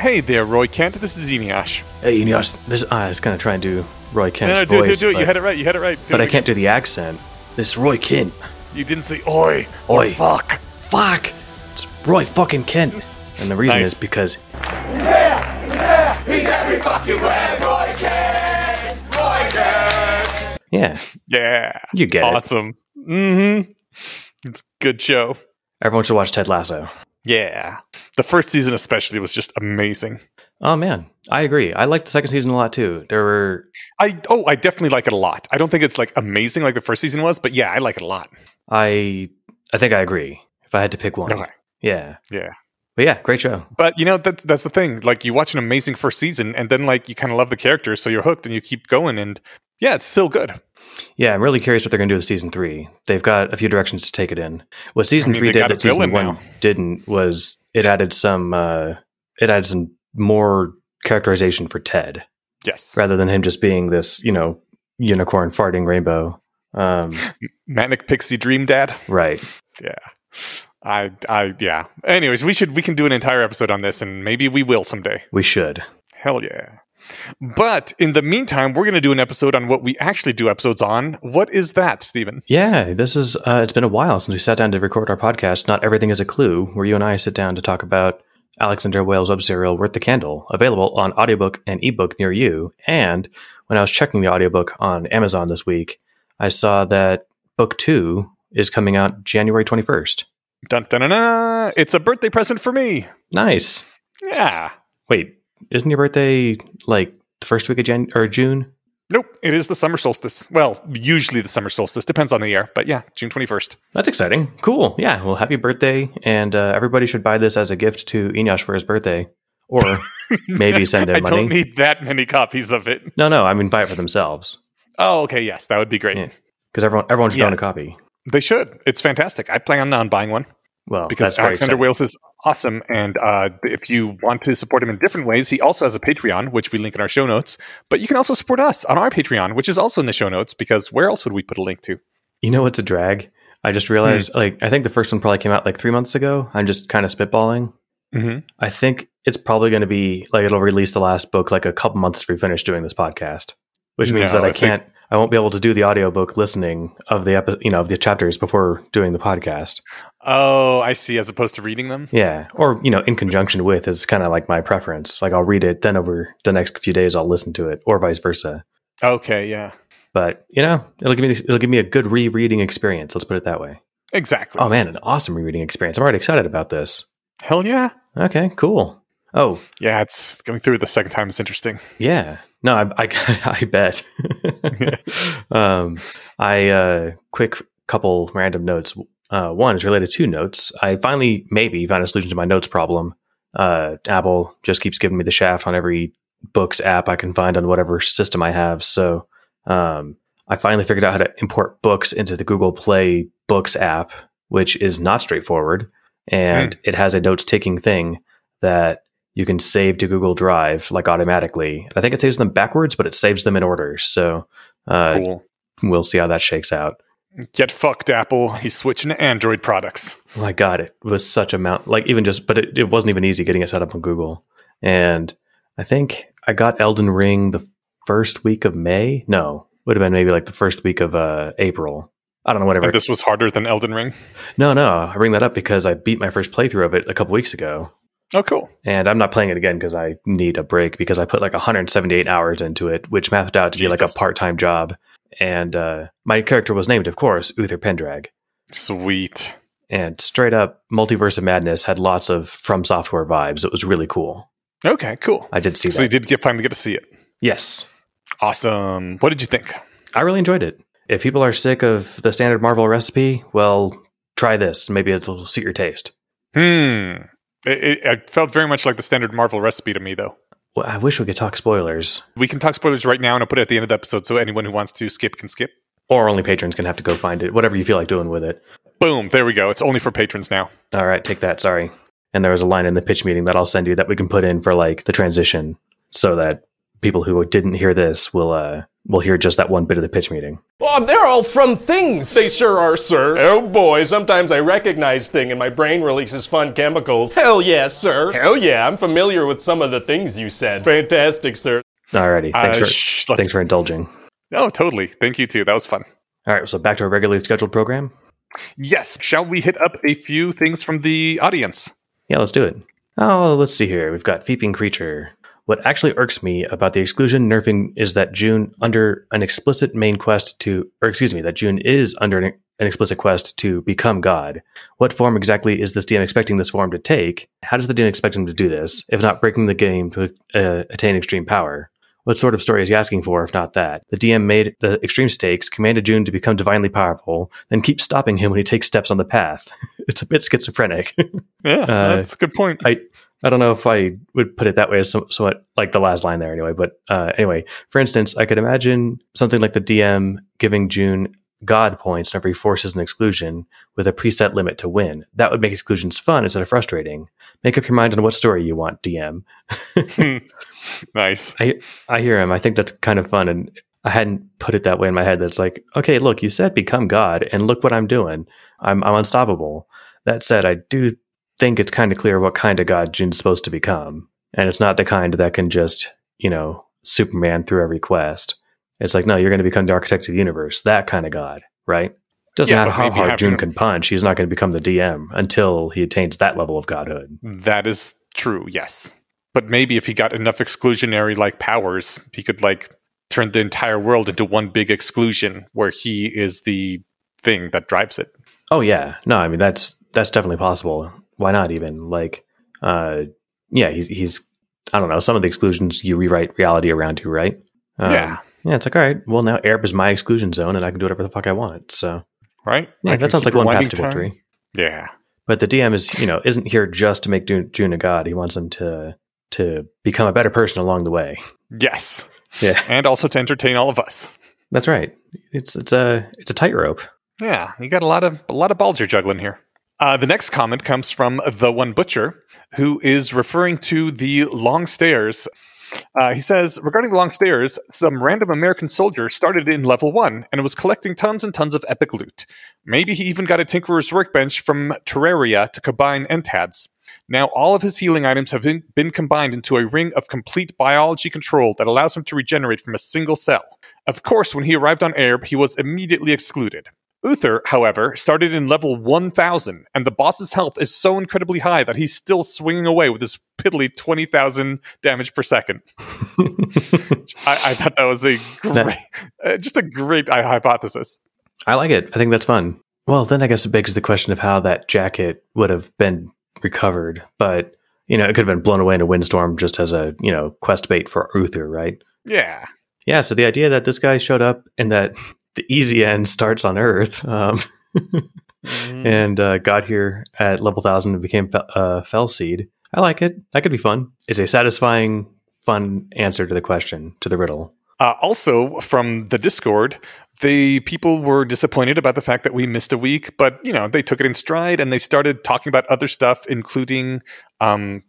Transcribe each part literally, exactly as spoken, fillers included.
Hey there, Roy Kent. This is Eneasz. Hey, Eneasz. This I was gonna try and do Roy Kent's voice. No, no, do it, do it. You had it right. You had it right. But I can't do the accent. This Roy Kent. You didn't say oi. Oi. Fuck. Fuck. It's Roy fucking Kent. And the reason is because. Yeah, yeah. He's every fucking where, Roy Kent. Roy Kent. Yeah. Yeah. You get it. Awesome. Mm-hmm. It's a good show. Everyone should watch Ted Lasso. Yeah. The first season especially was just amazing. Oh, man. I agree. I like the second season a lot, too. There were... I Oh, I definitely like it a lot. I don't think it's, like, amazing like the first season was, but yeah, I like it a lot. I I think I agree, if I had to pick one. Okay. Yeah. Yeah. But yeah, great show. But, you know, that's, that's the thing. Like, you watch an amazing first season, and then, like, you kind of love the characters, so you're hooked, and you keep going, and yeah, it's still good. Yeah, I'm really curious what they're going to do with season three. They've got a few directions to take it in. What season I mean, three did that season one now. didn't was it added some uh, it added some more characterization for Ted. Yes, rather than him just being this, you know, unicorn farting rainbow, um, manic pixie dream dad. Right. Yeah. I. I. Yeah. Anyways, we should we can do an entire episode on this, and maybe we will someday. We should. Hell yeah. But in the meantime, we're going to do an episode on what we actually do episodes on. What is that, Stephen? Yeah, this is, uh, it's been a while since we sat down to record our podcast, Not Everything is a Clue, where you and I sit down to talk about Alexander Wales' web serial, Worth the Candle, available on audiobook and ebook near you. And when I was checking the audiobook on Amazon this week, I saw that book two is coming out January twenty-first. Dun, dun, dun, dun. It's a birthday present for me. Nice. Yeah. Wait. Isn't your birthday, like, the first week of Jan- or June? Nope. It is the summer solstice. Well, usually the summer solstice. Depends on the year. But yeah, June twenty-first. That's exciting. Cool. Yeah. Well, happy birthday. And uh, everybody should buy this as a gift to Eneasz for his birthday. Or maybe send him I money. I don't need that many copies of it. No, no. I mean, buy it for themselves. Oh, okay. Yes. That would be great. Because yeah. everyone everyone should yeah. own a copy. They should. It's fantastic. I plan on buying one. Well, because Alexander Wales is awesome, and uh, if you want to support him in different ways, he also has a Patreon, which we link in our show notes, but you can also support us on our Patreon, which is also in the show notes, because where else would we put a link to? You know what's a drag? I just realized, mm-hmm. like, I think the first one probably came out like three months ago. I'm just kind of spitballing. Mm-hmm. I think it's probably going to be, like, it'll release the last book like a couple months after we finish doing this podcast, which means no, that I can't... Like- I won't be able to do the audiobook listening of the epi- you know, of the chapters before doing the podcast. Oh, I see. As opposed to reading them? Yeah. Or, you know, in conjunction with is kind of like my preference. Like I'll read it, then over the next few days I'll listen to it, or vice versa. Okay, yeah. But, you know, it'll give me it'll give me a good rereading experience. Let's put it that way. Exactly. Oh man, an awesome rereading experience. I'm already excited about this. Hell yeah. Okay, cool. Oh. Yeah, it's going through it the second time is interesting. Yeah. No, I, I, I bet. um, I, uh, quick couple random notes. Uh, one is related to notes. I finally maybe found a solution to my notes problem. Uh, Apple just keeps giving me the shaft on every books app I can find on whatever system I have. So, um, I finally figured out how to import books into the Google Play Books app, which is not straightforward. And mm. it has a notes taking thing that you can save to Google Drive like automatically. I think it saves them backwards, but it saves them in order. So uh, cool. We'll see how that shakes out. Get fucked, Apple. He's switching to Android products. Oh my God, it was such a mount. Like even just, but it, it wasn't even easy getting it set up on Google. And I think I got Elden Ring the first week of May. No, would have been maybe like the first week of uh, April. I don't know, whatever. And this was harder than Elden Ring? No, no. I bring that up because I beat my first playthrough of it a couple weeks ago. Oh, cool. And I'm not playing it again because I need a break because I put like one hundred seventy-eight hours into it, which mathed out to Jesus. be like a part-time job. And uh, my character was named, of course, Uther Pendrag. Sweet. And straight up, Multiverse of Madness had lots of From Software vibes. It was really cool. Okay, cool. I did see so that. So you did get, finally get to see it? Yes. Awesome. What did you think? I really enjoyed it. If people are sick of the standard Marvel recipe, well, try this. Maybe it'll suit your taste. Hmm. It, it, it felt very much like the standard Marvel recipe to me, though. Well, I wish we could talk spoilers. We can talk spoilers right now, and I'll put it at the end of the episode, so anyone who wants to skip can skip. Or only patrons can have to go find it, whatever you feel like doing with it. Boom, there we go. It's only for patrons now. All right, take that, sorry. And there was a line in the pitch meeting that I'll send you that we can put in for, like, the transition, so that people who didn't hear this will uh, We'll hear just that one bit of the pitch meeting. Oh, they're all from things. They sure are, sir. Oh boy, sometimes I recognize thing and my brain releases fun chemicals. Hell yeah, sir. Hell yeah, I'm familiar with some of the things you said. Fantastic, sir. Alrighty, thanks, uh, for, sh- thanks for indulging. No, totally. Thank you too, that was fun. Alright, so back to our regularly scheduled program. Yes, shall we hit up a few things from the audience? Yeah, let's do it. Oh, let's see here. We've got Feeping Creature. What actually irks me about the exclusion nerfing is that June under an explicit main quest to, or excuse me, that June is under an, an explicit quest to become God. What form exactly is this D M expecting this form to take? How does the D M expect him to do this, if not breaking the game to uh, attain extreme power? What sort of story is he asking for, if not that? The D M made the extreme stakes, commanded June to become divinely powerful, then keeps stopping him when he takes steps on the path. It's a bit schizophrenic. Yeah, uh, that's a good point. I... I don't know if I would put it that way as so, somewhat like the last line there anyway. But uh, anyway, for instance, I could imagine something like the D M giving June God points whenever he forces an exclusion with a preset limit to win. That would make exclusions fun instead of frustrating. Make up your mind on what story you want, D M. Nice. I, I hear him. I think that's kind of fun. And I hadn't put it that way in my head. That's like, okay, look, you said become God and look what I'm doing. I'm, I'm unstoppable. That said, I do think it's kind of clear what kind of God June's supposed to become. And it's not the kind that can just, you know, Superman through every quest. It's like, no, you're going to become the architect of the universe. That kind of God, right? Doesn't yeah, matter how hard June to... can punch. He's not going to become the D M until he attains that level of godhood. That is true, yes. But maybe if he got enough exclusionary-like powers, he could, like, turn the entire world into one big exclusion where he is the thing that drives it. Oh, yeah. No, I mean, that's that's definitely possible. Why not even? Like, uh, yeah, he's, he's, I don't know, some of the exclusions you rewrite reality around you, right? Um, yeah. Yeah, it's like, all right, well, now Aerb is my exclusion zone and I can do whatever the fuck I want, so. Right? Yeah, I that sounds like one path to time. victory. Yeah. But the D M is, you know, isn't here just to make June a god. He wants him to to become a better person along the way. Yes. Yeah. And also to entertain all of us. That's right. It's it's a, it's a tightrope. Yeah, you got a lot of a lot of balls you're juggling here. Uh, the next comment comes from The One Butcher, who is referring to the Long Stairs. Uh, he says, regarding the Long Stairs, some random American soldier started in level one and was collecting tons and tons of epic loot. Maybe he even got a Tinkerer's Workbench from Terraria to combine Entads. Now all of his healing items have been, been combined into a ring of complete biology control that allows him to regenerate from a single cell. Of course, when he arrived on Aerb, he was immediately excluded. Uther, however, started in level one thousand, and the boss's health is so incredibly high that he's still swinging away with his piddly twenty thousand damage per second. I, I thought that was a great, that, uh, just a great uh, hypothesis. I like it. I think that's fun. Well, then I guess it begs the question of how that jacket would have been recovered, but, you know, it could have been blown away in a windstorm just as a, you know, quest bait for Uther, right? Yeah. Yeah, so the idea that this guy showed up and that the easy end starts on Earth, um, mm. and uh, got here at level one thousand and became fe- uh, Fel Seed. I like it. That could be fun. It's a satisfying, fun answer to the question, to the riddle. Uh, also, from the Discord, the people were disappointed about the fact that we missed a week, but, you know, they took it in stride and they started talking about other stuff, including um,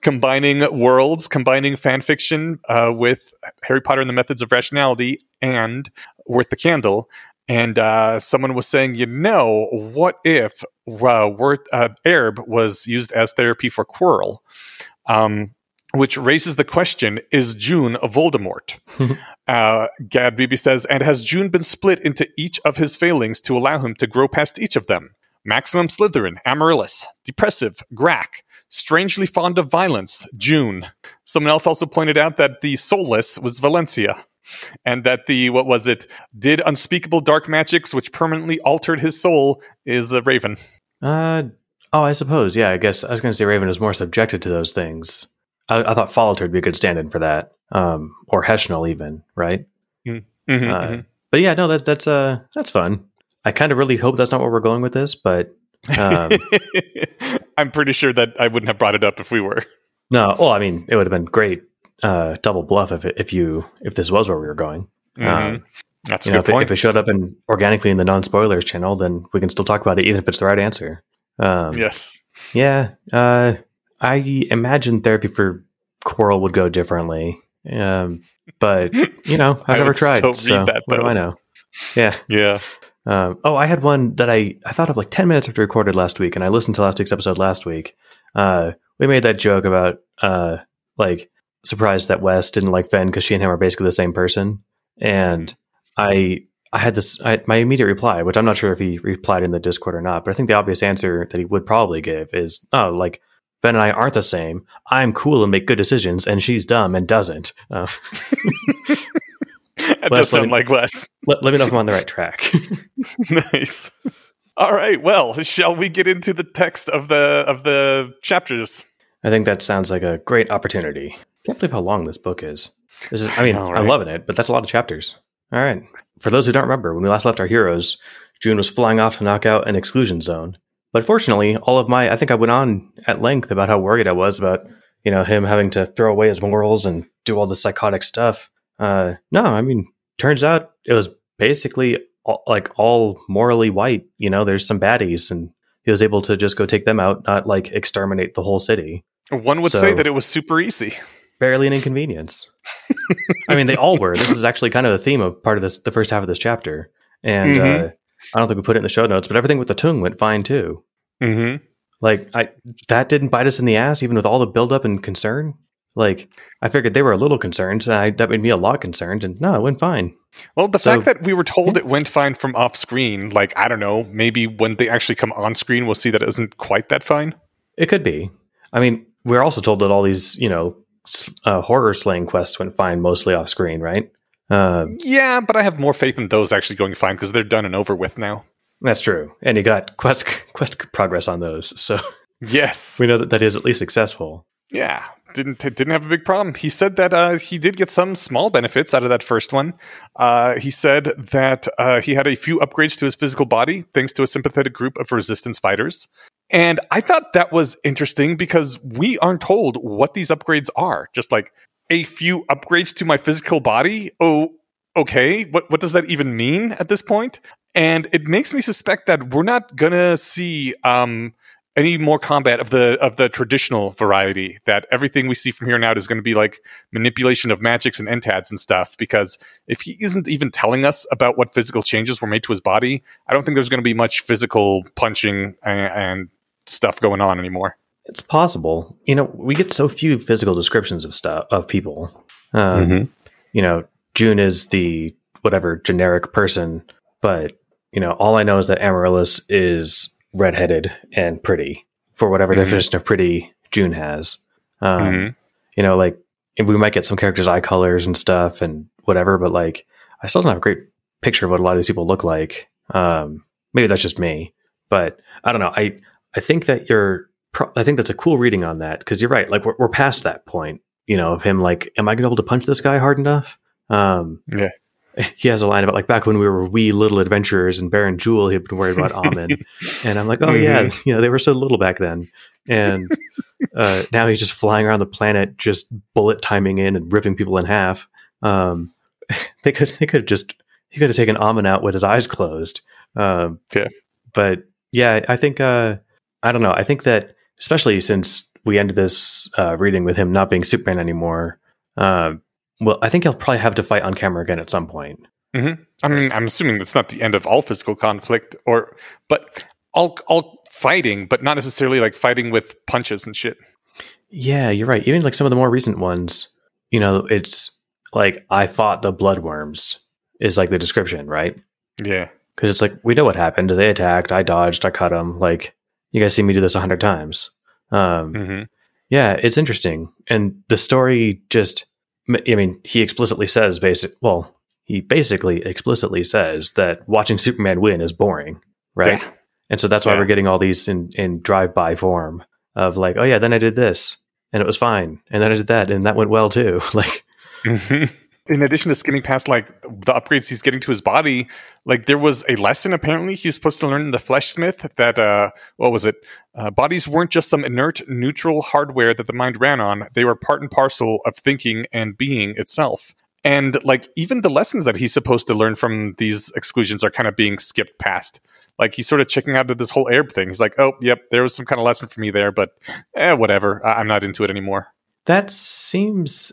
combining worlds, combining fan fiction uh, with Harry Potter and the Methods of Rationality, and Worth the Candle. And uh, someone was saying, you know, what if uh, Worth uh, Aerb was used as therapy for Quirrell? Um, which raises the question, is June a Voldemort? uh, Gad Beebe says, and has June been split into each of his failings to allow him to grow past each of them? Maximum Slytherin, Amaryllis, Depressive, Grak, Strangely Fond of Violence, June. Someone else also pointed out that the Soulless was Valencia. And that the, what was it, did unspeakable dark magics which permanently altered his soul is a Raven. Uh, oh, I suppose. Yeah, I guess I was going to say Raven is more subjected to those things. I, I thought Folleter would be a good stand-in for that. Um, or Heschnell even, right? Mm-hmm, uh, mm-hmm. But yeah, no, that, that's uh, that's fun. I kind of really hope that's not where we're going with this, but... Um, I'm pretty sure that I wouldn't have brought it up if we were. No, well, I mean, it would have been great. Uh, double bluff if it, if you if this was where we were going. Mm-hmm. Um, That's a good know, if point. It, if it showed up in organically in the non spoilers channel, then we can still talk about it, even if it's the right answer. Um, yes. Yeah. Uh, I imagine therapy for Quirrell would go differently. Um, But, you know, I've I never tried. So, so read that, what do I know? Yeah. Yeah. Um, oh, I had one that I, I thought of like ten minutes after we recorded last week, and I listened to last week's episode last week. Uh, we made that joke about, uh, like, surprised that Wes didn't like Fenn because she and him are basically the same person. And I I had this, I, my immediate reply, which I'm not sure if he replied in the Discord or not, but I think the obvious answer that he would probably give is, oh, like, Fenn and I aren't the same. I'm cool and make good decisions, and she's dumb and doesn't. Uh, that does sound like Wes. Let, let me know if I'm on the right track. Nice. All right. Well, shall we get into the text of the of the chapters? I think that sounds like a great opportunity. Can't believe how long this book is. This is. I mean, right. I'm loving it, but that's a lot of chapters. All right. For those who don't remember, when we last left our heroes, June was flying off to knock out an exclusion zone. But fortunately, all of my, I think I went on at length about how worried I was about, you know, him having to throw away his morals and do all this psychotic stuff. Uh, no, I mean, turns out it was basically all, like all morally white. You know, there's some baddies, and he was able to just go take them out, not like exterminate the whole city. One would so, say that it was super easy. Barely an inconvenience. I mean, they all were. This is actually kind of the theme of part of this, the first half of this chapter. And mm-hmm. uh, I don't think we put it in the show notes, but everything with the Tung went fine too. Mm-hmm. Like, I that didn't bite us in the ass, even with all the buildup and concern. Like, I figured they were a little concerned, and I, that made me a lot concerned, and no, it went fine. Well, the so, fact that we were told it went fine from off screen, like, I don't know, maybe when they actually come on screen, we'll see that it isn't quite that fine. It could be. I mean, we're also told that all these, you know, uh, horror slaying quests went fine mostly off screen, right? Uh, yeah, but I have more faith in those actually going fine because they're done and over with now. That's true. And you got quest quest progress on those. So yes, we know that that is at least successful. Yeah, didn't didn't have a big problem. He said that uh, he did get some small benefits out of that first one. Uh, he said that uh, he had a few upgrades to his physical body thanks to a sympathetic group of resistance fighters. And I thought that was interesting because we aren't told what these upgrades are. Just like a few upgrades to my physical body. Oh, okay. What what does that even mean at this point? And it makes me suspect that we're not gonna see um, any more combat of the of the traditional variety. That everything we see from here on out is going to be like manipulation of magics and Entads and stuff. Because if he isn't even telling us about what physical changes were made to his body, I don't think there's going to be much physical punching and, and stuff going on anymore. It's possible. You know, we get so few physical descriptions of stuff of people. Um, mm-hmm. You know, June is the whatever generic person, but you know, all I know is that Amaryllis is redheaded and pretty for whatever mm-hmm. definition of pretty June has. Um, mm-hmm. You know, like we might get some characters' eye colors and stuff and whatever, but like I still don't have a great picture of what a lot of these people look like. Um, maybe that's just me, but I don't know. I I think that you're, pro- I think that's a cool reading on that. Cause you're right. Like we're, we're past that point, you know, of him, like, am I going to be able to punch this guy hard enough? Um, yeah. He has a line about like back when we were wee little adventurers and Baron Jewel, he had been worried about Almond. And I'm like, oh mm-hmm. yeah, you know, they were so little back then. And uh, now he's just flying around the planet, just bullet timing in and ripping people in half. Um, they could, they could have just, he could have taken Almond out with his eyes closed. Um, yeah. But yeah, I think, uh, I don't know. I think that, especially since we ended this uh, reading with him not being Superman anymore, uh, well, I think he'll probably have to fight on camera again at some point. Mm-hmm. I mean, I'm assuming that's not the end of all physical conflict, or but all all fighting, but not necessarily like fighting with punches and shit. Yeah, you're right. Even like some of the more recent ones, you know, it's like I fought the bloodworms is like the description, right? Yeah, because it's like we know what happened. They attacked. I dodged. I cut them. Like. You guys see me do this a hundred times. Um, mm-hmm. Yeah, it's interesting. And the story just, I mean, he explicitly says, basic. well, he basically explicitly says that watching Superman win is boring, right? Yeah. And so that's why yeah. we're getting all these in, in drive-by form of like, oh yeah, then I did this and it was fine. And then I did that and that went well too. Like, mm-hmm. In addition to skimming past like the upgrades he's getting to his body, like there was a lesson apparently he was supposed to learn in the Fleshsmith that uh, what was it? Uh, bodies weren't just some inert, neutral hardware that the mind ran on; they were part and parcel of thinking and being itself. And like even the lessons that he's supposed to learn from these exclusions are kind of being skipped past. Like he's sort of checking out of this whole Aerb thing. He's like, "Oh, yep, there was some kind of lesson for me there, but eh, whatever. I- I'm not into it anymore." That seems.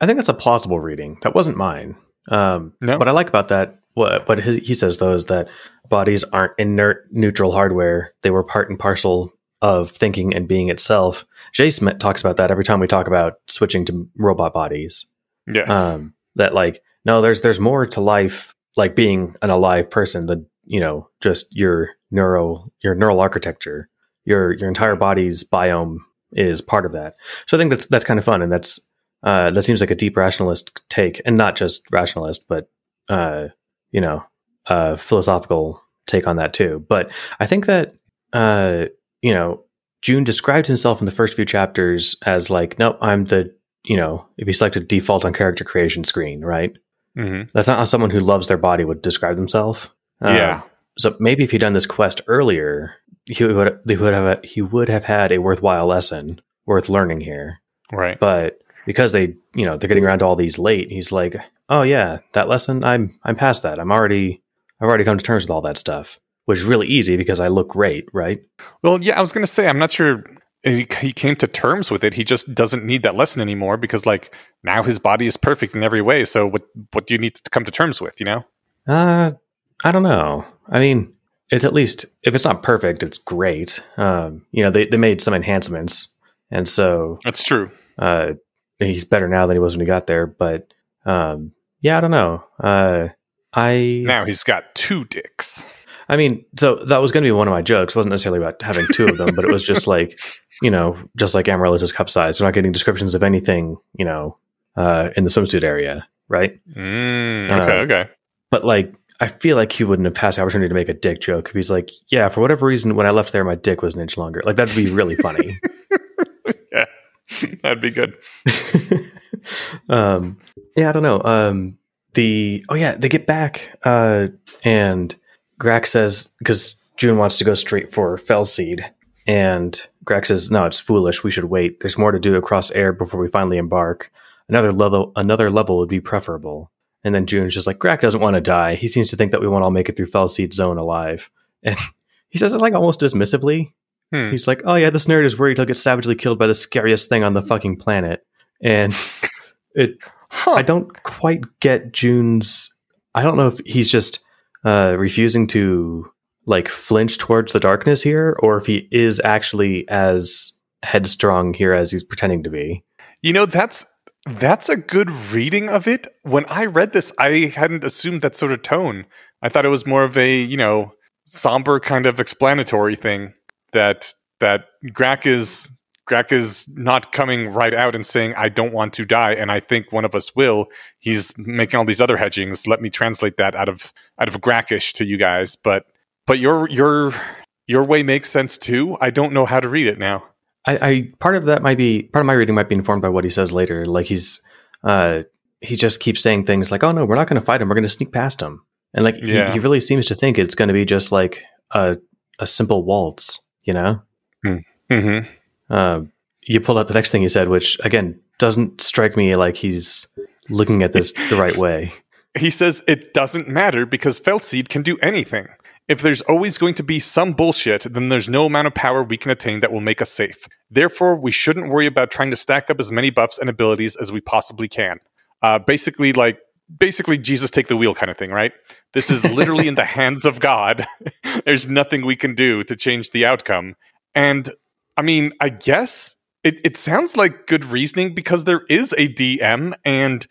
I think that's a plausible reading. That wasn't mine. Um, no. What I like about that, what, what his, he says, though, is that bodies aren't inert, neutral hardware. They were part and parcel of thinking and being itself. Jay Smith talks about that every time we talk about switching to robot bodies. Yes. Um, that, like, no, there's there's more to life, like being an alive person than, you know, just your neural your neural architecture. Your your entire body's biome is part of that. So I think that's that's kind of fun, and that's uh, that seems like a deep rationalist take, and not just rationalist, but uh, you know, uh, philosophical take on that too. But I think that uh, you know, June described himself in the first few chapters as like, nope, I'm the you know, if you select a default on character creation screen, right? Mm-hmm. That's not how someone who loves their body would describe themselves. Uh, yeah. So maybe if he'd done this quest earlier, he would he would have a, he would have had a worthwhile lesson worth learning here. Right. But because they, you know, they're getting around to all these late, he's like, "Oh yeah, that lesson, I'm I'm past that. I'm already I've already come to terms with all that stuff," which is really easy because I look great, right? Well, yeah, I was going to say I'm not sure he came to terms with it. He just doesn't need that lesson anymore because, like, now his body is perfect in every way. So what what do you need to come to terms with, you know? Uh I don't know. I mean, it's at least, if it's not perfect, it's great. Um, you know, they, they made some enhancements. And so... That's true. Uh, he's better now than he was when he got there. But, um, yeah, I don't know. Uh, I Now he's got two dicks. I mean, so that was going to be one of my jokes. It wasn't necessarily about having two of them, but it was just like, you know, just like Amaryllis' cup size. We're not getting descriptions of anything, you know, uh, in the swimsuit area, right? Mm, okay, uh, okay. But, like, I feel like he wouldn't have passed the opportunity to make a dick joke if he's like, yeah, for whatever reason, when I left there, my dick was an inch longer. Like, that'd be really funny. Yeah, that'd be good. um, yeah, I don't know. Um, the Oh, yeah, they get back. Uh, and Grak says, because June wants to go straight for Fel Seed. And Grak says, no, it's foolish. We should wait. There's more to do across air before we finally embark. Another level, another level would be preferable. And then June's just like, Grak doesn't want to die. He seems to think that we won't all make it through Fel Seed Zone alive. And he says it like almost dismissively. Hmm. He's like, oh yeah, this nerd is worried he'll get savagely killed by the scariest thing on the fucking planet. And it, huh. I don't quite get June's, I don't know if he's just uh, refusing to like flinch towards the darkness here, or if he is actually as headstrong here as he's pretending to be. You know, that's, That's a good reading of it. When I read this, I hadn't assumed that sort of tone. I thought it was more of a, you know, somber kind of explanatory thing that that Grak is Grak is not coming right out and saying, I don't want to die, and I think one of us will. He's making all these other hedgings. Let me translate that out of out of Grakish to you guys. But but your your your way makes sense too. I don't know how to read it now. I, I part of that might be part of my reading might be informed by what he says later. Like he's uh, he just keeps saying things like, "Oh no, we're not going to fight him. We're going to sneak past him." And like yeah. he, he really seems to think it's going to be just like a a simple waltz, you know. Mm-hmm. Uh, you pull out the next thing he said, which again doesn't strike me like he's looking at this the right way. He says it doesn't matter because Fel Seed can do anything. If there's always going to be some bullshit, then there's no amount of power we can attain that will make us safe. Therefore, we shouldn't worry about trying to stack up as many buffs and abilities as we possibly can. Uh, basically, like, basically, Jesus take the wheel kind of thing, right? This is literally in the hands of God. There's nothing we can do to change the outcome. And, I mean, I guess it, it sounds like good reasoning because there is a D M, and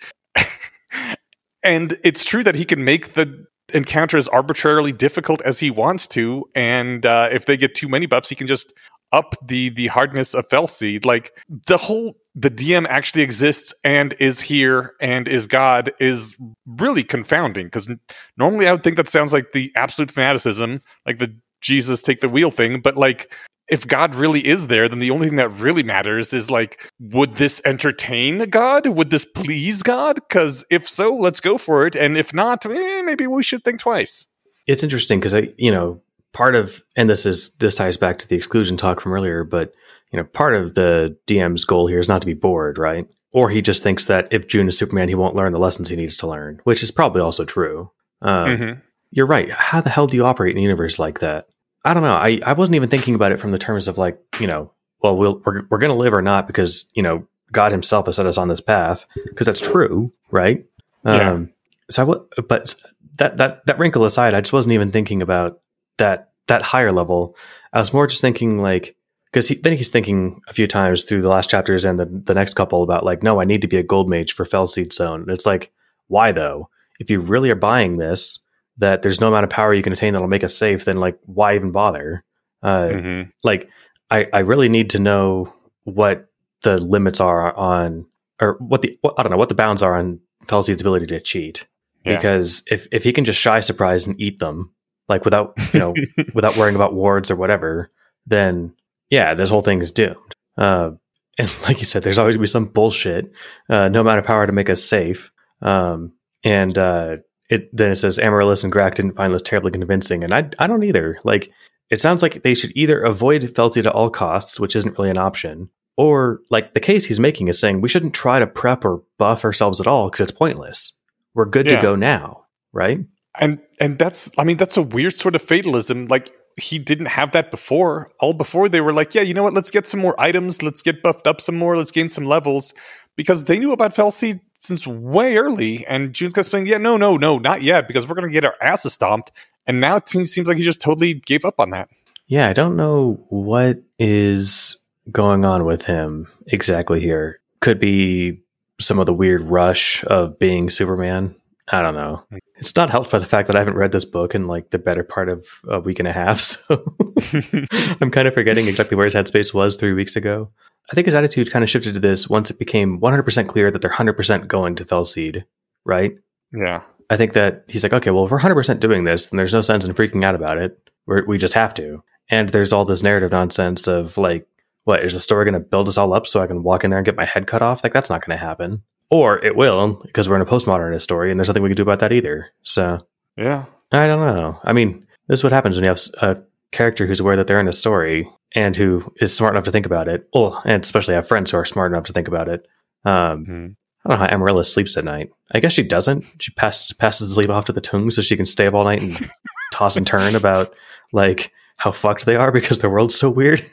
and it's true that he can make the encounter as arbitrarily difficult as he wants to, and uh, if they get too many buffs, he can just up the the hardness of Fel Seed. Like the whole the D M actually exists and is here and is God is really confounding because n- normally I would think that sounds like the absolute fanaticism, like the Jesus take the wheel thing. But like if God really is there, then the only thing that really matters is like, would this entertain God? Would this please God? Because if so, let's go for it. And if not, eh, maybe we should think twice. It's interesting because I, you know, part of, and this is, this ties back to the exclusion talk from earlier, but, you know, part of the D M's goal here is not to be bored, right? Or he just thinks that if June is Superman, he won't learn the lessons he needs to learn, which is probably also true. Um, mm-hmm. You're right. How the hell do you operate in a universe like that? I don't know. I, I wasn't even thinking about it from the terms of like, you know, well, we'll we're, we're going to live or not because, you know, God himself has set us on this path, because that's true, right? Yeah. Um, so I w- but that, that, that wrinkle aside, I just wasn't even thinking about that, that higher level. I was more just thinking like, because he, then he's thinking a few times through the last chapters and the, the next couple about like, no, I need to be a gold mage for Fel Seed Zone. And it's like, why though? If you really are buying this, that there's no amount of power you can attain that'll make us safe, then like, why even bother? Uh, mm-hmm. Like, I, I really need to know what the limits are on, or what the, I don't know, what the bounds are on Fel Seed's ability to cheat. Yeah. Because if, if he can just shy surprise and eat them, like without, you know, without worrying about wards or whatever, then yeah, this whole thing is doomed. Uh, and like you said, there's always going to be some bullshit, uh, no amount of power to make us safe. Um, and uh, it then it says Amaryllis and Grak didn't find this terribly convincing. And I I don't either. Like, it sounds like they should either avoid Fel Seed at all costs, which isn't really an option, or like the case he's making is saying we shouldn't try to prep or buff ourselves at all because it's pointless. We're good yeah. to go now, right? And and that's, I mean, that's a weird sort of fatalism. Like, he didn't have that before. All before they were like, yeah, you know what? Let's get some more items. Let's get buffed up some more. Let's gain some levels, because they knew about Fel Seed since way early. And June's explaining, yeah, no, no, no, not yet, because we're going to get our asses stomped. And now it seems, seems like he just totally gave up on that. Yeah, I don't know what is going on with him exactly here. Could be some of the weird rush of being Superman. I don't know. It's not helped by the fact that I haven't read this book in like the better part of a week and a half. So I'm kind of forgetting exactly where his headspace was three weeks ago. I think his attitude kind of shifted to this once it became one hundred percent clear that they're one hundred percent going to Fel Seed, right? Yeah. I think that he's like, okay, well, if we're one hundred percent doing this, then there's no sense in freaking out about it. We're, we just have to. And there's all this narrative nonsense of like, what, is the story going to build us all up so I can walk in there and get my head cut off? Like, that's not going to happen. Or it will, because we're in a postmodernist story, and there's nothing we can do about that either. So, yeah, I don't know. I mean, this is what happens when you have a character who's aware that they're in a story and who is smart enough to think about it. Well, and especially have friends who are smart enough to think about it. Um, mm-hmm. I don't know how Amaryllis sleeps at night. I guess she doesn't. She pass- passes the sleep off to the tongue so she can stay up all night and toss and turn about like how fucked they are because the world's so weird.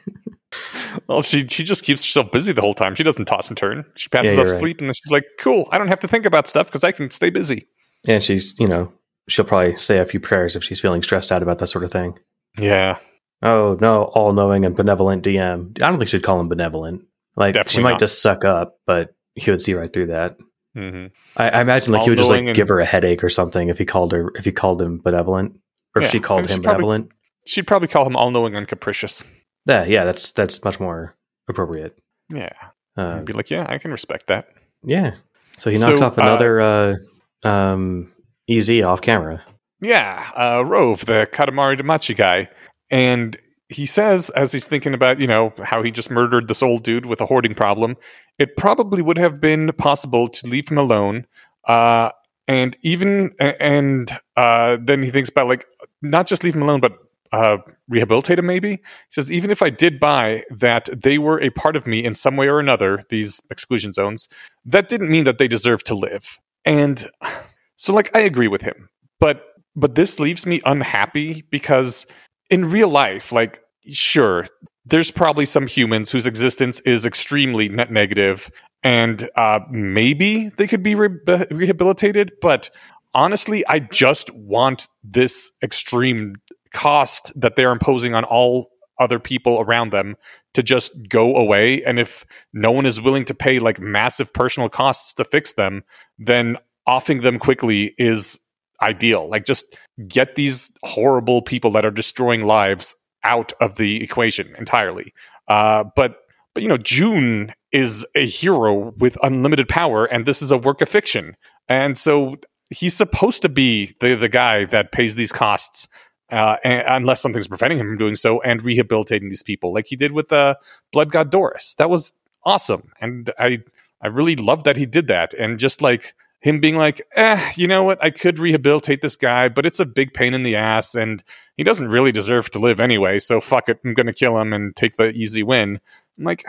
Well, she she just keeps herself busy the whole time. She doesn't toss and turn. She passes yeah, off right. sleep, and then she's like, cool, I don't have to think about stuff because I can stay busy. And she's, you know, she'll probably say a few prayers if she's feeling stressed out about that sort of thing. Yeah. Oh, no, all-knowing and benevolent D M. I don't think she'd call him benevolent. Like, definitely she might not. Just suck up, but he would see right through that. Mm-hmm. I, I imagine like he would just like and- give her a headache or something if he called her, if he called him benevolent, or yeah, if she called I mean, him she'd benevolent. Probably, she'd probably call him all-knowing and capricious. Yeah, yeah, that's that's much more appropriate. Yeah, uh, I'd be like, yeah, I can respect that. Yeah, so he knocks so, off another uh, uh, um, E Z off camera. Yeah, uh, Rove, the Katamari Damacy guy, and he says as he's thinking about, you know, how he just murdered this old dude with a hoarding problem, it probably would have been possible to leave him alone. Uh, and even and uh, then he thinks about like not just leave him alone, but. Uh, rehabilitate him, maybe? He says, even if I did buy that they were a part of me in some way or another, these exclusion zones, that didn't mean that they deserve to live. And so, like, I agree with him. But but this leaves me unhappy because in real life, like, sure, there's probably some humans whose existence is extremely net negative, and uh, maybe they could be re- rehabilitated. But honestly, I just want this extreme cost that they're imposing on all other people around them to just go away. And if no one is willing to pay like massive personal costs to fix them, then offing them quickly is ideal. Like, just get these horrible people that are destroying lives out of the equation entirely. Uh, but, but, you know, June is a hero with unlimited power, and this is a work of fiction. And so he's supposed to be the, the guy that pays these costs. Uh, and, unless something's preventing him from doing so, and rehabilitating these people, like he did with uh, Blood God Doris. That was awesome, and I I really loved that he did that. And just like him being like, eh, you know what? I could rehabilitate this guy, but it's a big pain in the ass, and he doesn't really deserve to live anyway. So fuck it, I'm gonna kill him and take the easy win. I'm like,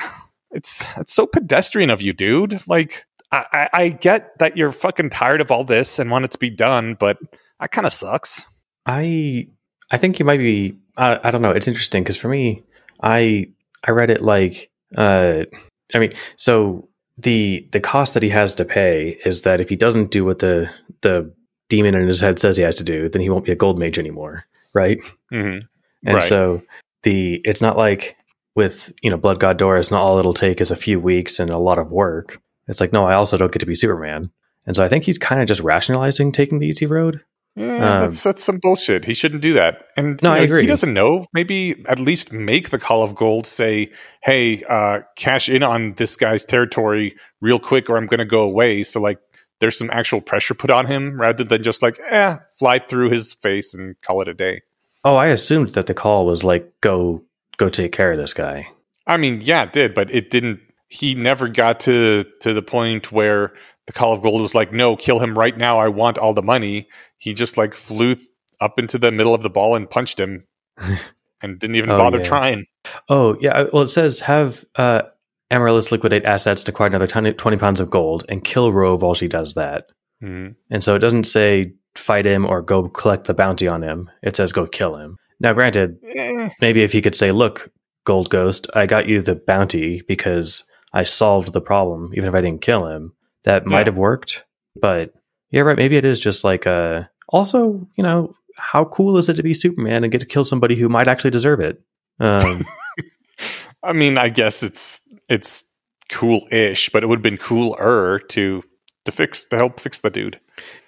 it's it's so pedestrian of you, dude. Like, I, I, I get that you're fucking tired of all this and want it to be done, but that kind of sucks. I. I think you might be, I, I don't know. It's interesting because for me, I I read it like, uh, I mean, so the the cost that he has to pay is that if he doesn't do what the the demon in his head says he has to do, then he won't be a gold mage anymore, right? Mm-hmm. And right. so the it's not like with, you know, Blood God Doris, not all it'll take is a few weeks and a lot of work. It's like, no, I also don't get to be Superman. And so I think he's kind of just rationalizing taking the easy road. Yeah, um, that's that's some bullshit. He shouldn't do that. And no, you know, I agree. He doesn't know. Maybe at least make the Call of Gold say, hey, uh, cash in on this guy's territory real quick or I'm going to go away. So, like, there's some actual pressure put on him rather than just, like, eh, fly through his face and call it a day. Oh, I assumed that the call was, like, go go take care of this guy. I mean, yeah, it did, but it didn't. He never got to, to the point where the Call of Gold was like, no, kill him right now. I want all the money. He just like flew th- up into the middle of the ball and punched him and didn't even oh, bother yeah. trying. Oh, yeah. Well, it says have uh, Amaryllis liquidate assets to acquire another twenty pounds of gold and kill Rove while she does that. Mm-hmm. And so it doesn't say fight him or go collect the bounty on him. It says go kill him. Now, granted, eh. maybe if he could say, look, Gold Ghost, I got you the bounty because I solved the problem, even if I didn't kill him. That yeah. might have worked, but yeah, right. Maybe it is just like, uh, also, you know, how cool is it to be Superman and get to kill somebody who might actually deserve it? Um, I mean, I guess it's, it's cool-ish, but it would have been cooler to, to fix, to help fix the dude.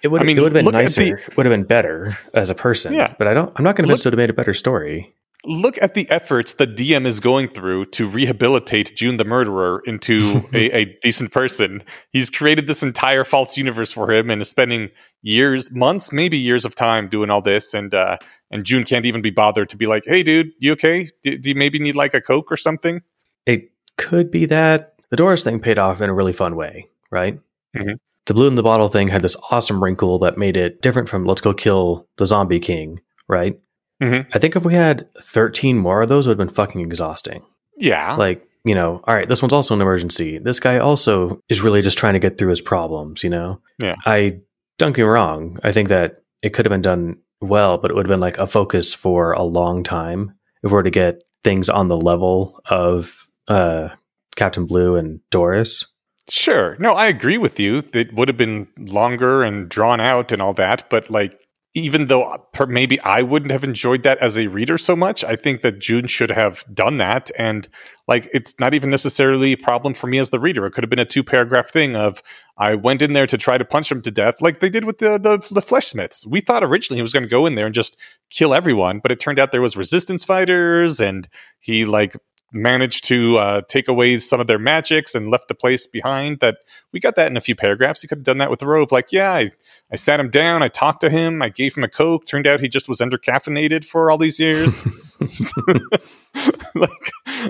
It would, I mean, it would have been nicer, the, would have been better as a person, yeah. but I don't, I'm not convinced it would have made a better story. Look at the efforts the D M is going through to rehabilitate June the murderer into a, a decent person. He's created this entire false universe for him and is spending years, months, maybe years of time doing all this. And uh, and June can't even be bothered to be like, hey, dude, you okay? Do, do you maybe need like a Coke or something? It could be that. The Doris thing paid off in a really fun way, right? Mm-hmm. The blue in the bottle thing had this awesome wrinkle that made it different from let's go kill the zombie king, right? Mm-hmm. I think if we had thirteen more of those, it would have been fucking exhausting. Yeah. Like, you know, all right, this one's also an emergency. This guy also is really just trying to get through his problems, you know? Yeah. I don't get me wrong. I think that it could have been done well, but it would have been like a focus for a long time if we were to get things on the level of uh, Captain Blue and Doris. Sure. No, I agree with you. It would have been longer and drawn out and all that, but like, even though maybe I wouldn't have enjoyed that as a reader so much, I think that June should have done that. And like, it's not even necessarily a problem for me as the reader. It could have been a two paragraph thing of, I went in there to try to punch him to death. Like they did with the, the, the Fleshsmiths. We thought originally he was going to go in there and just kill everyone, but it turned out there was resistance fighters and he like managed to uh, take away some of their magics and left the place behind. That we got that in a few paragraphs. You could have done that with Rove. Like, yeah, I, I sat him down. I talked to him. I gave him a Coke. Turned out he just was under caffeinated for all these years. like,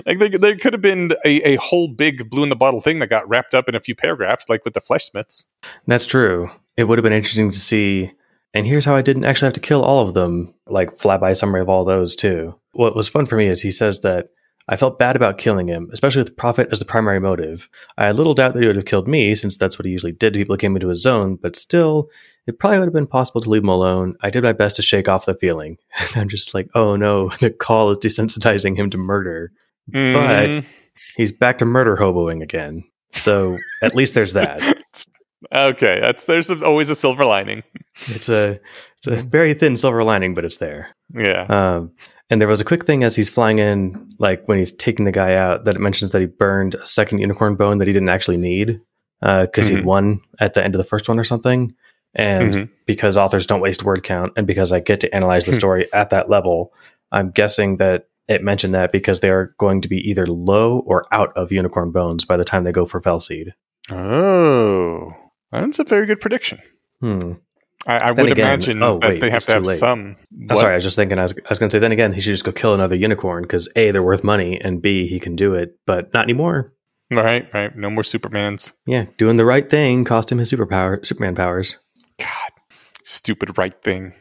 like there, there could have been a, a whole big blue in the bottle thing that got wrapped up in a few paragraphs, like with the Fleshsmiths. That's true. It would have been interesting to see. And here's how I didn't actually have to kill all of them. Like flyby summary of all those too. What was fun for me is he says that I felt bad about killing him, especially with profit as the primary motive. I had little doubt that he would have killed me, since that's what he usually did to people who came into his zone, but still, it probably would have been possible to leave him alone. I did my best to shake off the feeling. And I'm just like, oh no, the call is desensitizing him to murder. Mm. But he's back to murder hoboing again. So at least there's that. Okay, that's there's always a silver lining. It's a it's a very thin silver lining, but it's there. Yeah. Um, and there was a quick thing as he's flying in, like when he's taking the guy out, that it mentions that he burned a second unicorn bone that he didn't actually need because uh, mm-hmm. he'd won at the end of the first one or something. And mm-hmm. because authors don't waste word count and because I get to analyze the story at that level, I'm guessing that it mentioned that because they are going to be either low or out of unicorn bones by the time they go for Fel Seed. Oh, that's a very good prediction. Hmm. I, I would again, imagine oh, that wait, they have to have late. some. Oh, sorry, I was just thinking, I was, I was going to say, then again, he should just go kill another unicorn because A, they're worth money, and B, he can do it, but not anymore. Right, right. No more Supermans. Yeah, doing the right thing cost him his superpower, Superman powers. God, stupid right thing.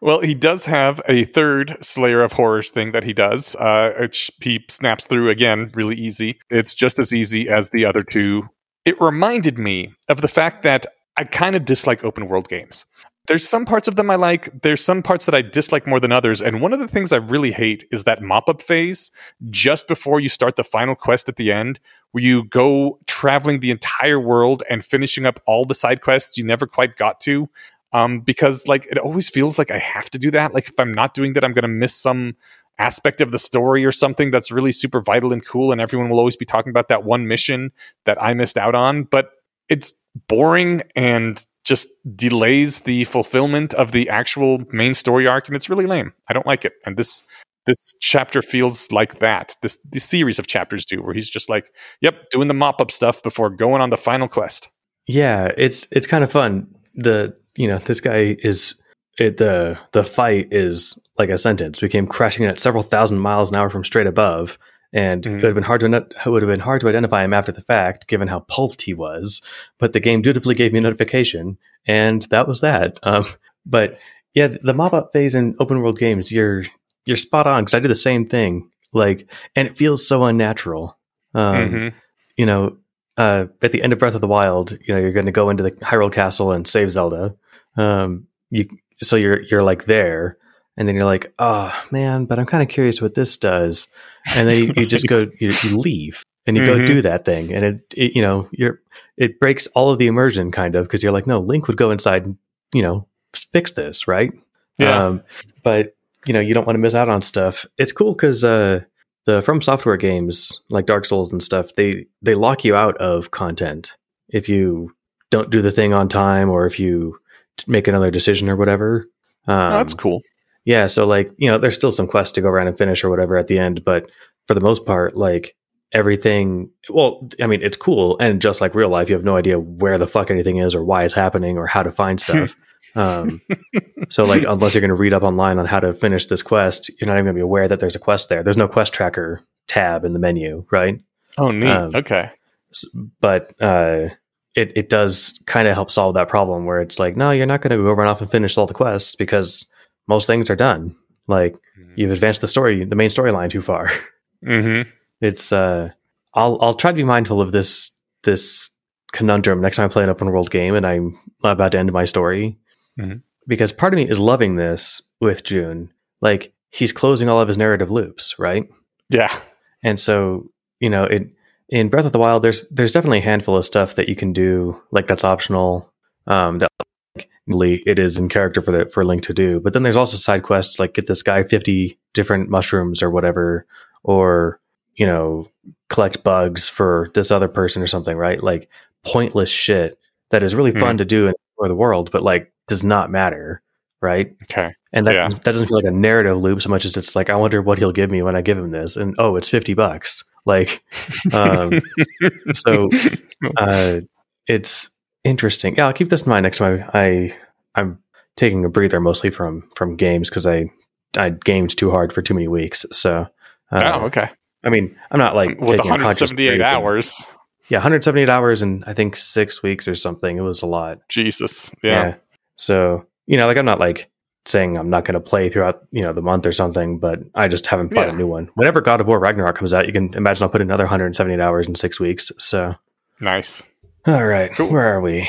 Well, he does have a third Slayer of Horrors thing that he does. Uh, which he snaps through again really easy. It's just as easy as the other two. It reminded me of the fact that I kind of dislike open world games. There's some parts of them I like. There's some parts that I dislike more than others. And one of the things I really hate is that mop-up phase just before you start the final quest at the end, where you go traveling the entire world and finishing up all the side quests you never quite got to. Um, because like it always feels like I have to do that. Like if I'm not doing that, I'm going to miss some aspect of the story or something that's really super vital and cool. And everyone will always be talking about that one mission that I missed out on. But it's boring and just delays the fulfillment of the actual main story arc, and it's really lame. I don't like it. And this this chapter feels like that. This the series of chapters do, where he's just like, yep, doing the mop-up stuff before going on the final quest. Yeah, it's it's kind of fun. The you know, this guy is it, the the fight is like a sentence. We came crashing in at several thousand miles an hour from straight above, and mm-hmm. it would have been hard to it would have been hard to identify him after the fact, given how pulped he was. But the game dutifully gave me a notification, and that was that. Um, but yeah, the mop up phase in open world games, you're you're spot on, because I did the same thing. Like, and it feels so unnatural. Um, mm-hmm. You know, uh, at the end of Breath of the Wild, you know, you're going to go into the Hyrule Castle and save Zelda. Um, you so you're you're like there. And then you're like, oh, man, but I'm kind of curious what this does. And then you, you just go, you, you leave and you mm-hmm. go do that thing. And it, it, you know, you're, it breaks all of the immersion kind of, because you're like, no, Link would go inside and, you know, fix this, right? Yeah. Um, but, you know, you don't want to miss out on stuff. It's cool because uh, the From Software games like Dark Souls and stuff, they, they lock you out of content if you don't do the thing on time or if you make another decision or whatever. Um, oh, that's cool. Yeah, so like, you know, there's still some quests to go around and finish or whatever at the end, but for the most part, like everything, well, I mean, it's cool. And just like real life, you have no idea where the fuck anything is or why it's happening or how to find stuff. um, so like, unless you're going to read up online on how to finish this quest, you're not even going to be aware that there's a quest there. There's no quest tracker tab in the menu, right? Oh, neat. Um, okay. But uh, it, it does kind of help solve that problem where it's like, no, you're not going to go run off and finish all the quests because most things are done. Like mm-hmm. you've advanced the story, the main storyline too far. Mm-hmm. It's uh, I'll I'll try to be mindful of this this conundrum next time I play an open world game and I'm about to end my story, mm-hmm. because part of me is loving this with June. Like he's closing all of his narrative loops, right? Yeah. And so you know, it in Breath of the Wild, there's there's definitely a handful of stuff that you can do, like that's optional. Um, that it is in character for the, for Link to do, but then there's also side quests like get this guy fifty different mushrooms or whatever, or you know collect bugs for this other person or something, right? Like pointless shit that is really mm. fun to do and explore the world, but like does not matter, right? Okay, and that yeah. that doesn't feel like a narrative loop so much as it's like I wonder what he'll give me when I give him this, and oh, it's fifty bucks, like um, so uh, it's. Interesting. Yeah, I'll keep this in mind next time. I, I I'm taking a breather mostly from from games because I I gamed too hard for too many weeks. So uh, oh, okay. I mean, I'm not like with taking one hundred seventy-eight a hours. And, yeah, one hundred seventy-eight hours and I think six weeks or something. It was a lot. Jesus. Yeah. yeah. So you know, like I'm not like saying I'm not going to play throughout you know the month or something, but I just haven't bought yeah. a new one. Whenever God of War Ragnarok comes out, you can imagine I'll put another one hundred seventy-eight hours in six weeks. So nice. All right, cool. Where are we?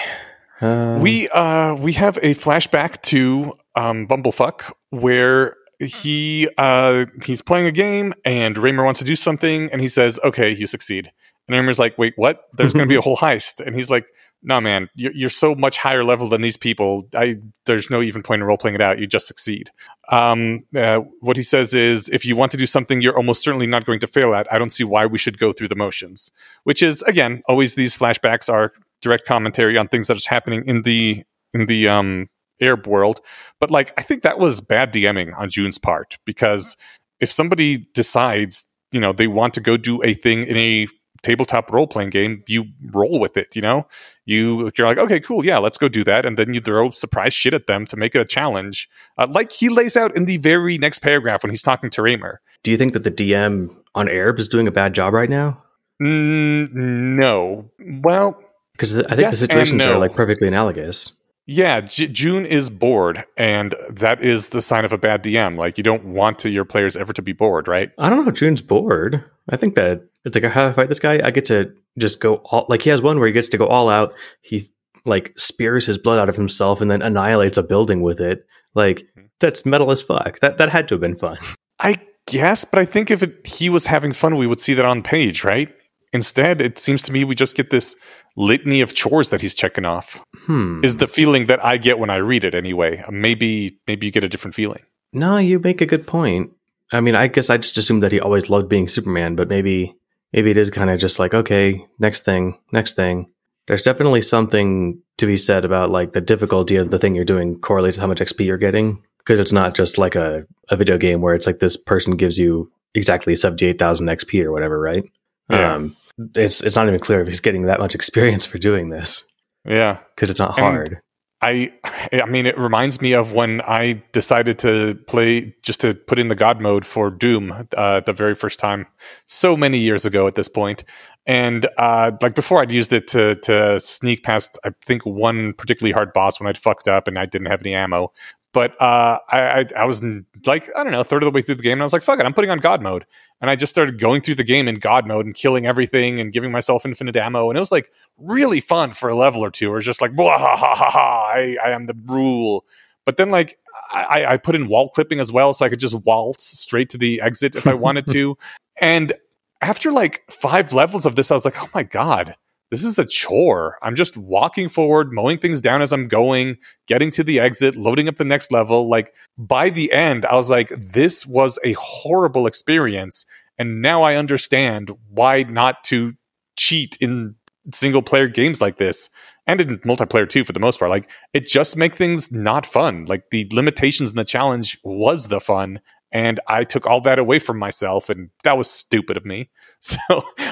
Uh, we uh, we have a flashback to um, Bumblefuck where he uh, he's playing a game and Raymer wants to do something and he says, "Okay, you succeed." And Raymer's like, "Wait, what? There's going to be a whole heist." And he's like, "No, man, you're, you're so much higher level than these people. I there's no even point in role playing it out. You just succeed." Um, uh, what he says is, "If you want to do something, you're almost certainly not going to fail at. I don't see why we should go through the motions." Which is, again, always these flashbacks are direct commentary on things that is happening in the in the um, Aerb world. But like, I think that was bad DMing on June's part, because if somebody decides, you know, they want to go do a thing in a tabletop role-playing game, you roll with it, you know? You, you're like, okay, cool, yeah, let's go do that, and then you throw surprise shit at them to make it a challenge, uh, like he lays out in the very next paragraph when he's talking to Raymer. Do you think that the D M on Aerb is doing a bad job right now? Mm, no. Well, because th- I think yes the situations no. are like perfectly analogous. Yeah, J- June is bored, and that is the sign of a bad D M. Like, you don't want to your players ever to be bored, right? I don't know if June's bored. I think that it's like, how do I fight this guy? I get to just go all, like he has one where he gets to go all out. He like spears his blood out of himself and then annihilates a building with it. Like, that's metal as fuck. That that had to have been fun. I guess, but I think if it, he was having fun, we would see that on page, right? Instead, it seems to me we just get this litany of chores that he's checking off. Hmm. Is the feeling that I get when I read it anyway. Maybe maybe you get a different feeling. No, you make a good point. I mean, I guess I just assumed that he always loved being Superman, but maybe maybe it is kind of just like, okay, next thing, next thing. There's definitely something to be said about like the difficulty of the thing you're doing correlates to how much X P you're getting. Because it's not just like a, a video game where it's like this person gives you exactly seventy-eight thousand X P or whatever, right? Yeah. Um, it's it's not even clear if he's getting that much experience for doing this. Yeah. Because it's not and hard. I I mean, it reminds me of when I decided to play, just to put in the God mode for Doom uh, the very first time so many years ago at this point. And uh, like before, I'd used it to to sneak past, I think, one particularly hard boss when I'd fucked up and I didn't have any ammo. But uh, I, I, I was like, I don't know, a third of the way through the game. And I was like, fuck it, I'm putting on God mode. And I just started going through the game in God mode and killing everything and giving myself infinite ammo. And it was like really fun for a level or two. It was just like, blah, ha, ha, ha, ha. I, I am the rule. But then like I, I put in wall clipping as well. So I could just waltz straight to the exit if I wanted to. And after like five levels of this, I was like, oh my God. This is a chore. I'm just walking forward, mowing things down as I'm going, getting to the exit, loading up the next level. Like by the end, I was like, this was a horrible experience. And now I understand why not to cheat in single player games like this and in multiplayer too, for the most part. Like it just makes things not fun. Like the limitations and the challenge was the fun. And I took all that away from myself, and that was stupid of me. So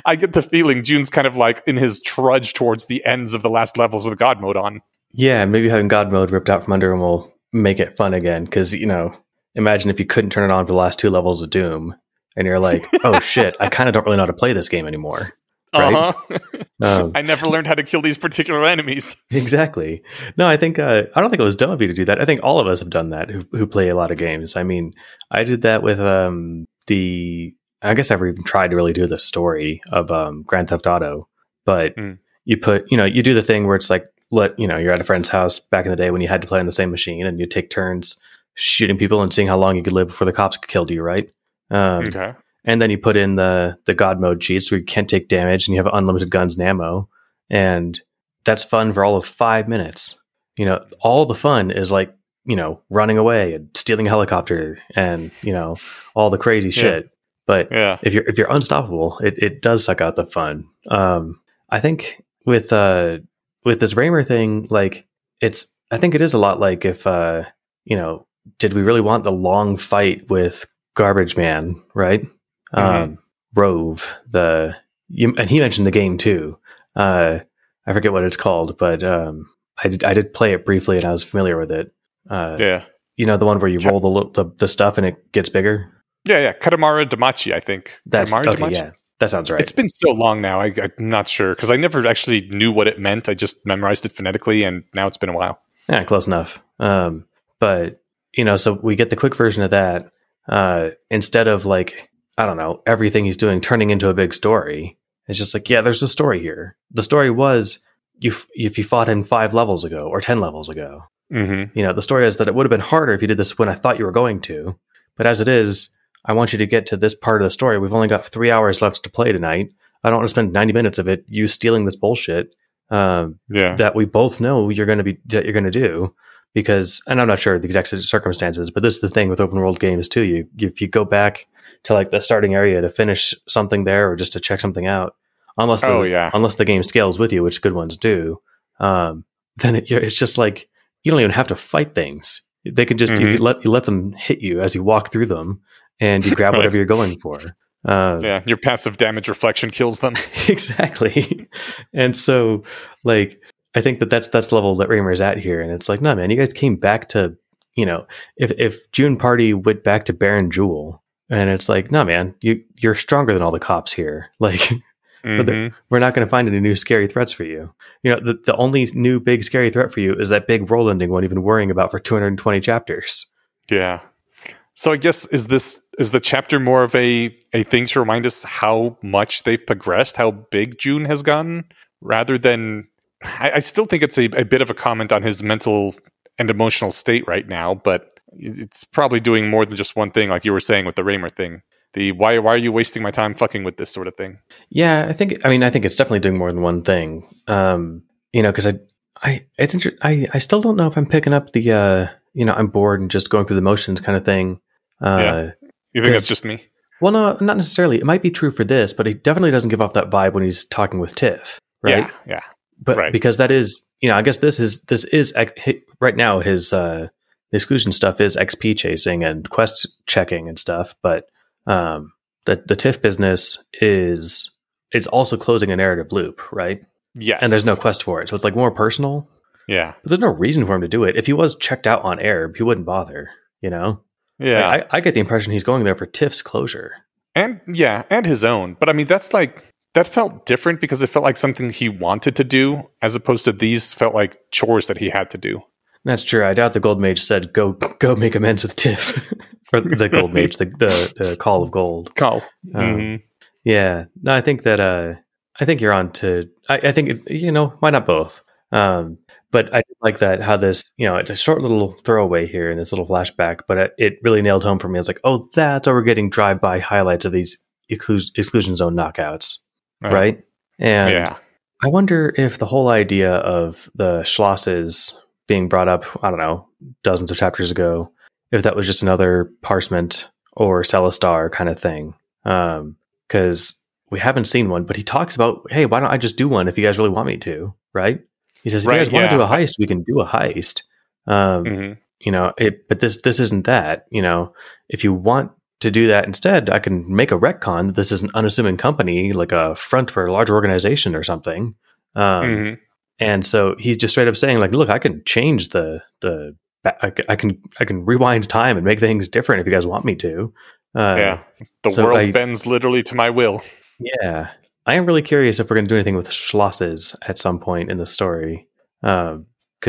I get the feeling June's kind of like in his trudge towards the ends of the last levels with God mode on. Yeah, maybe having God mode ripped out from under him will make it fun again. Because, you know, imagine if you couldn't turn it on for the last two levels of Doom, and you're like, oh shit, I kind of don't really know how to play this game anymore. Right? Uh-huh. um, I never learned how to kill these particular enemies. Exactly. No, I think uh, I don't think it was dumb of you to do that. I think all of us have done that who, who play a lot of games. I mean, I did that with um, the. I guess I never even tried to really do the story of um, Grand Theft Auto, but mm. you put you know you do the thing where it's like let you know you're at a friend's house back in the day when you had to play on the same machine and you take turns shooting people and seeing how long you could live before the cops killed you, right? Um, okay. And then you put in the the God mode cheats where you can't take damage and you have unlimited guns and ammo. And that's fun for all of five minutes. You know, all the fun is like, you know, running away and stealing a helicopter and, you know, all the crazy shit. Yeah. But yeah. if you're if you're unstoppable, it, it does suck out the fun. Um, I think with uh with this Raymer thing, like it's I think it is a lot like if uh, you know, did we really want the long fight with Garbage Man, right? Mm-hmm. Um, Rove, the you, and he mentioned the game too. Uh, I forget what it's called, but um, I did I did play it briefly and I was familiar with it. Uh, yeah, you know the one where you roll the, the the stuff and it gets bigger. Yeah, yeah, Katamari Damacy, I think. That's Katamari okay. Damacy? Yeah, that sounds right. It's been so long now. I, I'm not sure because I never actually knew what it meant. I just memorized it phonetically, and now it's been a while. Yeah, close enough. Um, but you know, so we get the quick version of that uh, instead of like. I don't know, everything he's doing turning into a big story. It's just like, yeah, there's a story here. The story was you f- if you fought him five levels ago or ten levels ago. Mm-hmm. You know, the story is that it would have been harder if you did this when I thought you were going to. But as it is, I want you to get to this part of the story. We've only got three hours left to play tonight. I don't want to spend ninety minutes of it you stealing this bullshit um, yeah. that we both know you're going to be that you're going to do. Because, and I'm not sure the exact circumstances, but this is the thing with open world games too. You, if you go back to like the starting area to finish something there or just to check something out, unless the, oh, yeah. unless the game scales with you, which good ones do, um, then it, it's just like you don't even have to fight things. They can just mm-hmm. you let you let them hit you as you walk through them, and you grab right. whatever you're going for. Uh, yeah, your passive damage reflection kills them exactly, and so like. I think that that's, that's the level that Raymer's at here. And it's like, no, nah, man, you guys came back to, you know, if, if June Party went back to Baron Jewel and it's like, no, nah, man, you, you're stronger than all the cops here. Like, mm-hmm. we're not going to find any new scary threats for you. You know, the, the only new big scary threat for you is that big roll ending one you've been worrying about for two hundred twenty chapters. Yeah. So I guess, is this, is the chapter more of a, a thing to remind us how much they've progressed, how big June has gotten rather than... I, I still think it's a, a bit of a comment on his mental and emotional state right now, but it's probably doing more than just one thing, like you were saying with the Raymer thing. The why why are you wasting my time fucking with this sort of thing? Yeah, I think I mean I think it's definitely doing more than one thing. Um, you know, because I I it's inter- I I still don't know if I'm picking up the uh, you know, I'm bored and just going through the motions kind of thing. Uh, yeah. You think that's just me? Well, no, not necessarily. It might be true for this, but he definitely doesn't give off that vibe when he's talking with Tiff, right? Yeah, yeah. But right. Because that is, you know, I guess this is this is right now his uh, the exclusion stuff is X P chasing and quest checking and stuff, but. Um, the, the Tiff business is, it's also closing a narrative loop, right? Yes. And there's no quest for it. So it's like more personal. Yeah. But there's no reason for him to do it. If he was checked out on Aerb, he wouldn't bother, you know? Yeah. Like, I, I get the impression he's going there for Tiff's closure. And yeah, and his own. But I mean, that's like, that felt different because it felt like something he wanted to do as opposed to these felt like chores that he had to do. That's true. I doubt the Gold Mage said, go go make amends with Tiff. Or the Gold Mage, the, the, the Call of Gold. Call. Um, mm-hmm. Yeah. No, I think that, uh, I think you're on to, I, I think, if, you know, why not both? Um, but I like that, how this, you know, it's a short little throwaway here in this little flashback, but it really nailed home for me. I was like, oh, that's why we're getting drive-by highlights of these exclu- exclusion zone knockouts. Right. right? And yeah. I wonder if the whole idea of the Schlosses being brought up, I don't know, dozens of chapters ago, if that was just another Parsement or Celestar kind of thing. Um, because we haven't seen one, but he talks about, hey, why don't I just do one if you guys really want me to, right? He says, if right, you guys yeah. want to do a heist, we can do a heist. Um, mm-hmm. You know, it, but this this isn't that. You know, if you want to do that instead, I can make a retcon that this is an unassuming company, like a front for a larger organization or something. Um, mm-hmm. And so he's just straight up saying, like, look, I can change the, the I, I can I can rewind time and make things different if you guys want me to. Uh, yeah, the so world I, bends literally to my will. Yeah, I am really curious if we're going to do anything with Schlosses at some point in the story. Because um,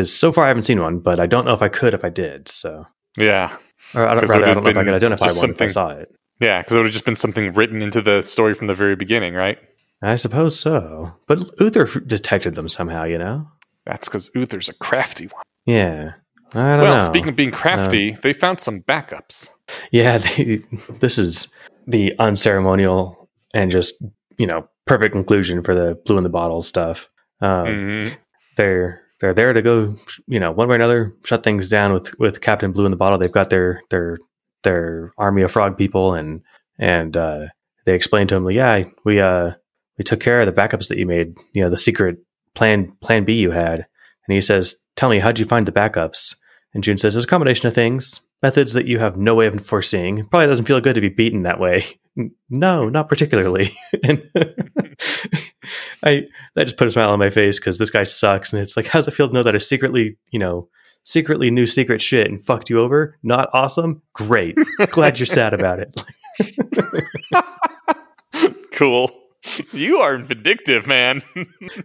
so far I haven't seen one, but I don't know if I could if I did. So yeah, or I don't, rather, I don't know if I could identify one if I saw it. Yeah, because it would have just been something written into the story from the very beginning, right? I suppose so. But Uther detected them somehow, you know? That's because Uther's a crafty one. Yeah. I don't well, know. Speaking of being crafty, uh, they found some backups. Yeah, they, this is the unceremonial and just, you know, perfect conclusion for the blue in the bottle stuff. Um, mm-hmm. They're they're there to go, you know, one way or another, shut things down with, with Captain Blue in the bottle. They've got their their their army of frog people, and and uh, they explain to him, like, yeah, we uh. we took care of the backups that you made, you know, the secret plan, plan B you had. And he says, tell me, how'd you find the backups? And June says, it was a combination of things, methods that you have no way of foreseeing. It probably doesn't feel good to be beaten that way. No, not particularly. And I, that just put a smile on my face because this guy sucks. And it's like, how's it feel to know that I secretly, you know, secretly knew secret shit and fucked you over? Not awesome. Great. Glad you're sad about it. Cool. You are vindictive, man.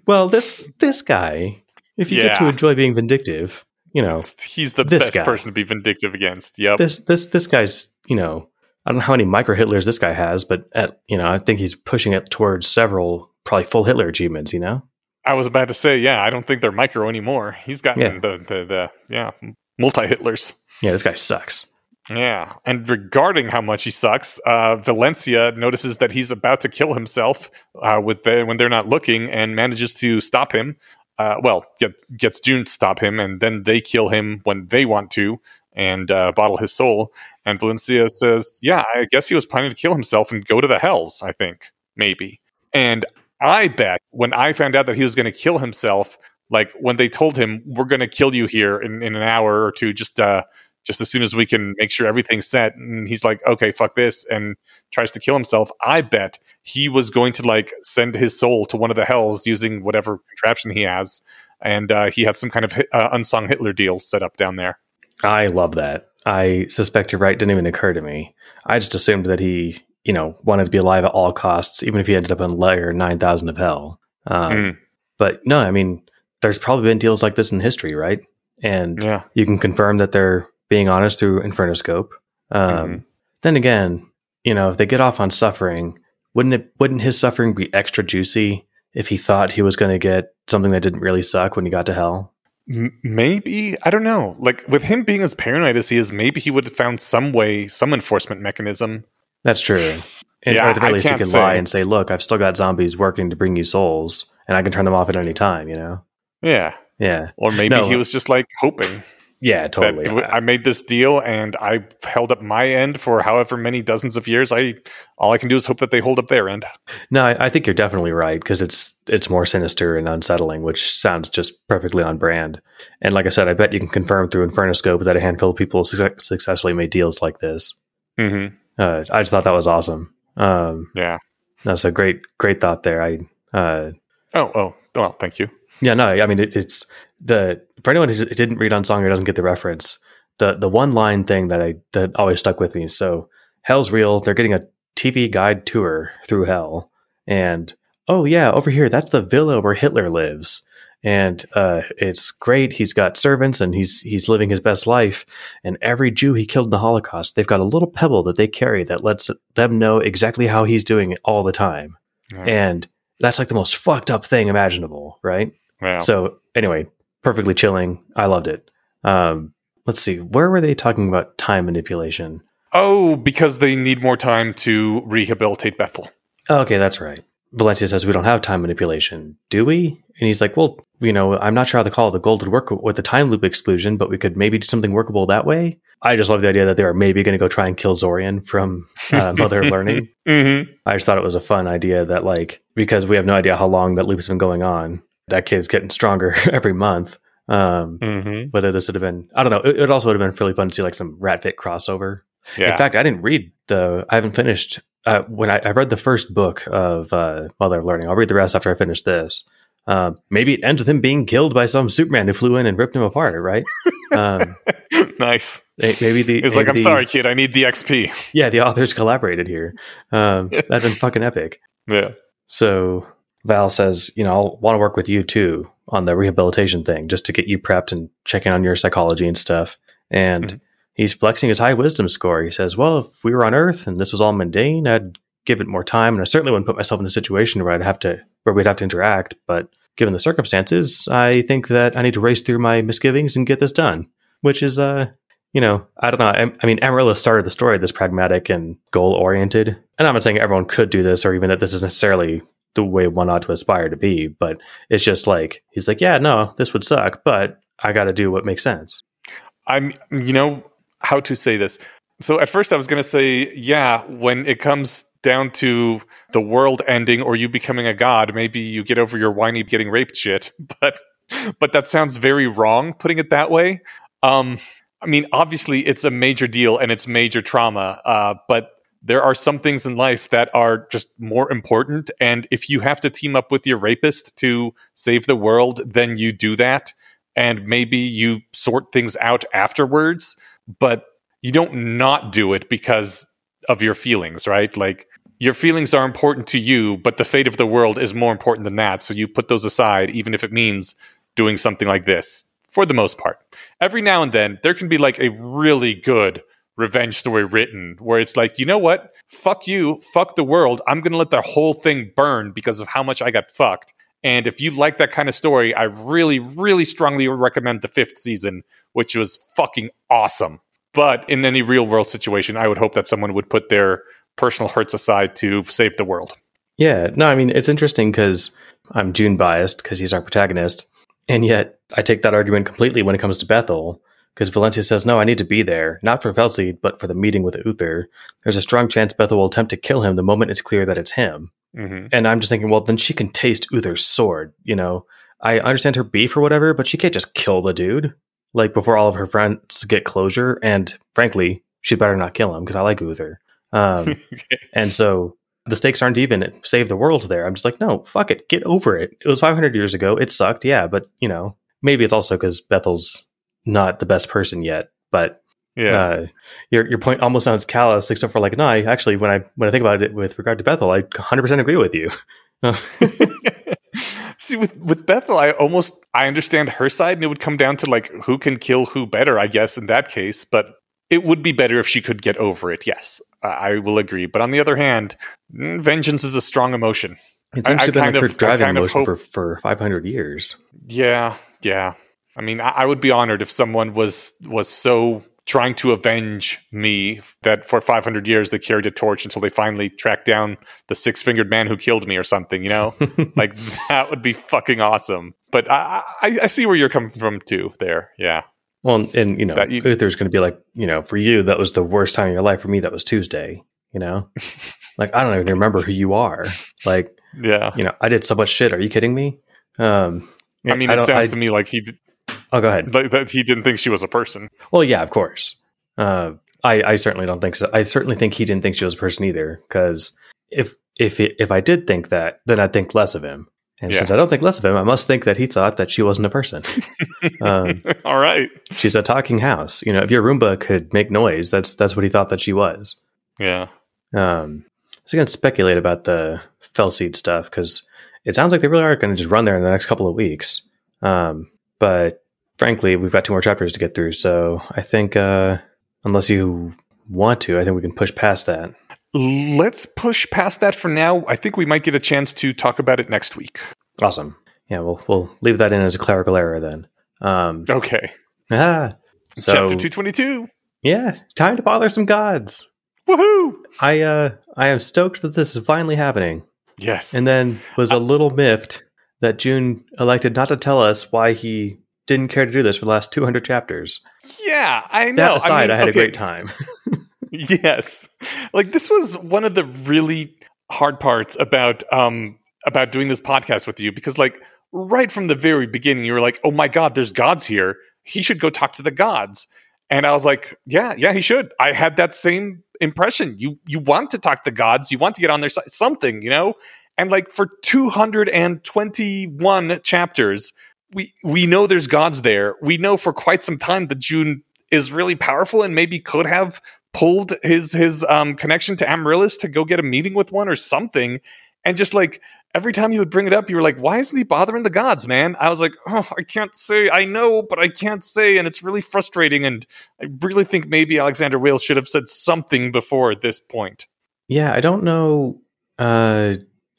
Well, this this guy, if you yeah. get to enjoy being vindictive, you know, he's the best guy. Person to be vindictive against. Yep. This this this guy's, you know, I don't know how many micro Hitlers this guy has, but at, you know, I think he's pushing it towards several probably full Hitler achievements, you know? I was about to say, yeah, I don't think they're micro anymore. He's gotten yeah. the, the the yeah, multi-Hitlers. Yeah, this guy sucks. Yeah, and regarding how much he sucks, uh, Valencia notices that he's about to kill himself uh, with the, when they're not looking, and manages to stop him. Uh, well, get, gets June to stop him, and then they kill him when they want to, and uh, bottle his soul. And Valencia says, yeah, I guess he was planning to kill himself and go to the hells, I think, maybe. And I bet when I found out that he was going to kill himself, like when they told him, we're going to kill you here in, in an hour or two, just... Uh, just as soon as we can make sure everything's set. And he's like, okay, fuck this. And tries to kill himself. I bet he was going to like send his soul to one of the hells using whatever contraption he has. And uh, he had some kind of uh, unsung Hitler deal set up down there. I love that. I suspect you're right. Didn't even occur to me. I just assumed that he, you know, wanted to be alive at all costs, even if he ended up on layer nine thousand of hell. Um, mm. But no, I mean, there's probably been deals like this in history, right? And yeah. you can confirm that they're, being honest through Infernoscope. Um, mm-hmm. Then again, you know, if they get off on suffering, wouldn't it? Wouldn't his suffering be extra juicy if he thought he was going to get something that didn't really suck when he got to hell. Maybe, I don't know. Like, with him being as paranoid as he is, maybe he would have found some way, some enforcement mechanism. That's true. And yeah, or at the very least, he can say. lie and say, "Look, I've still got zombies working to bring you souls, and I can turn them off at any time." You know? Yeah, yeah. Or maybe no. he was just like hoping. Yeah, totally. I made this deal, and I held up my end for however many dozens of years. I all I can do is hope that they hold up their end. No, I, I think you're definitely right, because it's it's more sinister and unsettling, which sounds just perfectly on brand. And like I said, I bet you can confirm through Infernoscope that a handful of people su- successfully made deals like this. Mm-hmm. Uh, I just thought that was awesome. Um, yeah, that's a great, great thought there. I uh, oh oh well, thank you. Yeah, no, I mean, it, it's the for anyone who didn't read on song or doesn't get the reference, the the one line thing that I that always stuck with me. So hell's real. They're getting a T V guide tour through hell, and oh yeah, over here that's the villa where Hitler lives, and uh, it's great. He's got servants, and he's he's living his best life. And every Jew he killed in the Holocaust, they've got a little pebble that they carry that lets them know exactly how he's doing it all the time, yeah. And that's like the most fucked up thing imaginable, right? Wow. So anyway, perfectly chilling. I loved it. Um, let's see. Where were they talking about time manipulation? Oh, because they need more time to rehabilitate Bethel. Okay, that's right. Valencia says, we don't have time manipulation, do we? And he's like, well, you know, I'm not sure how the call of the gold would work with the time loop exclusion, but we could maybe do something workable that way. I just love the idea that they were maybe going to go try and kill Zorian from uh, Mother of Learning. Mm-hmm. I just thought it was a fun idea that, like, because we have no idea how long that loop's been going on. That kid's getting stronger every month. Um, mm-hmm. Whether this would have been, I don't know. It, it also would have been really fun to see like some Ratfit crossover. Yeah. In fact, I didn't read the, I haven't finished uh, when I, I read the first book of uh, Mother of Learning. I'll read the rest after I finish this. Um, maybe it ends with him being killed by some Superman who flew in and ripped him apart. Right. Um, nice. Maybe the, it's like, I'm the, sorry, kid, I need the X P. Yeah. The authors collaborated here. Um, that's been fucking epic. Yeah. So Val says, you know, I'll want to work with you too on the rehabilitation thing, just to get you prepped and checking on your psychology and stuff. And mm-hmm. he's flexing his high wisdom score. He says, well, if we were on Earth and this was all mundane, I'd give it more time. And I certainly wouldn't put myself in a situation where I'd have to, where we'd have to interact. But given the circumstances, I think that I need to race through my misgivings and get this done, which is, uh, you know, I don't know. I, I mean, Amaryllis started the story this pragmatic and goal oriented. And I'm not saying everyone could do this, or even that this is necessarily the way one ought to aspire to be, but it's just like, he's like, yeah, no, this would suck, but I got to do what makes sense. I'm, you know, how to say this. So at first I was going to say, yeah, when it comes down to the world ending or you becoming a god, maybe you get over your whiny getting raped shit, but, but that sounds very wrong putting it that way. Um, I mean, obviously it's a major deal and it's major trauma, uh, but there are some things in life that are just more important. And if you have to team up with your rapist to save the world, then you do that. And maybe you sort things out afterwards, but you don't not do it because of your feelings, right? Like, your feelings are important to you, but the fate of the world is more important than that. So you put those aside, even if it means doing something like this, for the most part. Every now and then, there can be like a really good revenge story written where it's like, you know what, fuck you, fuck the world, I'm gonna let the whole thing burn because of how much I got fucked. And if you like that kind of story, I really really strongly recommend the fifth season, which was fucking awesome. But in any real world situation, I would hope that someone would put their personal hurts aside to save the world. Yeah, no, I mean, it's interesting because I'm June biased because he's our protagonist, and yet I take that argument completely when it comes to Bethel. Because Valencia says, no, I need to be there, not for Fel Seed, but for the meeting with Uther. There's a strong chance Bethel will attempt to kill him the moment it's clear that it's him. Mm-hmm. And I'm just thinking, well, then she can taste Uther's sword. You know, I understand her beef or whatever, but she can't just kill the dude, like, before all of her friends get closure. And frankly, she'd better not kill him because I like Uther. Um, and so the stakes aren't even save the world there. I'm just like, no, fuck it. Get over it. It was five hundred years ago. It sucked. Yeah. But, you know, maybe it's also because Bethel's not the best person yet, but yeah, uh, your your point almost sounds callous, except for like, no, I actually, when I when I think about it with regard to Bethel, I one hundred percent agree with you. See, with with Bethel, I almost I understand her side, and it would come down to like who can kill who better, I guess, in that case. But it would be better if she could get over it. Yes, I, I will agree. But on the other hand, vengeance is a strong emotion. It's actually been a of, driving motion hope... for, for five hundred years. Yeah, yeah. I mean, I, I would be honored if someone was was so trying to avenge me that for five hundred years they carried a torch until they finally tracked down the six-fingered man who killed me or something, you know? Like, that would be fucking awesome. But I, I, I see where you're coming from, too, there. Yeah. Well, and, you know, you, Uther's going to be like, you know, for you, that was the worst time of your life. For me, that was Tuesday, you know? Like, I don't even remember who you are. Like, yeah, you know, I did so much shit. Are you kidding me? Um, I mean, I it sounds I, to me like he... Oh, go ahead. Like, that he didn't think she was a person. Well, yeah, of course. Uh, I, I certainly don't think so. I certainly think he didn't think she was a person either. Because if if he, if I did think that, then I'd think less of him. And yeah. Since I don't think less of him, I must think that he thought that she wasn't a person. Um, All right. She's a talking house. You know, if your Roomba could make noise, that's that's what he thought that she was. Yeah. Um. So you can speculate about the Fel Seed stuff because it sounds like they really are going to just run there in the next couple of weeks. Um. But frankly, we've got two more chapters to get through. So I think uh, unless you want to, I think we can push past that. Let's push past that for now. I think we might get a chance to talk about it next week. Awesome. Yeah, we'll we'll leave that in as a clerical error then. Um, okay. Ah, so, Chapter two twenty-two. Yeah, time to bother some gods. Woohoo! I, uh, I am stoked that this is finally happening. Yes. And then was a little miffed that June elected not to tell us why he didn't care to do this for the last two hundred chapters. Yeah, I know. That aside, I, mean, I had okay. a great time. Yes. Like, this was one of the really hard parts about um, about doing this podcast with you. Because, like, right from the very beginning, you were like, oh, my God, there's gods here. He should go talk to the gods. And I was like, yeah, yeah, he should. I had that same impression. You you want to talk to the gods. You want to get on their side. Something, you know? And, like, for two hundred twenty-one chapters... We we know there's gods there. We know for quite some time that June is really powerful and maybe could have pulled his his um, connection to Amaryllis to go get a meeting with one or something. And just like every time you would bring it up, you were like, why isn't he bothering the gods, man? I was like, oh, I can't say. I know, but I can't say. And it's really frustrating. And I really think maybe Alexander Wales should have said something before at this point. Yeah, I don't know. Uh,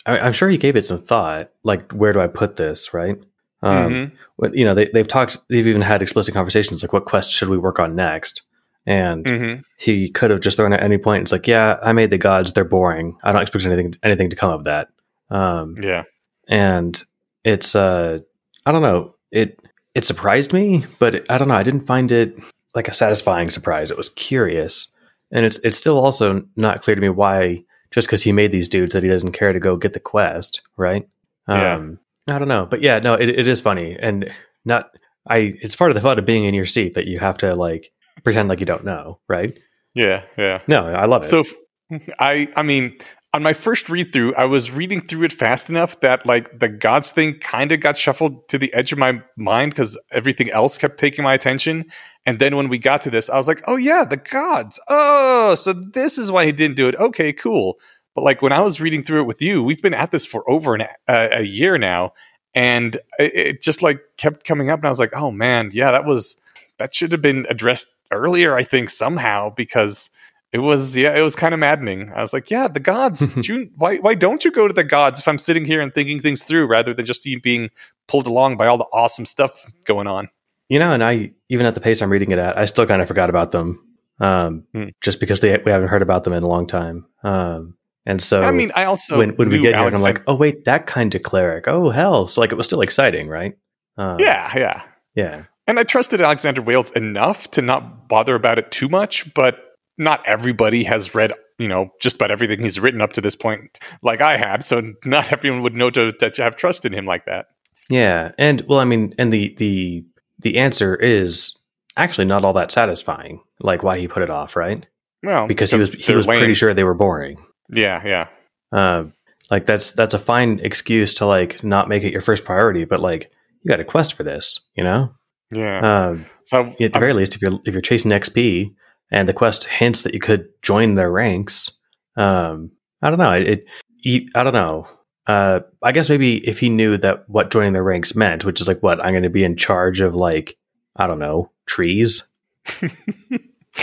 I, I'm sure he gave it some thought. Like, where do I put this, right? Um, mm-hmm. You know, they, they've talked, they've even had explicit conversations like, what quest should we work on next? And mm-hmm. he could have just thrown at any point. It's like, yeah, I made the gods. They're boring. I don't expect anything, anything to come of that. Um, yeah. And it's, uh, I don't know. It, it surprised me, but it, I don't know. I didn't find it like a satisfying surprise. It was curious. And it's, it's still also not clear to me why, just cause he made these dudes that he doesn't care to go get the quest. Right. Um, yeah. I don't know, but yeah, no, it it is funny, and not I. It's part of the fun of being in your seat that you have to like pretend like you don't know, right? Yeah, yeah. No, I love it. So, I I mean, on my first read through, I was reading through it fast enough that like the gods thing kind of got shuffled to the edge of my mind because everything else kept taking my attention. And then when we got to this, I was like, oh yeah, the gods. Oh, so this is why he didn't do it. Okay, cool. But like when I was reading through it with you, we've been at this for over an, uh, a year now, and it, it just like kept coming up. And I was like, oh man, yeah, that was that should have been addressed earlier, I think somehow, because it was yeah, it was kind of maddening. I was like, yeah, the gods. June, why why don't you go to the gods if I'm sitting here and thinking things through rather than just being pulled along by all the awesome stuff going on? You know, and I even at the pace I'm reading it at, I still kind of forgot about them, um, mm. just because they, we haven't heard about them in a long time. Um, And so, I mean, I also when, when we get Alexander- here, and I'm like, oh wait, that kind of cleric. Oh hell! So like, it was still exciting, right? Um, yeah, yeah, yeah. And I trusted Alexander Wales enough to not bother about it too much. But not everybody has read, you know, just about everything he's written up to this point, like I had. So not everyone would know to, to have trust in him like that. Yeah, and well, I mean, and the the the answer is actually not all that satisfying. Like why he put it off, right? Well, because, because he was he was lame. Pretty sure they were boring. Yeah, yeah. Uh, like that's that's a fine excuse to like not make it your first priority, but like you got a quest for this, you know? Yeah. Um, so at the I'm, very least, if you're if you're chasing X P and the quest hints that you could join their ranks, um, I don't know. It, it I don't know. Uh, I guess maybe if he knew that what joining their ranks meant, which is like what I'm going to be in charge of, like I don't know, trees.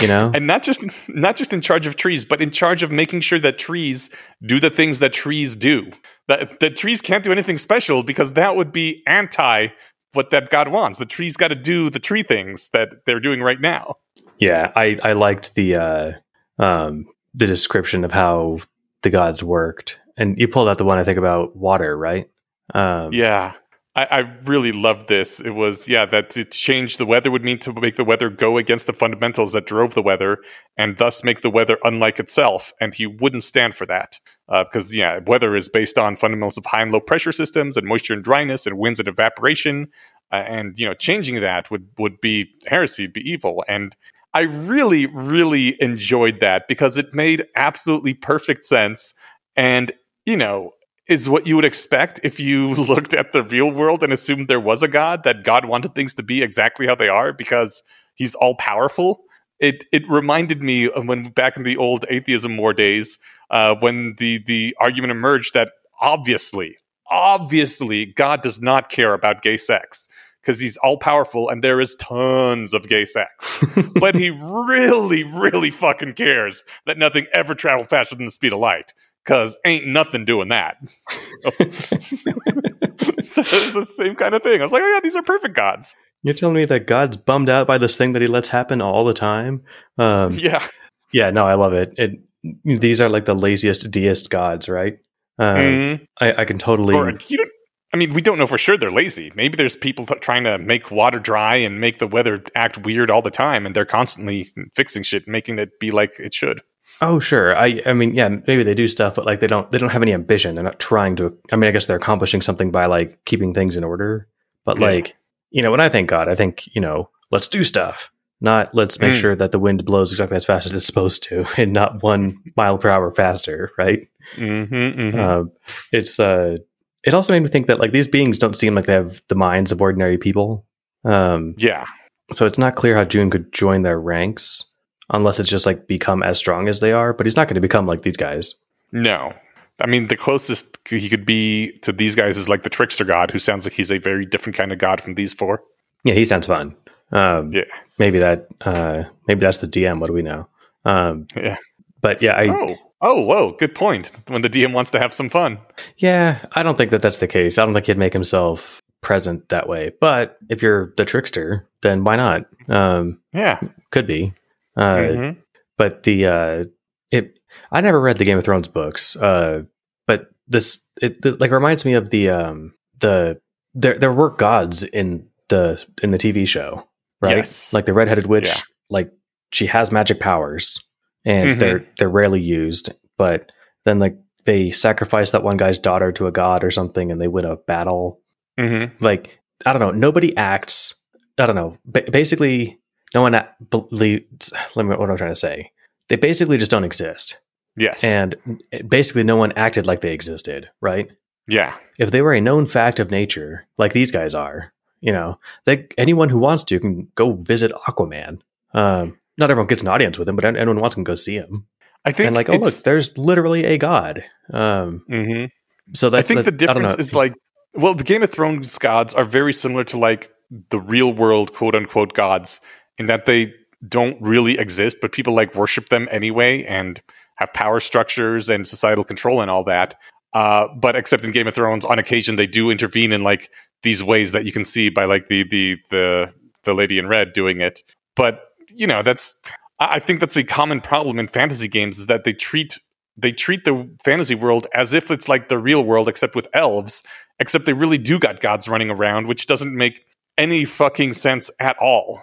you know? And not just not just in charge of trees, but in charge of making sure that trees do the things that trees do. That, that trees can't do anything special because that would be anti what that God wants. The trees got to do the tree things that they're doing right now. Yeah, I, I liked the uh, um, the description of how the gods worked. And you pulled out the one, I think, about water, right? Um, yeah. I, I really loved this. It was, yeah, that to change the weather would mean to make the weather go against the fundamentals that drove the weather and thus make the weather unlike itself. And he wouldn't stand for that. Because, uh, yeah, weather is based on fundamentals of high and low pressure systems and moisture and dryness and winds and evaporation. Uh, and, you know, changing that would, would be heresy, be evil. And I really, really enjoyed that because it made absolutely perfect sense. And, you know, is what you would expect if you looked at the real world and assumed there was a God, that God wanted things to be exactly how they are because he's all powerful. It it reminded me of when back in the old atheism war days, uh, when the, the argument emerged that obviously, obviously God does not care about gay sex because he's all powerful and there is tons of gay sex. But he really, really fucking cares that nothing ever traveled faster than the speed of light. Because ain't nothing doing that. So it's the same kind of thing. I was like, oh, yeah, these are perfect gods. You're telling me that God's bummed out by this thing that he lets happen all the time? Um, yeah. Yeah, no, I love it. it. These are like the laziest deist gods, right? Uh, mm-hmm. I, I can totally... Or, you don't, I mean, we don't know for sure they're lazy. Maybe there's people t- trying to make water dry and make the weather act weird all the time, and they're constantly fixing shit, making it be like it should. Oh, sure. I, I mean, yeah, maybe they do stuff, but like they don't, they don't have any ambition. They're not trying to, I mean, I guess they're accomplishing something by like keeping things in order, but yeah. Like, you know, when I thank God, I think, you know, let's do stuff, not let's make mm. sure that the wind blows exactly as fast as it's supposed to and not one mile per hour faster. Right. Mm-hmm, mm-hmm. Uh, it's, uh, it also made me think that like these beings don't seem like they have the minds of ordinary people. Um, yeah. So it's not clear how June could join their ranks. Unless it's just like become as strong as they are, but he's not going to become like these guys. No. I mean, the closest he could be to these guys is like the trickster god, who sounds like he's a very different kind of god from these four. Yeah, he sounds fun. Um, yeah. Maybe that. Uh, maybe that's the D M. What do we know? Um, yeah. But yeah. I, oh. oh, whoa. Good point. When the D M wants to have some fun. Yeah. I don't think that that's the case. I don't think he'd make himself present that way. But if you're the trickster, then why not? Um, yeah. Could be. Uh, mm-hmm. But the uh, it I never read the Game of Thrones books, uh, but this it the, like reminds me of the um, the there there were gods in the in the T V show, right? Yes. Like the redheaded witch, yeah. Like she has magic powers, and mm-hmm. they're they're rarely used. But then like they sacrifice that one guy's daughter to a god or something, and they win a battle. Mm-hmm. Like I don't know, nobody acts. I don't know, ba- basically. No one believes. Let me. What I'm trying to say. They basically just don't exist. Yes. And basically, no one acted like they existed, right? Yeah. If they were a known fact of nature, like these guys are, you know, they, anyone who wants to can go visit Aquaman. Um, not everyone gets an audience with him, but anyone who wants can go see him. I think. And like, oh look, there's literally a god. Um, mm-hmm. So that's. I think that, the difference is like, well, the Game of Thrones gods are very similar to like the real world, quote unquote, gods. In that they don't really exist, but people like worship them anyway and have power structures and societal control and all that. Uh, but except in Game of Thrones, on occasion they do intervene in like these ways that you can see by like the the the, the lady in red doing it. But you know, that's I think that's a common problem in fantasy games is that they treat they treat the fantasy world as if it's like the real world, except with elves. Except they really do got gods running around, which doesn't make any fucking sense at all.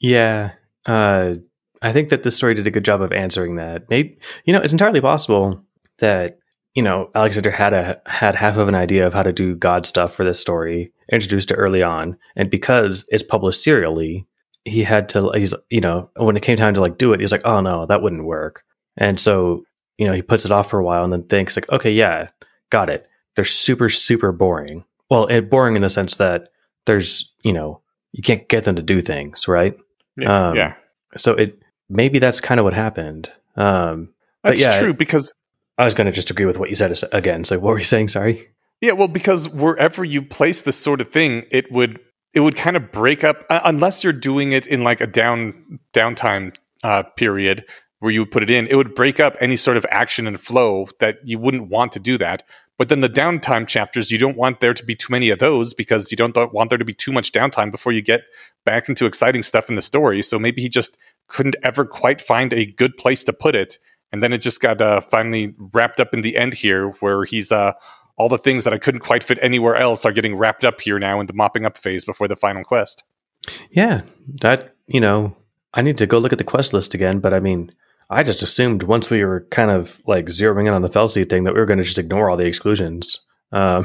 yeah uh I think that this story did a good job of answering that. Maybe, you know, it's entirely possible that, you know, Alexander had a had half of an idea of how to do god stuff for this story, introduced it early on, and because it's published serially, he had to he's you know, when it came time to like do it, he's like, oh no, that wouldn't work. And so, you know, he puts it off for a while and then thinks like, okay, yeah, got it, they're super super boring. Well, it boring in the sense that there's, you know, you can't get them to do things, right? Yeah. Um, yeah. So it maybe that's kind of what happened. Um, that's yeah, true because... I was going to just agree with what you said again. So what were you saying? Sorry. Yeah, well, because wherever you place this sort of thing, it would it would kind of break up, uh, unless you're doing it in like a down downtime uh, period where you would put it in, it would break up any sort of action and flow that you wouldn't want to do that. But then the downtime chapters, you don't want there to be too many of those because you don't want there to be too much downtime before you get back into exciting stuff in the story. So maybe he just couldn't ever quite find a good place to put it. And then it just got uh, finally wrapped up in the end here where he's, uh, all the things that I couldn't quite fit anywhere else are getting wrapped up here now in the mopping up phase before the final quest. Yeah, that, you know, I need to go look at the quest list again, but I mean, I just assumed once we were kind of like zeroing in on the Fel Seed thing that we were going to just ignore all the exclusions. Um,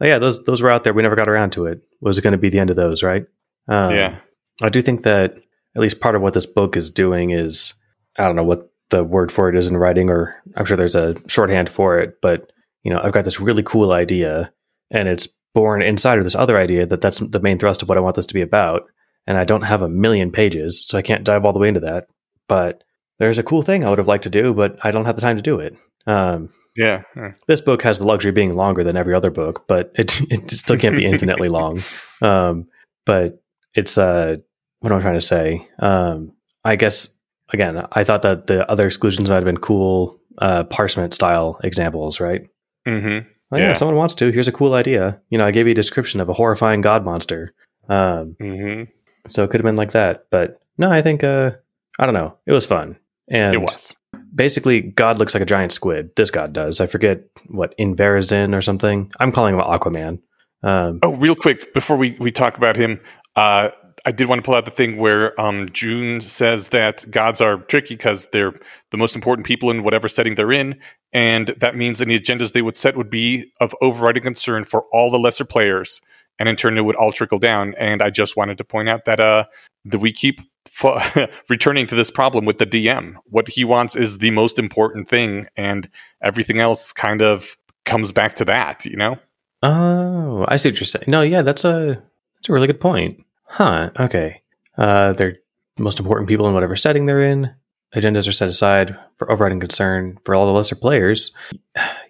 yeah, those those were out there. We never got around to it. Was it going to be the end of those, right? Um, yeah. I do think that at least part of what this book is doing is, I don't know what the word for it is in writing, or I'm sure there's a shorthand for it, but, you know, I've got this really cool idea and it's born inside of this other idea that that's the main thrust of what I want this to be about. And I don't have a million pages, so I can't dive all the way into that. But there's a cool thing I would have liked to do, but I don't have the time to do it. Um, yeah. Mm. This book has the luxury of being longer than every other book, but it it still can't be infinitely long. Um, but it's, uh, what am I trying to say? Um, I guess, again, I thought that the other exclusions might have been cool uh, Parsnip style examples, right? Mm-hmm. Well, yeah, yeah. If someone wants to, here's a cool idea. You know, I gave you a description of a horrifying god monster. Um, mm-hmm. So it could have been like that. But no, I think, uh, I don't know. It was fun. And it was basically God looks like a giant squid. This God does. I forget what Inverazin or something. I'm calling him Aquaman. Um, oh, real quick before we, we talk about him, uh, I did want to pull out the thing where um, June says that gods are tricky because they're the most important people in whatever setting they're in, and that means any agendas they would set would be of overriding concern for all the lesser players, and in turn it would all trickle down. And I just wanted to point out that uh, that we keep f- returning to this problem with the D M. What he wants is the most important thing, and everything else kind of comes back to that, you know? Oh, I see what you're saying. No, yeah, that's a that's a really good point. Huh, okay. Uh, they're most important people in whatever setting they're in. Agendas are set aside for overriding concern for all the lesser players.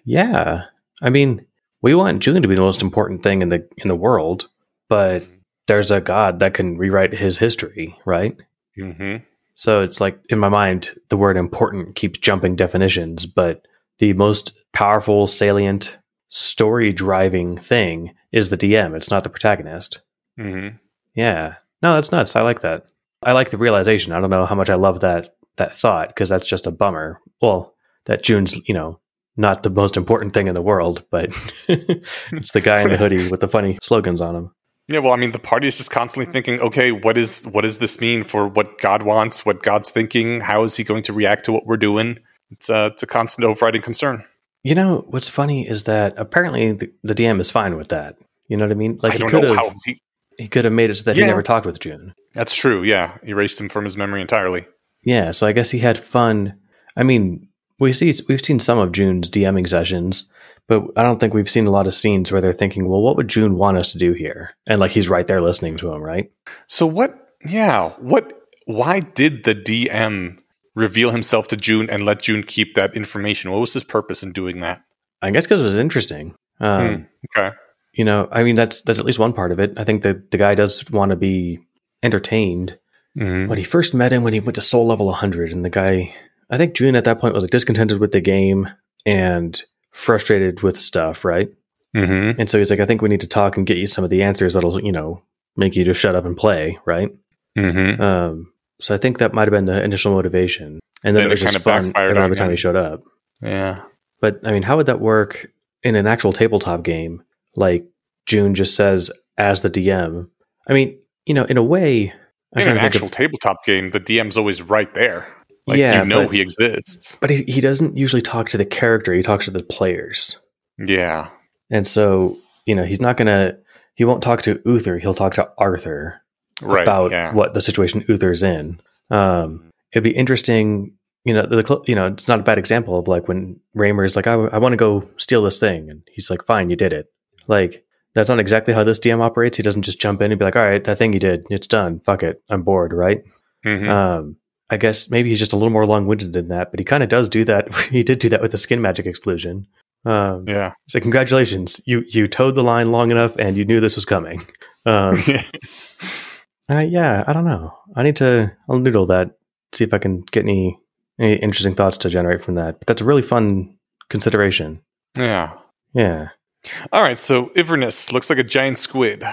Yeah. I mean, we want Julian to be the most important thing in the in the world, but there's a god that can rewrite his history, right? Mm-hmm. So it's like, in my mind, the word important keeps jumping definitions, but the most powerful, salient, story-driving thing is the D M. It's not the protagonist. Mm-hmm. Yeah. No, that's nuts. I like that. I like the realization. I don't know how much I love that that thought, because that's just a bummer. Well, that June's, you know, not the most important thing in the world, but it's the guy in the hoodie with the funny slogans on him. Yeah, well, I mean, the party is just constantly thinking, okay, what is what does this mean for what God wants, what God's thinking? How is he going to react to what we're doing? It's, uh, it's a constant overriding concern. You know, what's funny is that apparently the, the D M is fine with that. You know what I mean? Like, I don't he know how... He- He could have made it so that yeah. he never talked with June. That's true, yeah. Erased him from his memory entirely. Yeah, so I guess he had fun. I mean, we see, we've seen some of June's DMing sessions, but I don't think we've seen a lot of scenes where they're thinking, well, what would June want us to do here? And like he's right there listening to him, right? So what, yeah, what, why did the D M reveal himself to June and let June keep that information? What was his purpose in doing that? I guess because it was interesting. Um, hmm, okay. You know, I mean, that's that's at least one part of it. I think that the guy does want to be entertained. Mm-hmm. When he first met him, when he went to soul level one hundred, and the guy, I think June at that point was like discontented with the game and frustrated with stuff, right? Mm-hmm. And so he's like, I think we need to talk and get you some of the answers that'll, you know, make you just shut up and play, right? Mm-hmm. Um, so I think that might have been the initial motivation. And then, then it was it just fun every time he showed up. Yeah. But, I mean, how would that work in an actual tabletop game? Like June just says as the D M. I mean, you know, in a way, I'm in an actual of, tabletop game, the D M's always right there. Like, yeah, you know, but he exists, but he, he doesn't usually talk to the character. He talks to the players. Yeah, and so you know, he's not gonna. He won't talk to Uther. He'll talk to Arthur right, about yeah. what the situation Uther's in. Um, it'd be interesting. You know, the you know, it's not a bad example of like when Raymer is like, I, I want to go steal this thing, and he's like, fine, you did it. Like, that's not exactly how this D M operates. He doesn't just jump in and be like, all right, that thing you did, it's done. Fuck it. I'm bored, right? Mm-hmm. Um, I guess maybe he's just a little more long-winded than that, but he kind of does do that. He did do that with the skin magic exclusion. Um, yeah. So congratulations. You you towed the line long enough and you knew this was coming. Um, uh, yeah, I don't know. I need to, I'll noodle that, see if I can get any, any interesting thoughts to generate from that. But that's a really fun consideration. Yeah. Yeah. All right. So Iverness looks like a giant squid.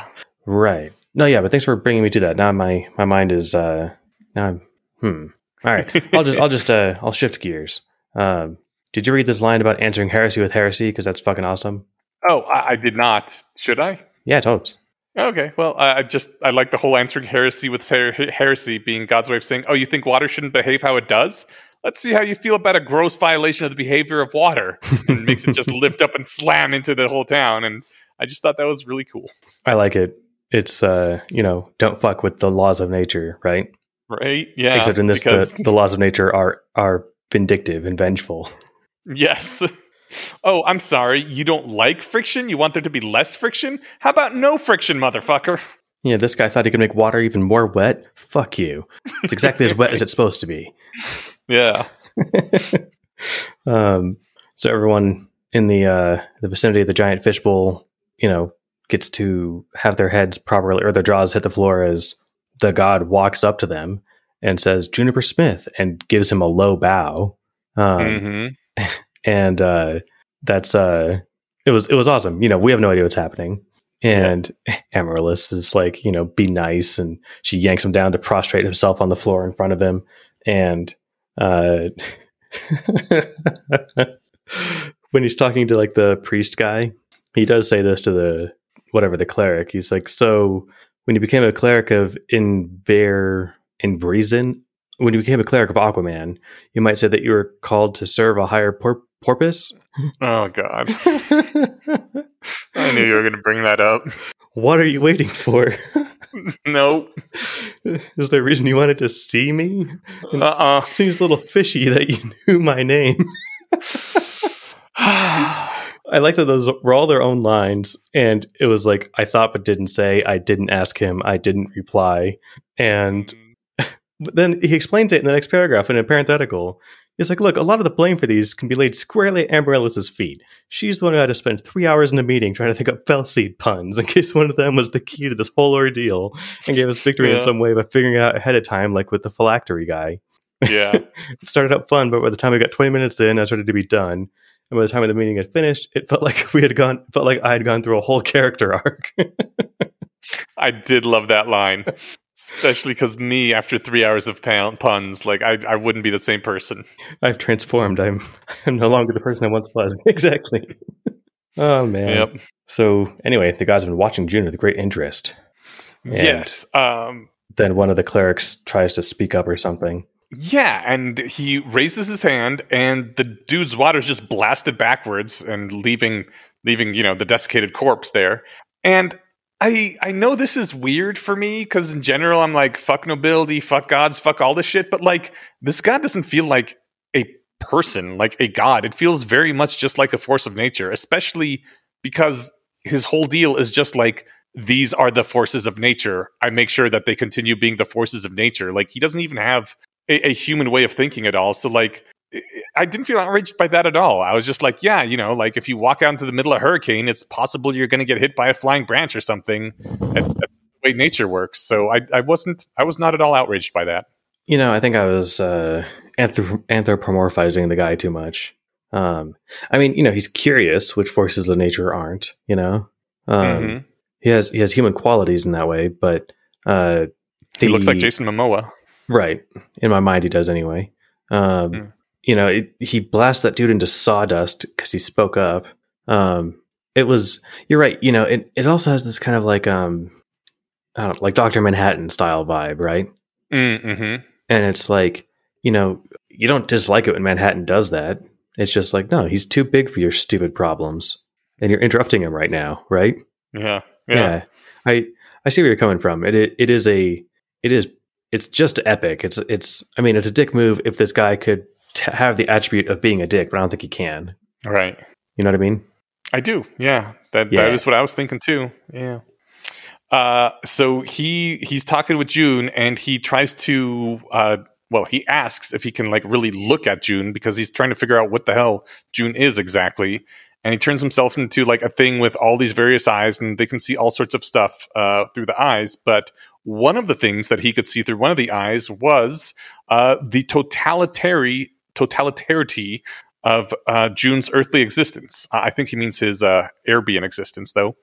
Right. No, yeah, but thanks for bringing me to that. Now my, my mind is, uh, now I'm, hmm. All right. I'll just, I'll just, uh, I'll shift gears. Um, Did you read this line about answering heresy with heresy? Because that's fucking awesome. Oh, I, I did not. Should I? Yeah, totes. Okay, well, I, I just, I like the whole answering heresy with her- heresy being God's way of saying, oh, you think water shouldn't behave how it does? Let's see how you feel about a gross violation of the behavior of water. And it makes it just lift up and slam into the whole town. And I just thought that was really cool. I like it. It's, uh, you know, don't fuck with the laws of nature, right? Right, yeah. Except in this, because... the, the laws of nature are are vindictive and vengeful. Yes. Oh, I'm sorry. You don't like friction? You want there to be less friction? How about no friction, motherfucker? Yeah, this guy thought he could make water even more wet. Fuck you. It's exactly as wet as it's supposed to be. Yeah. um, so everyone in the uh, the vicinity of the giant fishbowl, you know, gets to have their heads properly, or their jaws hit the floor as the god walks up to them and says, Juniper Smith, and gives him a low bow. Um, mm-hmm. And uh that's uh it was it was awesome. You know, we have no idea what's happening. And yeah. Amaryllis is like, you know, be nice, and she yanks him down to prostrate himself on the floor in front of him. And uh when he's talking to like the priest guy, he does say this to the whatever the cleric. He's like, so when you became a cleric of Inver Invresen when you became a cleric of Aquaman, you might say that you were called to serve a higher por- purpose. Oh, God. I knew you were going to bring that up. What are you waiting for? No. Is there a reason you wanted to see me? Uh-uh. It seems a little fishy that you knew my name. I like that those were all their own lines. And it was like, I thought but didn't say. I didn't ask him. I didn't reply. And... But then he explains it in the next paragraph in a parenthetical. He's like, look, a lot of the blame for these can be laid squarely at Amaryllis's feet. She's the one who had to spend three hours in a meeting trying to think up fel seed puns in case one of them was the key to this whole ordeal and gave us victory yeah. in some way by figuring out ahead of time, like with the phylactery guy. Yeah. It started up fun, but by the time we got twenty minutes in, I started to be done. And by the time the meeting had finished, it felt like we had gone, felt like I had gone through a whole character arc. I did love that line. Especially because me, after three hours of puns, like I, I wouldn't be the same person. I've transformed. I'm, I'm no longer the person I once was. Exactly. Oh man. Yep. So anyway, the guys have been watching June with great interest. And yes. Um. Then one of the clerics tries to speak up or something. Yeah, and he raises his hand, and the dude's water is just blasted backwards and leaving, leaving you know the desiccated corpse there, and. I, I know this is weird for me because in general, I'm like, fuck nobility, fuck gods, fuck all this shit. But like this god doesn't feel like a person, like a god. It feels very much just like a force of nature, especially because his whole deal is just like, these are the forces of nature. I make sure that they continue being the forces of nature. Like he doesn't even have a, a human way of thinking at all. So like, I didn't feel outraged by that at all. I was just like, yeah, you know, like if you walk out into the middle of a hurricane, it's possible you're going to get hit by a flying branch or something. That's, that's the way nature works. So I, I wasn't, I was not at all outraged by that. You know, I think I was uh, anthrop- anthropomorphizing the guy too much. Um, I mean, you know, he's curious, which forces of nature aren't, you know, um, mm-hmm. he has, he has human qualities in that way, but uh, the, he looks like Jason Momoa. Right. In my mind, he does anyway. Um, mm. You know, it, he blasts that dude into sawdust because he spoke up. Um, it was, you're right. You know, it, it also has this kind of like, um, I don't know, like Doctor Manhattan style vibe, right? Mm-hmm. And it's like, you know, you don't dislike it when Manhattan does that. It's just like, no, he's too big for your stupid problems, and you're interrupting him right now, right? Yeah, yeah. yeah. I I see where you're coming from. It it, it is a it is it's just epic. It's it's. I mean, it's a dick move if this guy could. To have the attribute of being a dick, but I don't think he can. Right. You know what I mean? I do. Yeah. That yeah. that is what I was thinking too. Yeah. Uh, so he he's talking with June, and he tries to uh, well, he asks if he can like really look at June because he's trying to figure out what the hell June is exactly. and he turns himself into like a thing with all these various eyes, and they can see all sorts of stuff uh, through the eyes. But one of the things that he could see through one of the eyes was uh, the totalitary totalitarity of uh, June's earthly existence. I think he means his uh, Aerbian existence, though.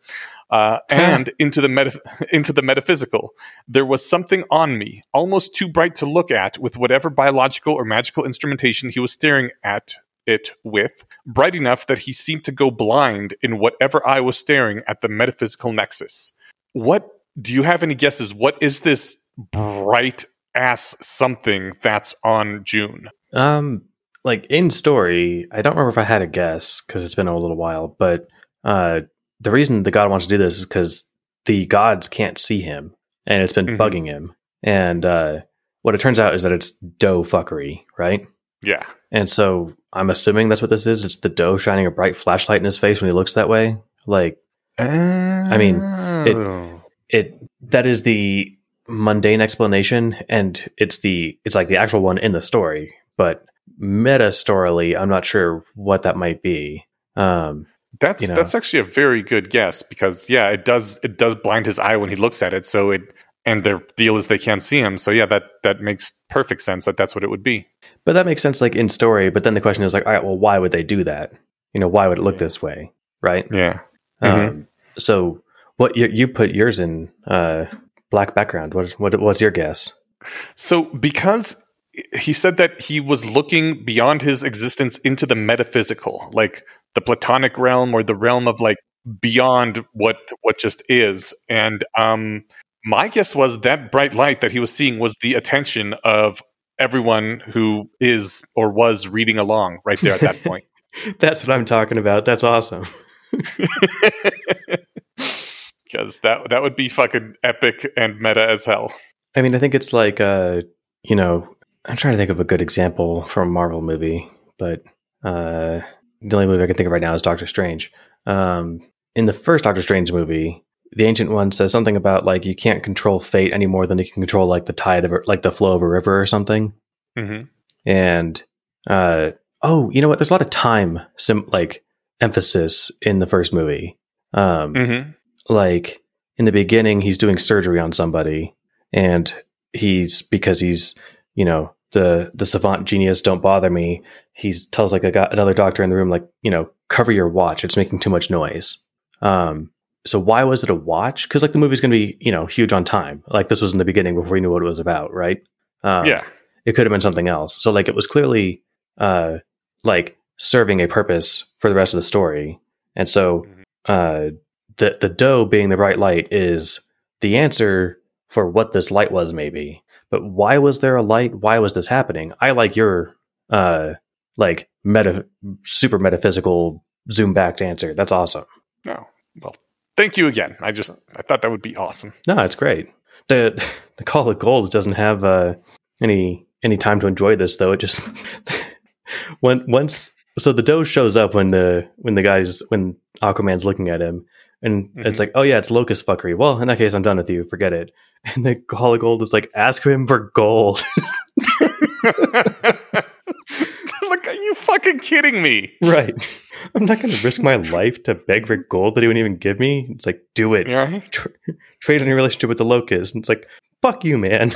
Uh, and into the meta- into the metaphysical. There was something on me, almost too bright to look at with whatever biological or magical instrumentation he was staring at it with, bright enough that he seemed to go blind in whatever eye was staring at the metaphysical nexus. What, do you have any guesses? What is this bright-ass something that's on June? Um... Like, in story, I don't remember if I had a guess, because it's been a little while, but uh, the reason the god wants to do this is because the gods can't see him, and it's been mm-hmm. bugging him. And uh, what it turns out is that it's doe fuckery, right? Yeah. And so, I'm assuming that's what this is. It's the doe shining a bright flashlight in his face when he looks that way. Like, oh. I mean, it, it that is the mundane explanation, and it's the it's like the actual one in the story, but... meta-storily, I'm not sure what that might be. Um, that's you know. that's actually a very good guess, because yeah, it does it does blind his eye when he looks at it. So it and their deal is they can't see him. So yeah, that that makes perfect sense that that's what it would be. But that makes sense like in story. But then the question is like, all right, well, why would they do that? You know, why would it look this way, right? Yeah. Mm-hmm. Um, so what you, you put yours in uh, black background? What what what's your guess? So because. He said that he was looking beyond his existence into the metaphysical, like the Platonic realm or the realm of like beyond what what just is. And um, my guess was that bright light that he was seeing was the attention of everyone who is or was reading along right there at that point. That's what I'm talking about. That's awesome. Because that that would be fucking epic and meta as hell. I mean, I think it's like, uh, you know, I'm trying to think of a good example from a Marvel movie, but uh, the only movie I can think of right now is Doctor Strange. Um, in the first Doctor Strange movie, the Ancient One says something about like you can't control fate any more than you can control like the tide of a, like the flow of a river or something. Mm-hmm. And uh, oh, you know what? There's a lot of time sim- like emphasis in the first movie. Um, mm-hmm. Like in the beginning, he's doing surgery on somebody, and he's because he's you know, the, the savant genius, don't bother me. He tells like a guy, another doctor in the room, like, you know, cover your watch. It's making too much noise. Um, so why was it a watch? Cause like the movie's going to be, you know, huge on time. Like this was in the beginning before we knew what it was about. Right. Um, yeah. It could have been something else. So like, it was clearly, uh, like serving a purpose for the rest of the story. And so, uh, the, the doe being the bright light is the answer for what this light was maybe. But why was there a light? Why was this happening? I like your uh, like meta, super metaphysical zoom backed answer. That's awesome. Oh, well, thank you again. I just I thought that would be awesome. No, it's great. The the Call of Gold doesn't have uh, any any time to enjoy this though. It just when once so the doe shows up when the when the guys when Aquaman's looking at him. And mm-hmm. it's like, oh yeah, it's locust fuckery. Well, in that case, I'm done with you. Forget it. And the Call of Gold is like, ask him for gold. Like, are you fucking kidding me? Right. I'm not going to risk my life to beg for gold that he wouldn't even give me. It's like, do it. Yeah. Tra- trade on your relationship with the locust. And it's like, fuck you, man.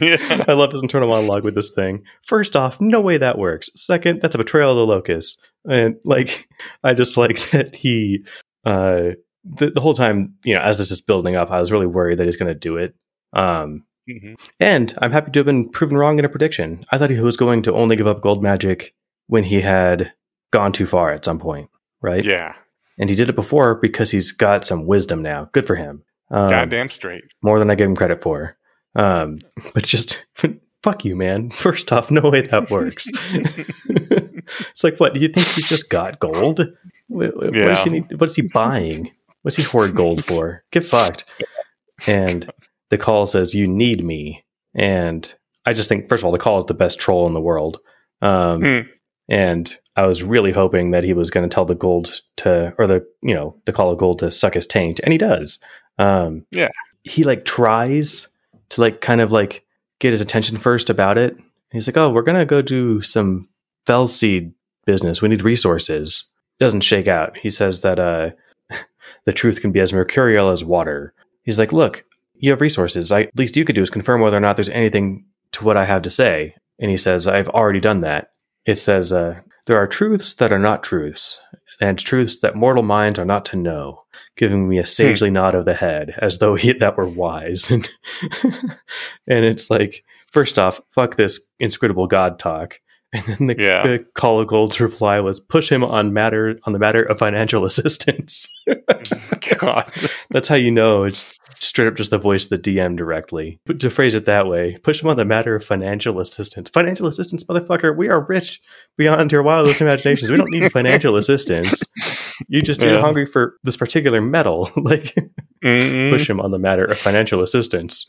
Yeah. I love this internal monologue with this thing. First off, no way that works. Second, that's a betrayal of the locust. And like, I just like that he... Uh, the, the whole time, you know, as this is building up, I was really worried that he's going to do it. Um, mm-hmm. And I'm happy to have been proven wrong in a prediction. I thought he was going to only give up gold magic when he had gone too far at some point, right? Yeah. And he did it before because he's got some wisdom now. Good for him. Um, Goddamn straight. More than I gave him credit for. Um, but just, fuck you, man. First off, no way that works. It's like, what, do you think he's just got gold? What, what, yeah. does he need, what is he buying? What's he hoard gold for? Get fucked. And the call says, you need me. And I just think, first of all, the call is the best troll in the world. Um, mm. And I was really hoping that he was going to tell the gold to, or the, you know, the Call of Gold to suck his taint. And he does. Um, yeah. He like tries to like, kind of like get his attention first about it. And he's like, oh, we're going to go do some Fel Seed business. We need resources. doesn't shake out. He says that uh, the truth can be as mercurial as water. He's like, look, you have resources. I, least you could do is confirm whether or not there's anything to what I have to say. And he says, I've already done that. It says, uh, there are truths that are not truths, and truths that mortal minds are not to know, giving me a sagely nod of the head, as though he, that were wise. and it's like, first off, fuck this inscrutable God talk. And then the, yeah. the Call of Gold's reply was, push him on matter on the matter of financial assistance. God, that's how you know it's straight up just the voice of the D M directly. But to phrase it that way, push him on the matter of financial assistance. Financial assistance, motherfucker, we are rich beyond your wildest imaginations. We don't need financial assistance. You just yeah. you're hungry for this particular metal. Like, mm-hmm. push him on the matter of financial assistance.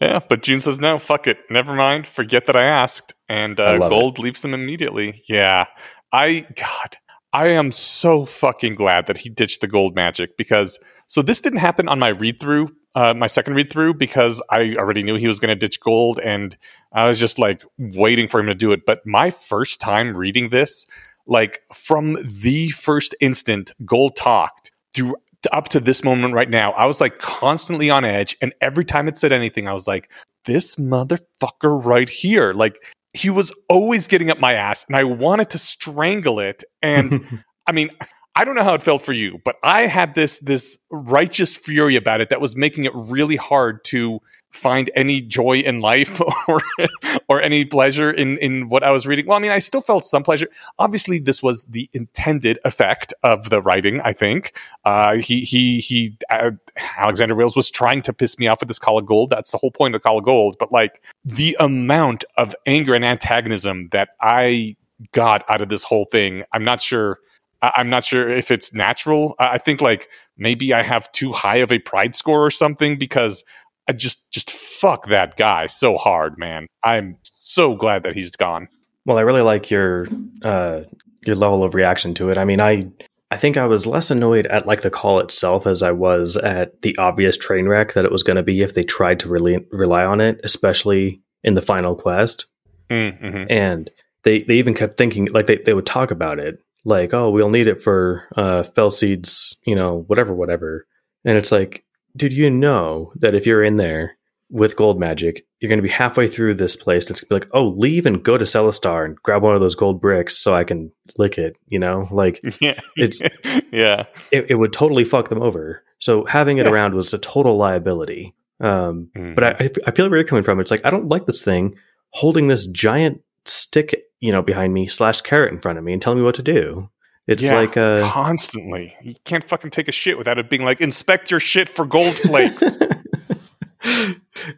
Yeah, but June says, no, fuck it. Never mind. Forget that I asked. And uh, I Gold it. leaves him immediately. Yeah. I, God, I am so fucking glad that he ditched the gold magic, because, so this didn't happen on my read through, uh, my second read through, because I already knew he was going to ditch gold and I was just like waiting for him to do it. But my first time reading this, like from the first instant Gold talked through up to this moment right now, I was like constantly on edge, and every time it said anything I was like, this motherfucker right here, like he was always getting up my ass and I wanted to strangle it. And I mean, I don't know how it felt for you, but I had this this righteous fury about it that was making it really hard to find any joy in life or or any pleasure in in what I was reading. Well, I mean, I still felt some pleasure. Obviously, this was the intended effect of the writing, I think. Uh, he, he, he, uh, Alexander Wales was trying to piss me off with this Call of Gold. That's the whole point of the Call of Gold. But like the amount of anger and antagonism that I got out of this whole thing, I'm not sure. I'm not sure if it's natural. I think like maybe I have too high of a pride score or something, because I just just fuck that guy so hard, man. I'm so glad that he's gone. Well, I really like your uh, your level of reaction to it. I mean, I I think I was less annoyed at like the call itself as I was at the obvious train wreck that it was going to be if they tried to rely, rely on it, especially in the final quest. Mm-hmm. And they, they even kept thinking, like they, they would talk about it. Like, oh, we'll need it for uh, Fel Seed's, you know, whatever, whatever. And it's like, dude, you know that if you're in there with gold magic, you're going to be halfway through this place. It's going to be like, oh, leave and go to Celestar and grab one of those gold bricks so I can lick it, you know? Like, yeah. it's yeah, it, it would totally fuck them over. So having it yeah. around was a total liability. Um, mm. But I, I feel where you're coming from. It's like, I don't like this thing holding this giant stick, you know, behind me slash carrot in front of me and telling me what to do. It's yeah, like uh constantly. You can't fucking take a shit without it being like, inspect your shit for gold flakes.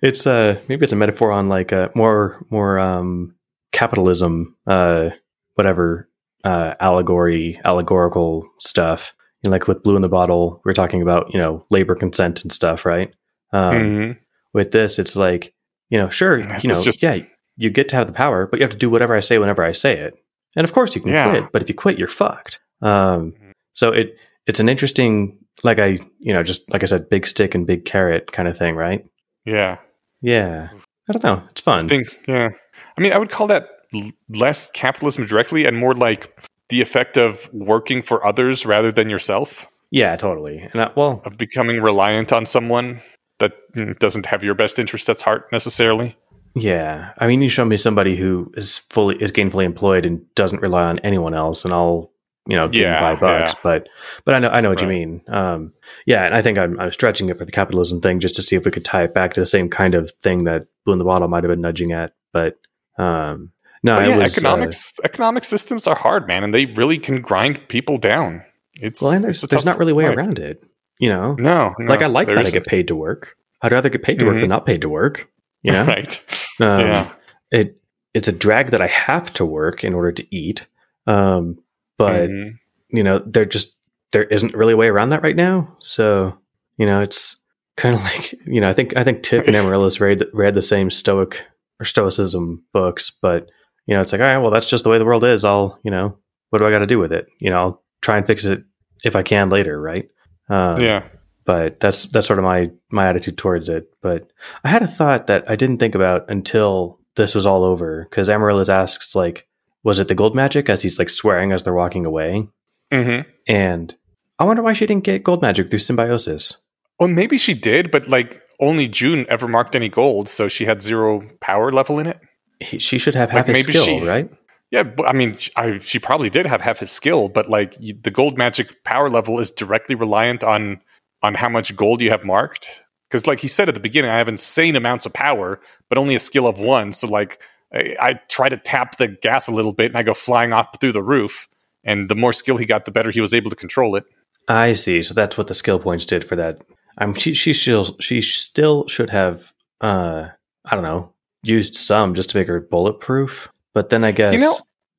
It's uh maybe it's a metaphor on like a more more um capitalism, uh whatever, uh allegory, allegorical stuff. And like with Blue in the Bottle, we're talking about, you know, labor consent and stuff, right? Um mm-hmm. With this, it's like, you know, sure, you know, just- yeah, you get to have the power, but you have to do whatever I say whenever I say it. And of course you can yeah. quit, but if you quit, you're fucked. Um, so it it's an interesting, like I, you know, just like I said, big stick and big carrot kind of thing, right? Yeah. Yeah. I don't know. It's fun. I think, yeah. I mean, I would call that l- less capitalism directly and more like the effect of working for others rather than yourself. Yeah, totally. And I, well, of becoming reliant on someone that doesn't have your best interests at heart necessarily. Yeah, I mean, you show me somebody who is fully is gainfully employed and doesn't rely on anyone else, and I'll, you know, give yeah, them five bucks. Yeah. But, but I know, I know what right. you mean. Um, yeah, and I think I'm, I'm stretching it for the capitalism thing just to see if we could tie it back to the same kind of thing that Blue in the Bottle might have been nudging at. But um, no, but yeah, it was, economics. Uh, economic systems are hard, man, and they really can grind people down. It's well, and there's it's there's not really way life. around it. You know, no, no like I like that isn't. I get paid to work. I'd rather get paid to work mm-hmm. than not paid to work. You know? Right. Um, yeah. It it's a drag that I have to work in order to eat. Um, but mm-hmm. you know, there just there isn't really a way around that right now. So you know, it's kind of like, you know, I think I think Tiff and Amaryllis read read the same Stoic or Stoicism books, but you know, it's like, all right, well, that's just the way the world is. I'll you know, what do I got to do with it? You know, I'll try and fix it if I can later, right? Um, yeah. But that's that's sort of my, my attitude towards it. But I had a thought that I didn't think about until this was all over, because Amaryllis asks, like, was it the gold magic as he's like swearing as they're walking away? Mm-hmm. And I wonder why she didn't get gold magic through symbiosis. Well, maybe she did, but like only June ever marked any gold, so she had zero power level in it. He, she should have half like his skill, she, right? Yeah, I mean, I, she probably did have half his skill, but like the gold magic power level is directly reliant on on how much gold you have marked. Because like he said at the beginning, I have insane amounts of power, but only a skill of one. So like I, I try to tap the gas a little bit and I go flying off through the roof. And the more skill he got, the better he was able to control it. I see. So that's what the skill points did for that. Um, she she still she still should have uh I don't know used some just to make her bulletproof. But then I guess you know,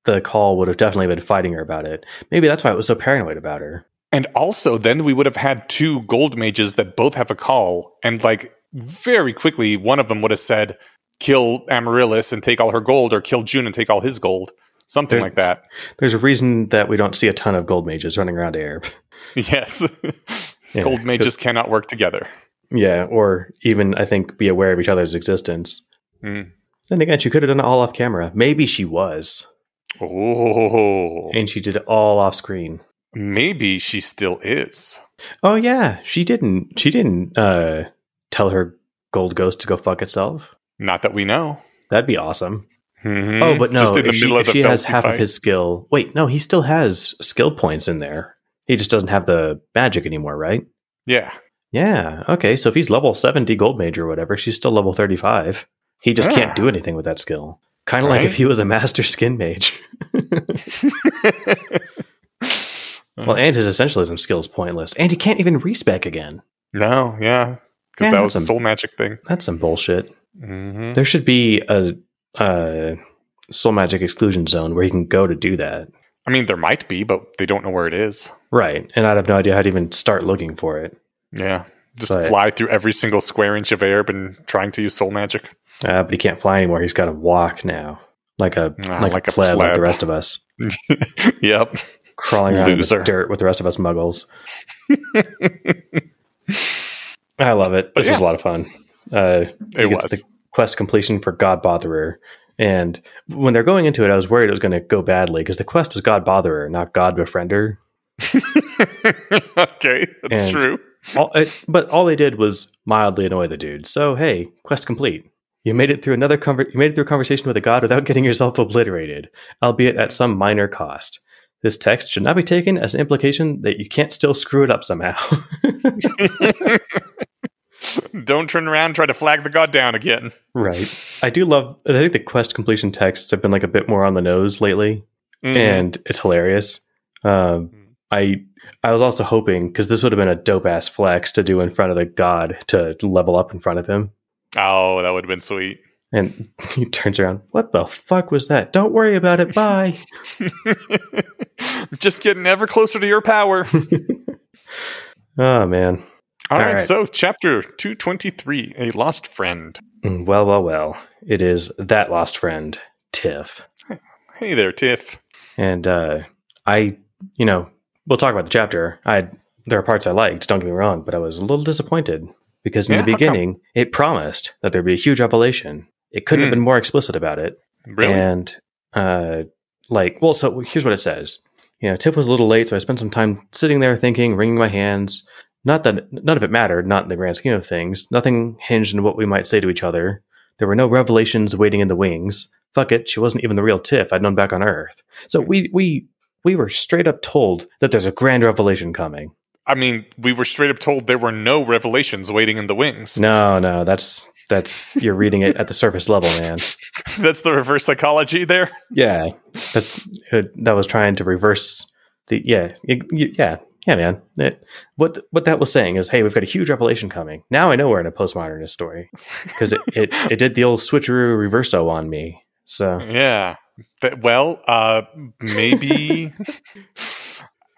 the call would have definitely been fighting her about it. Maybe that's why it was so paranoid about her. And also, then we would have had two gold mages that both have a call, and like very quickly, one of them would have said, "Kill Amaryllis and take all her gold," or "Kill June and take all his gold," something there, like that. There's a reason that we don't see a ton of gold mages running around Aerb. Yes. Yeah, gold mages cannot work together. Yeah, or even, I think, be aware of each other's existence. Mm. Then again, she could have done it all off camera. Maybe she was. Oh. And she did it all off screen. Maybe she still is. Oh, yeah. She didn't. She didn't uh, tell her gold ghost to go fuck itself. Not that we know. That'd be awesome. Mm-hmm. Oh, but no. Just in the if middle she, of if the she has half fight. Of his skill. Wait, no, he still has skill points in there. He just doesn't have the magic anymore, right? Yeah. Yeah. Okay. So if he's level seventy gold mage or whatever, she's still level thirty-five. He just yeah. can't do anything with that skill. Kind of right? Like if he was a master skin mage. Well, and his essentialism skill is pointless. And he can't even respec again. No. Yeah. Because that was a soul magic thing. That's some bullshit. Mm-hmm. There should be a, a soul magic exclusion zone where you can go to do that. I mean, there might be, but they don't know where it is. Right. And I'd have no idea how to even start looking for it. Yeah. Just but, fly through every single square inch of Aerb and trying to use soul magic. Uh, but he can't fly anymore. He's got to walk now. Like a, uh, like like a, pleb, a pleb, like the rest of us. Yep. Crawling around in the dirt with the rest of us muggles. I love it. This yeah. was a lot of fun. Uh, it was. The quest completion for God Botherer. And when they're going into it, I was worried it was going to go badly because the quest was God Botherer, not God Befriender. Okay, that's and true. all, it, but all they did was mildly annoy the dude. So hey, quest complete. You made it through another conver- you made it through a conversation with a god without getting yourself obliterated, albeit at some minor cost. This text should not be taken as an implication that you can't still screw it up somehow. Don't turn around and try to flag the god down again. Right. I do love, I think the quest completion texts have been like a bit more on the nose lately, mm. and it's hilarious. Um, I I was also hoping, because this would have been a dope-ass flex to do in front of the god, to level up in front of him. Oh, that would have been sweet. And he turns around, what the fuck was that? Don't worry about it, bye. Just getting ever closer to your power. Oh, man. All, All right, right, so chapter two twenty-three, A Lost Friend. Well, well, well. It is that lost friend, Tiff. Hey there, Tiff. And uh, I, you know, we'll talk about the chapter. I There are parts I liked, don't get me wrong, but I was a little disappointed because in yeah, the beginning, it promised that there'd be a huge revelation. It couldn't mm. have been more explicit about it. Really? And, uh, like, well, so here's what it says. You know, Tiff was a little late, so I spent some time sitting there thinking, wringing my hands. Not that none of it mattered, not in the grand scheme of things. Nothing hinged on what we might say to each other. There were no revelations waiting in the wings. Fuck it, she wasn't even the real Tiff I'd known back on Earth. So we we we were straight up told that there's a grand revelation coming. I mean, we were straight up told there were no revelations waiting in the wings. No, no, that's that's you're reading it at the surface level, man. That's the reverse psychology there? Yeah. That's, that was trying to reverse the yeah, yeah. Yeah, man. It, what what that was saying is, hey, we've got a huge revelation coming. Now I know we're in a postmodernist story because it, it, it did the old switcheroo reverso on me. So yeah. But, well, uh, maybe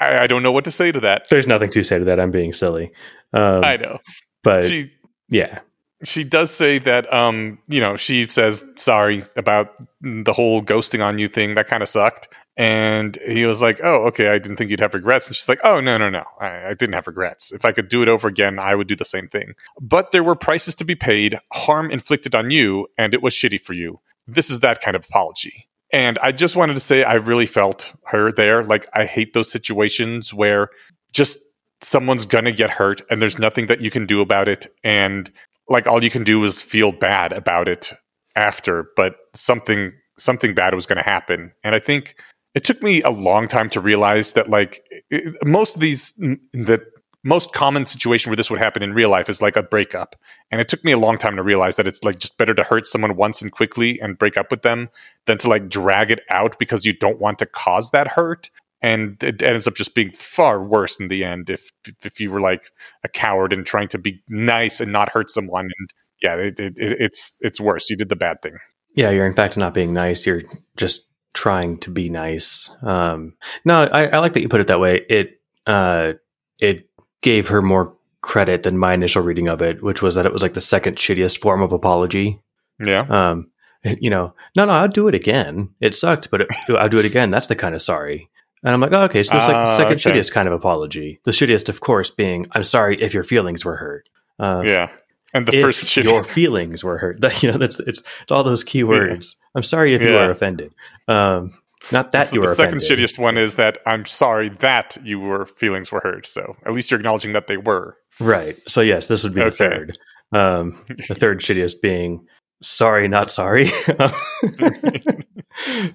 I, I don't know what to say to that. There's nothing to say to that. I'm being silly. Um, I know, but she, yeah, she does say that. Um, you know, she says sorry about the whole ghosting on you thing. That kind of sucked. And he was like, oh, okay, I didn't think you'd have regrets. And she's like, oh, no, no, no, I, I didn't have regrets. If I could do it over again, I would do the same thing. But there were prices to be paid, harm inflicted on you, and it was shitty for you. This is that kind of apology. And I just wanted to say I really felt her there. Like, I hate those situations where just someone's going to get hurt and there's nothing that you can do about it. And, like, all you can do is feel bad about it after. But something something bad was going to happen. And I think it took me a long time to realize that, like, it, most of these... the most common situation where this would happen in real life is like a breakup. And it took me a long time to realize that it's like just better to hurt someone once and quickly and break up with them than to like drag it out because you don't want to cause that hurt. And it ends up just being far worse in the end if if you were like a coward and trying to be nice and not hurt someone. And yeah, it, it, it's it's worse. You did the bad thing. Yeah, you're in fact not being nice. You're just trying to be nice. Um, no, I, I like that you put it that way. It uh, it gave her more credit than my initial reading of it, which was that it was like the second shittiest form of apology. Yeah. Um, you know, no, no, I'll do it again. It sucked, but it, I'll do it again. That's the kind of sorry. And I'm like, oh, okay. So that's uh, like the second okay. shittiest kind of apology. The shittiest, of course, being, I'm sorry if your feelings were hurt. Uh, yeah. And the if first shittiest. Your feelings were hurt. That, you know, that's, it's, it's all those key words. Yeah. I'm sorry if yeah. you are offended. Um, Not that so you were offended. The second shittiest one is that I'm sorry that your feelings were hurt. So at least you're acknowledging that they were. Right. So yes, this would be okay. the third. Um, the third shittiest being sorry, not sorry.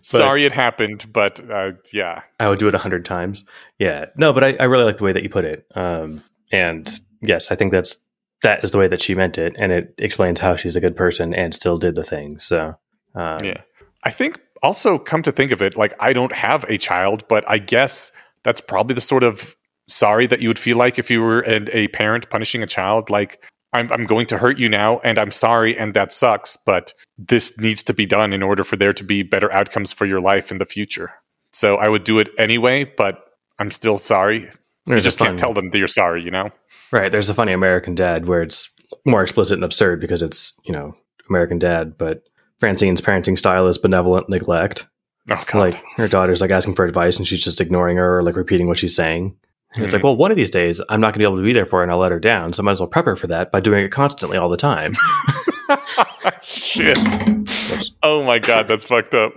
Sorry it happened, but uh, yeah. I would do it a hundred times. Yeah. No, but I, I really like the way that you put it. Um, and yes, I think that's that is the way that she meant it. And it explains how she's a good person and still did the thing. So um, yeah, I think... Also, come to think of it, like, I don't have a child, but I guess that's probably the sort of sorry that you would feel like if you were an, a parent punishing a child. Like, I'm, I'm going to hurt you now, and I'm sorry, and that sucks, but this needs to be done in order for there to be better outcomes for your life in the future. So I would do it anyway, but I'm still sorry. There's you just can't tell them that you're sorry, you know? Right. There's a funny American Dad where it's more explicit and absurd because it's, you know, American Dad, but... Francine's parenting style is benevolent neglect. Oh, God. Like, her daughter's like asking for advice and she's just ignoring her or like repeating what she's saying. And mm-hmm. It's like, well, one of these days I'm not going to be able to be there for her and I'll let her down. So I might as well prep her for that by doing it constantly all the time. Shit. Oh my God, that's fucked up.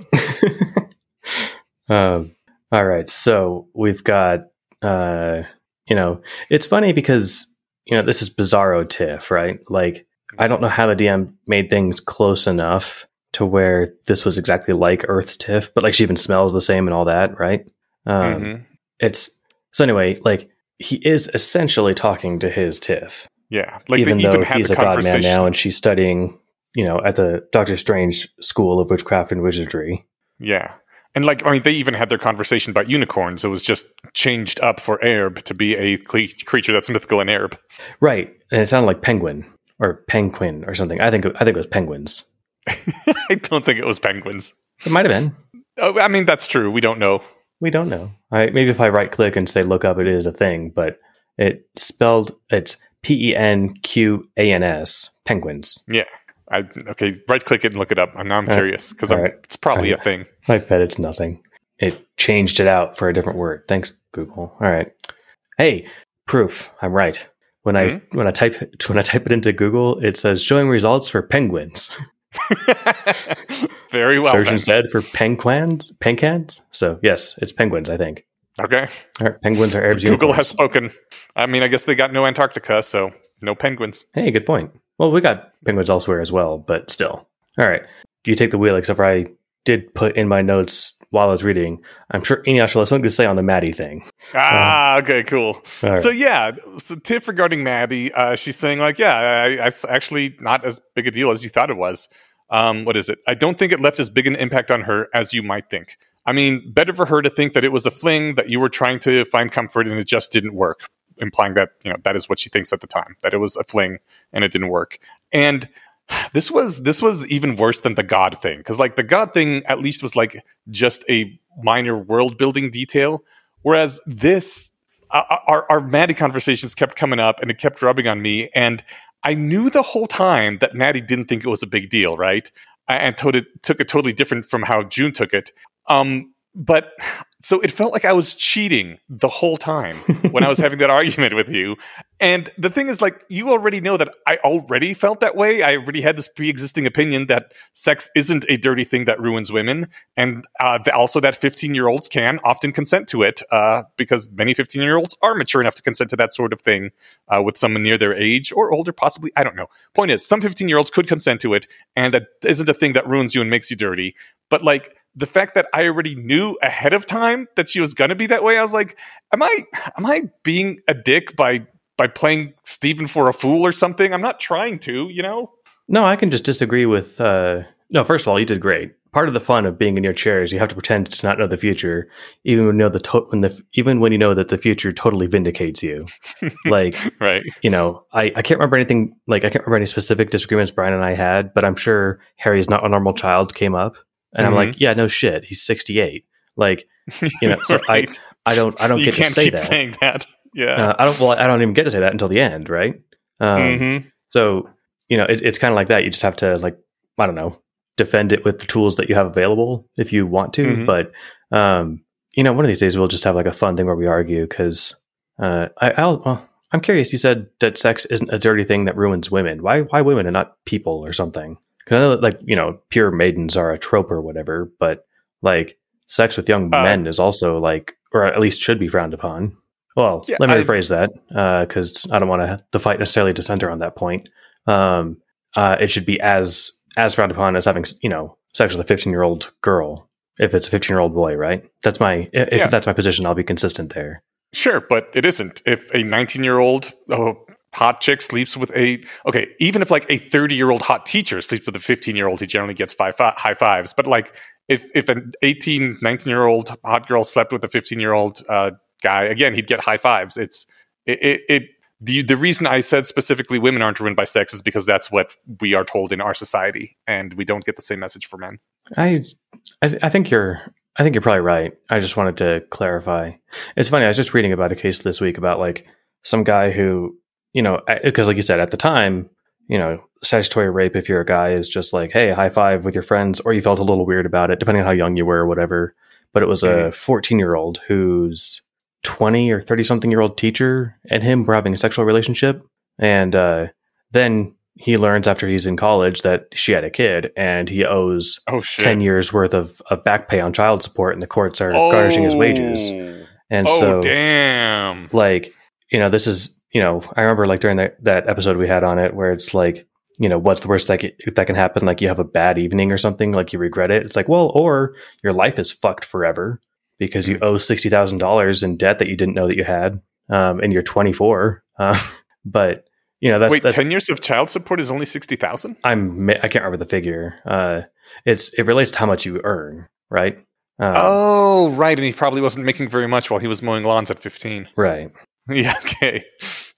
um, all right. So we've got, uh, you know, it's funny because, you know, this is bizarro Tiff, right? Like, I don't know how the D M made things close enough to where this was exactly like Earth's Tiff, but like she even smells the same and all that, right? Um, mm-hmm. It's so anyway, like he is essentially talking to his Tiff. Yeah. Like even though even had he's the a godman now and she's studying, you know, at the Doctor Strange School of Witchcraft and Wizardry. Yeah. And like, I mean, they even had their conversation about unicorns. It was just changed up for Aerb to be a cl- creature that's mythical in Aerb. Right. And it sounded like penguin. Or penguin or something. I think I think it was penguins. I don't think it was penguins. It might have been. Oh, I mean, that's true. We don't know. We don't know. All right, maybe if I right click and say look up, it is a thing. But it spelled it's P E N Q A N S penguins. Yeah. I, okay. Right click it and look it up. Now I'm curious because right. it's probably right. a thing. I bet it's nothing. It changed it out for a different word. Thanks, Google. All right. Hey, proof. I'm right. When I mm-hmm. when I type when I type it into Google, it says showing results for penguins. Very well. Surgeon said for penguins, penguins. So yes, it's penguins. I think. Okay. All right, penguins are Aerb's. Google unicorns. Has spoken. I mean, I guess they got no Antarctica, so no penguins. Hey, good point. Well, we got penguins elsewhere as well, but still. All right. Do you take the wheel? Except for I did put in my notes while I was reading, I'm sure Eneasz will have something to say on the Maddie thing. Ah, uh, okay, cool. Right. So yeah, so Tiff regarding Maddie, uh, she's saying like, yeah, I, I actually not as big a deal as you thought it was. Um, what is it? I don't think it left as big an impact on her as you might think. I mean, better for her to think that it was a fling that you were trying to find comfort and it just didn't work, implying that, you know, that is what she thinks at the time, that it was a fling and it didn't work. And This was this was even worse than the God thing, because like the God thing at least was like just a minor world building detail, whereas this uh, our our Maddie conversations kept coming up and it kept rubbing on me, and I knew the whole time that Maddie didn't think it was a big deal, right? I, and told it, took it totally different from how June took it. Um, But so it felt like I was cheating the whole time when I was having that argument with you. And the thing is, like, you already know that I already felt that way. I already had this pre-existing opinion that sex isn't a dirty thing that ruins women. And uh, also that fifteen-year-olds can often consent to it uh, because many fifteen-year-olds are mature enough to consent to that sort of thing uh, with someone near their age or older, possibly. I don't know. Point is, some fifteen-year-olds could consent to it, and that isn't a thing that ruins you and makes you dirty. But, like, the fact that I already knew ahead of time that she was going to be that way, I was like, am I am I being a dick by by playing Steven for a fool or something? I'm not trying to, you know? No, I can just disagree with... Uh, no, first of all, you did great. Part of the fun of being in your chair is you have to pretend to not know the future, even when you know, the to- when the, even when you know that the future totally vindicates you. Like, right. You know, I, I can't remember anything... Like, I can't remember any specific disagreements Brian and I had, but I'm sure Harry's not a normal child came up. And mm-hmm. I'm like, yeah, no shit. He's sixty-eight. Like, you know, so right. I, I don't, I don't you get can't to say keep that. Saying that. Yeah, uh, I don't. Well, I don't even get to say that until the end, right? Um, mm-hmm. So, you know, it, it's kind of like that. You just have to, like, I don't know, defend it with the tools that you have available if you want to. Mm-hmm. But, um, you know, one of these days we'll just have like a fun thing where we argue because uh, I, I'll. Well, I'm curious. You said that sex isn't a dirty thing that ruins women. Why? Why women and not people or something? Because I know that, like, you know, pure maidens are a trope or whatever, but, like, sex with young uh, men is also, like, or at least should be frowned upon. Well, yeah, let me I, rephrase that, because uh, I don't want to the fight necessarily to center on that point. Um, uh, it should be as as frowned upon as having, you know, sex with a fifteen-year-old girl, if it's a fifteen-year-old boy, right? That's my, if yeah. that's my position, I'll be consistent there. Sure, but it isn't. If a nineteen-year-old... Oh, hot chick sleeps with a okay even if like a thirty year old hot teacher sleeps with a fifteen year old, he generally gets five fi- high fives. But like if if an eighteen nineteen year old hot girl slept with a fifteen year old uh guy, again, he'd get high fives. It's it, it it the the reason I said specifically women aren't ruined by sex is because that's what we are told in our society, and we don't get the same message for men. I i, I think you're i think you're probably right. I just wanted to clarify. It's funny, I was just reading about a case this week about like some guy who, you know, because like you said, at the time, you know, statutory rape, if you're a guy, is just like, hey, high five with your friends, or you felt a little weird about it, depending on how young you were or whatever. But it was mm-hmm. a fourteen-year-old whose twenty or thirty-something-year-old teacher and him were having a sexual relationship. And uh, then he learns after he's in college that she had a kid, and he owes oh, shit. ten years worth of, of back pay on child support, and the courts are oh. garnishing his wages. And oh, so, damn. Like, you know, this is... You know, I remember like during that, that episode we had on it where it's like, you know, what's the worst that, c- that can happen? Like you have a bad evening or something, like you regret it. It's like, well, or your life is fucked forever because you owe sixty thousand dollars in debt that you didn't know that you had. Um, and you're twenty-four. Uh, but, you know, that's... Wait, that's, ten years of child support is only sixty thousand dollars? I'm, I can't remember the figure. Uh, it's It relates to how much you earn, right? Um, oh, right. And he probably wasn't making very much while he was mowing lawns at fifteen. Right. Yeah, okay.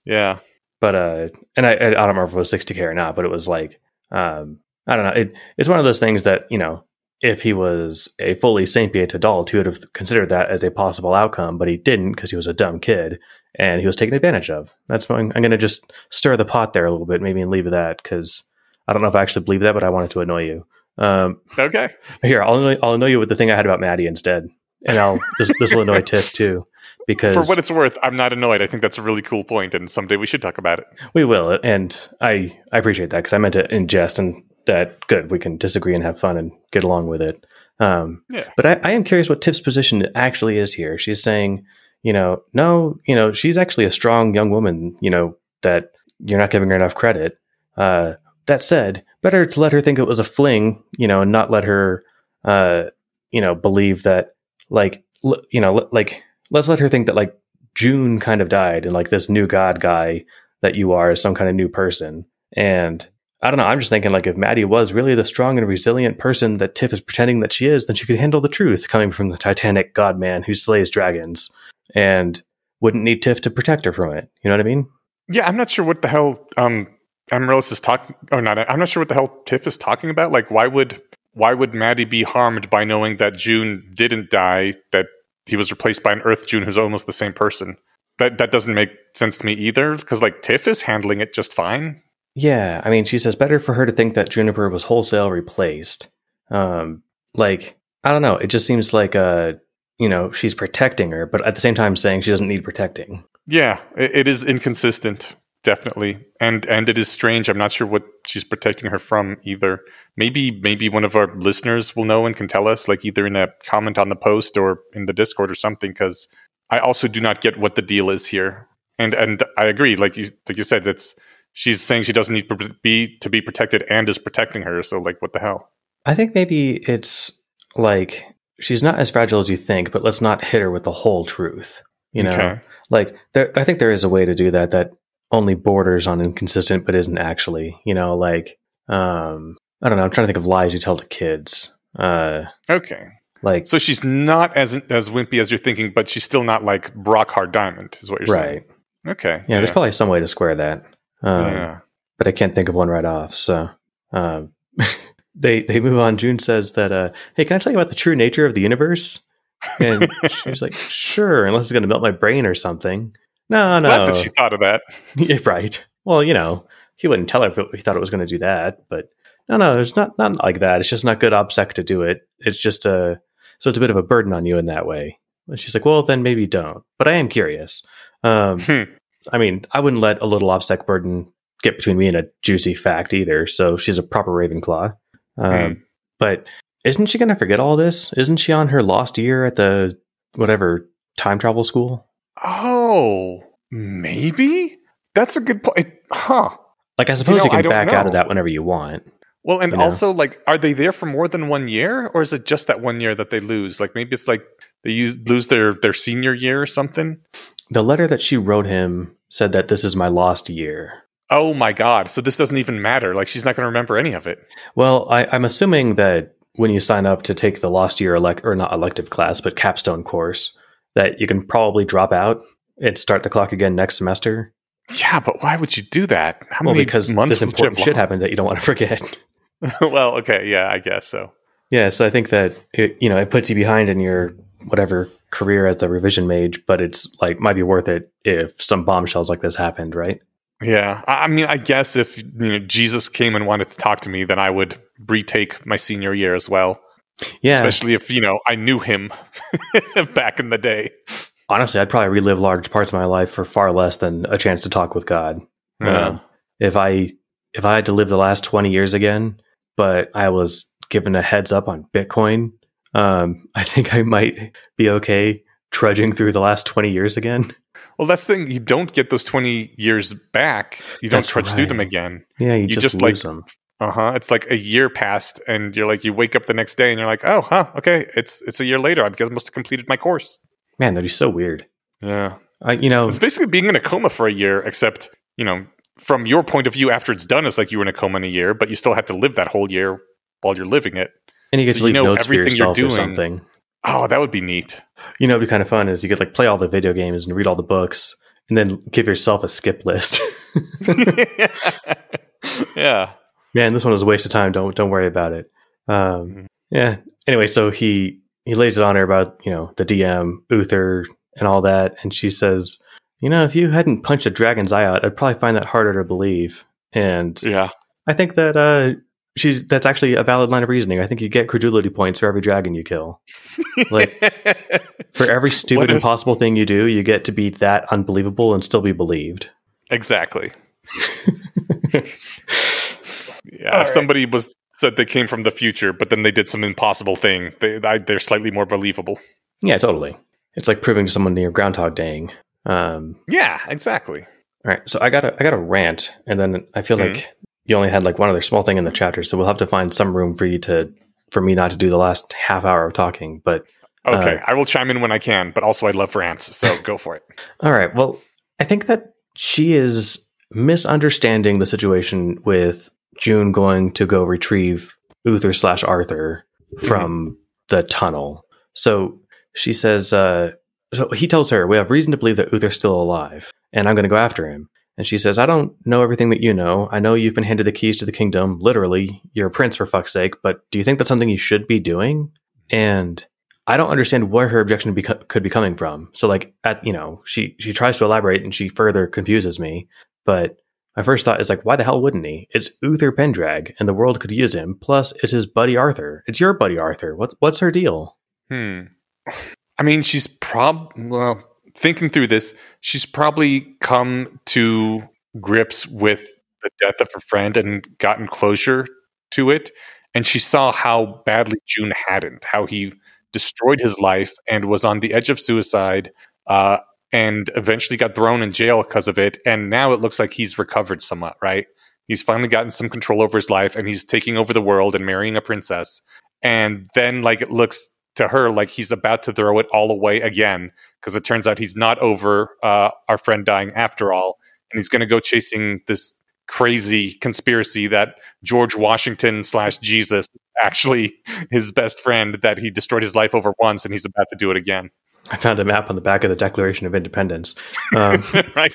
Yeah. But, uh, and I, I don't remember if it was sixty K or not, but it was like, um, I don't know. It, it's one of those things that, you know, if he was a fully sapient adult, he would have considered that as a possible outcome, but he didn't because he was a dumb kid and he was taken advantage of. That's why I'm, I'm going to just stir the pot there a little bit, maybe, and leave it at that, because I don't know if I actually believe that, but I wanted to annoy you. Um, okay. Here, I'll annoy, I'll annoy you with the thing I had about Maddie instead. And I'll, this, this will annoy Tiff too. Because for what it's worth, I'm not annoyed. I think that's a really cool point, and someday we should talk about it. We will, and I, I appreciate that, because I meant to ingest, and that good. We can disagree and have fun and get along with it. Um, yeah. But I, I am curious what Tiff's position actually is here. She's saying, you know, no, you know, she's actually a strong young woman, you know, that you're not giving her enough credit. Uh, that said, better to let her think it was a fling, you know, and not let her, uh, you know, believe that, like, l- you know, l- like... Let's let her think that, like, June kind of died, and like this new god guy that you are is some kind of new person. And I don't know. I'm just thinking, like, if Maddie was really the strong and resilient person that Tiff is pretending that she is, then she could handle the truth coming from the Titanic god man who slays dragons and wouldn't need Tiff to protect her from it. You know what I mean? Yeah, I'm not sure what the hell um, Amaryllis is talking or not. I'm not sure what the hell Tiff is talking about. Like, why would why would Maddie be harmed by knowing that June didn't die? That he was replaced by an Earth June who's almost the same person. That that doesn't make sense to me either, because like Tiff is handling it just fine. Yeah, I mean, she says better for her to think that Juniper was wholesale replaced. Um, like, I don't know. It just seems like uh, you know, she's protecting her, but at the same time saying she doesn't need protecting. Yeah, it, it is inconsistent, definitely. And and it is strange. I'm not sure what she's protecting her from either. Maybe maybe one of our listeners will know and can tell us, like either in a comment on the post or in the Discord or something, because I also do not get what the deal is here. And and I agree, like you like you said, that's she's saying she doesn't need to be to be protected and is protecting her. So like, what the hell? I think maybe it's like she's not as fragile as you think, but let's not hit her with the whole truth. You know, okay. like there, I think there is a way to do that that only borders on inconsistent, but isn't actually. You know, like um, I don't know. I'm trying to think of lies you tell to kids. Uh, okay. Like, so she's not as as wimpy as you're thinking, but she's still not like rock hard diamond, is what you're right. saying. Okay. Yeah, yeah, there's probably some way to square that. Um, yeah. But I can't think of one right off. So um, they they move on. June says that, uh, hey, can I tell you about the true nature of the universe? And she's like, sure, unless it's going to melt my brain or something. No, no. Glad that she thought of that. Yeah, right. Well, you know, he wouldn't tell her if he thought it was going to do that. But no, no, it's not, not like that. It's just not good OPSEC to do it. It's just a, so it's a bit of a burden on you in that way. And she's like, well, then maybe don't. But I am curious. Um, hmm. I mean, I wouldn't let a little OPSEC burden get between me and a juicy fact either. So she's a proper Ravenclaw. Um, mm. But isn't she going to forget all this? Isn't she on her lost year at the whatever time travel school? Oh, maybe? That's a good point. Huh. Like, I suppose you, know, you can back know. out of that whenever you want. Well, and you know? also, like, are they there for more than one year? Or is it just that one year that they lose? Like, maybe it's like they use, lose their, their senior year or something? The letter that she wrote him said that this is my lost year. Oh my God. So this doesn't even matter. Like, she's not going to remember any of it. Well, I, I'm assuming that when you sign up to take the lost year elect or not elective class, but capstone course, that you can probably drop out and start the clock again next semester. Yeah, but why would you do that? How well, many because months this important shit happened that you don't want to forget. Well, okay. Yeah, I guess so. Yeah. So I think that, it, you know, it puts you behind in your whatever career as a revision mage, but it's like might be worth it if some bombshells like this happened, right? Yeah. I mean, I guess if you know, Jesus came and wanted to talk to me, then I would retake my senior year as well. Yeah. Especially if, you know, I knew him back in the day. Honestly, I'd probably relive large parts of my life for far less than a chance to talk with God. Yeah. Um, if I if I had to live the last twenty years again, but I was given a heads up on Bitcoin, um, I think I might be okay trudging through the last twenty years again. Well, that's the thing. You don't get those twenty years back. You don't that's trudge right. through them again. Yeah, you, you just, just lose like, them. Uh-huh. It's like a year passed, and you're like, you wake up the next day, and you're like, oh, huh, okay, it's it's a year later. I guess I must have completed my course. Man, that'd be so weird. Yeah. Uh, you know, it's basically being in a coma for a year, except, you know, from your point of view, after it's done, it's like you were in a coma in a year, but you still have to live that whole year while you're living it. And you get so to leave you know notes for yourself you're doing. or something. Oh, that would be neat. You know, it'd be kind of fun is you could like play all the video games and read all the books and then give yourself a skip list. Yeah. Man, this one was a waste of time. Don't don't worry about it. Um, yeah. Anyway, so he, he lays it on her about, you know, the D M, Uther, and all that. And she says, you know, if you hadn't punched a dragon's eye out, I'd probably find that harder to believe. And yeah, I think that... Uh, She's that's actually a valid line of reasoning. I think you get credulity points for every dragon you kill. Like for every stupid, if, impossible thing you do, you get to be that unbelievable and still be believed. Exactly. Yeah. All if right. somebody was said they came from the future, but then they did some impossible thing, they I, they're slightly more believable. Yeah, totally. It's like proving to someone near Groundhog Daying. Um, yeah, exactly. All right. So I got a I got a rant, and then I feel mm-hmm. like. You only had like one other small thing in the chapter, so we'll have to find some room for you to, for me not to do the last half hour of talking. But okay, uh, I will chime in when I can. But also, I love rants, so go for it. All right. Well, I think that she is misunderstanding the situation with June going to go retrieve Uther slash Arthur from mm-hmm. the tunnel. So she says, uh, so he tells her, "We have reason to believe that Uther's still alive, and I'm going to go after him." And she says, I don't know everything that you know. I know you've been handed the keys to the kingdom. Literally, you're a prince for fuck's sake. But do you think that's something you should be doing? And I don't understand where her objection be, could be coming from. So like, at you know, she, she tries to elaborate and she further confuses me. But my first thought is like, why the hell wouldn't he? It's Uther Pendrag and the world could use him. Plus, it's his buddy Arthur. It's your buddy Arthur. What's, what's her deal? Hmm. I mean, she's prob well, thinking through this, she's probably come to grips with the death of her friend and gotten closure to it. And she saw how badly June hadn't, how he destroyed his life and was on the edge of suicide, uh, and eventually got thrown in jail because of it. And now it looks like he's recovered somewhat, right? He's finally gotten some control over his life, and he's taking over the world and marrying a princess. And then, like, it looks to her like he's about to throw it all away again, because it turns out he's not over uh, our friend dying after all. And he's going to go chasing this crazy conspiracy that George Washington slash Jesus actually his best friend that he destroyed his life over once, and he's about to do it again. I found a map on the back of the Declaration of Independence. Um, right.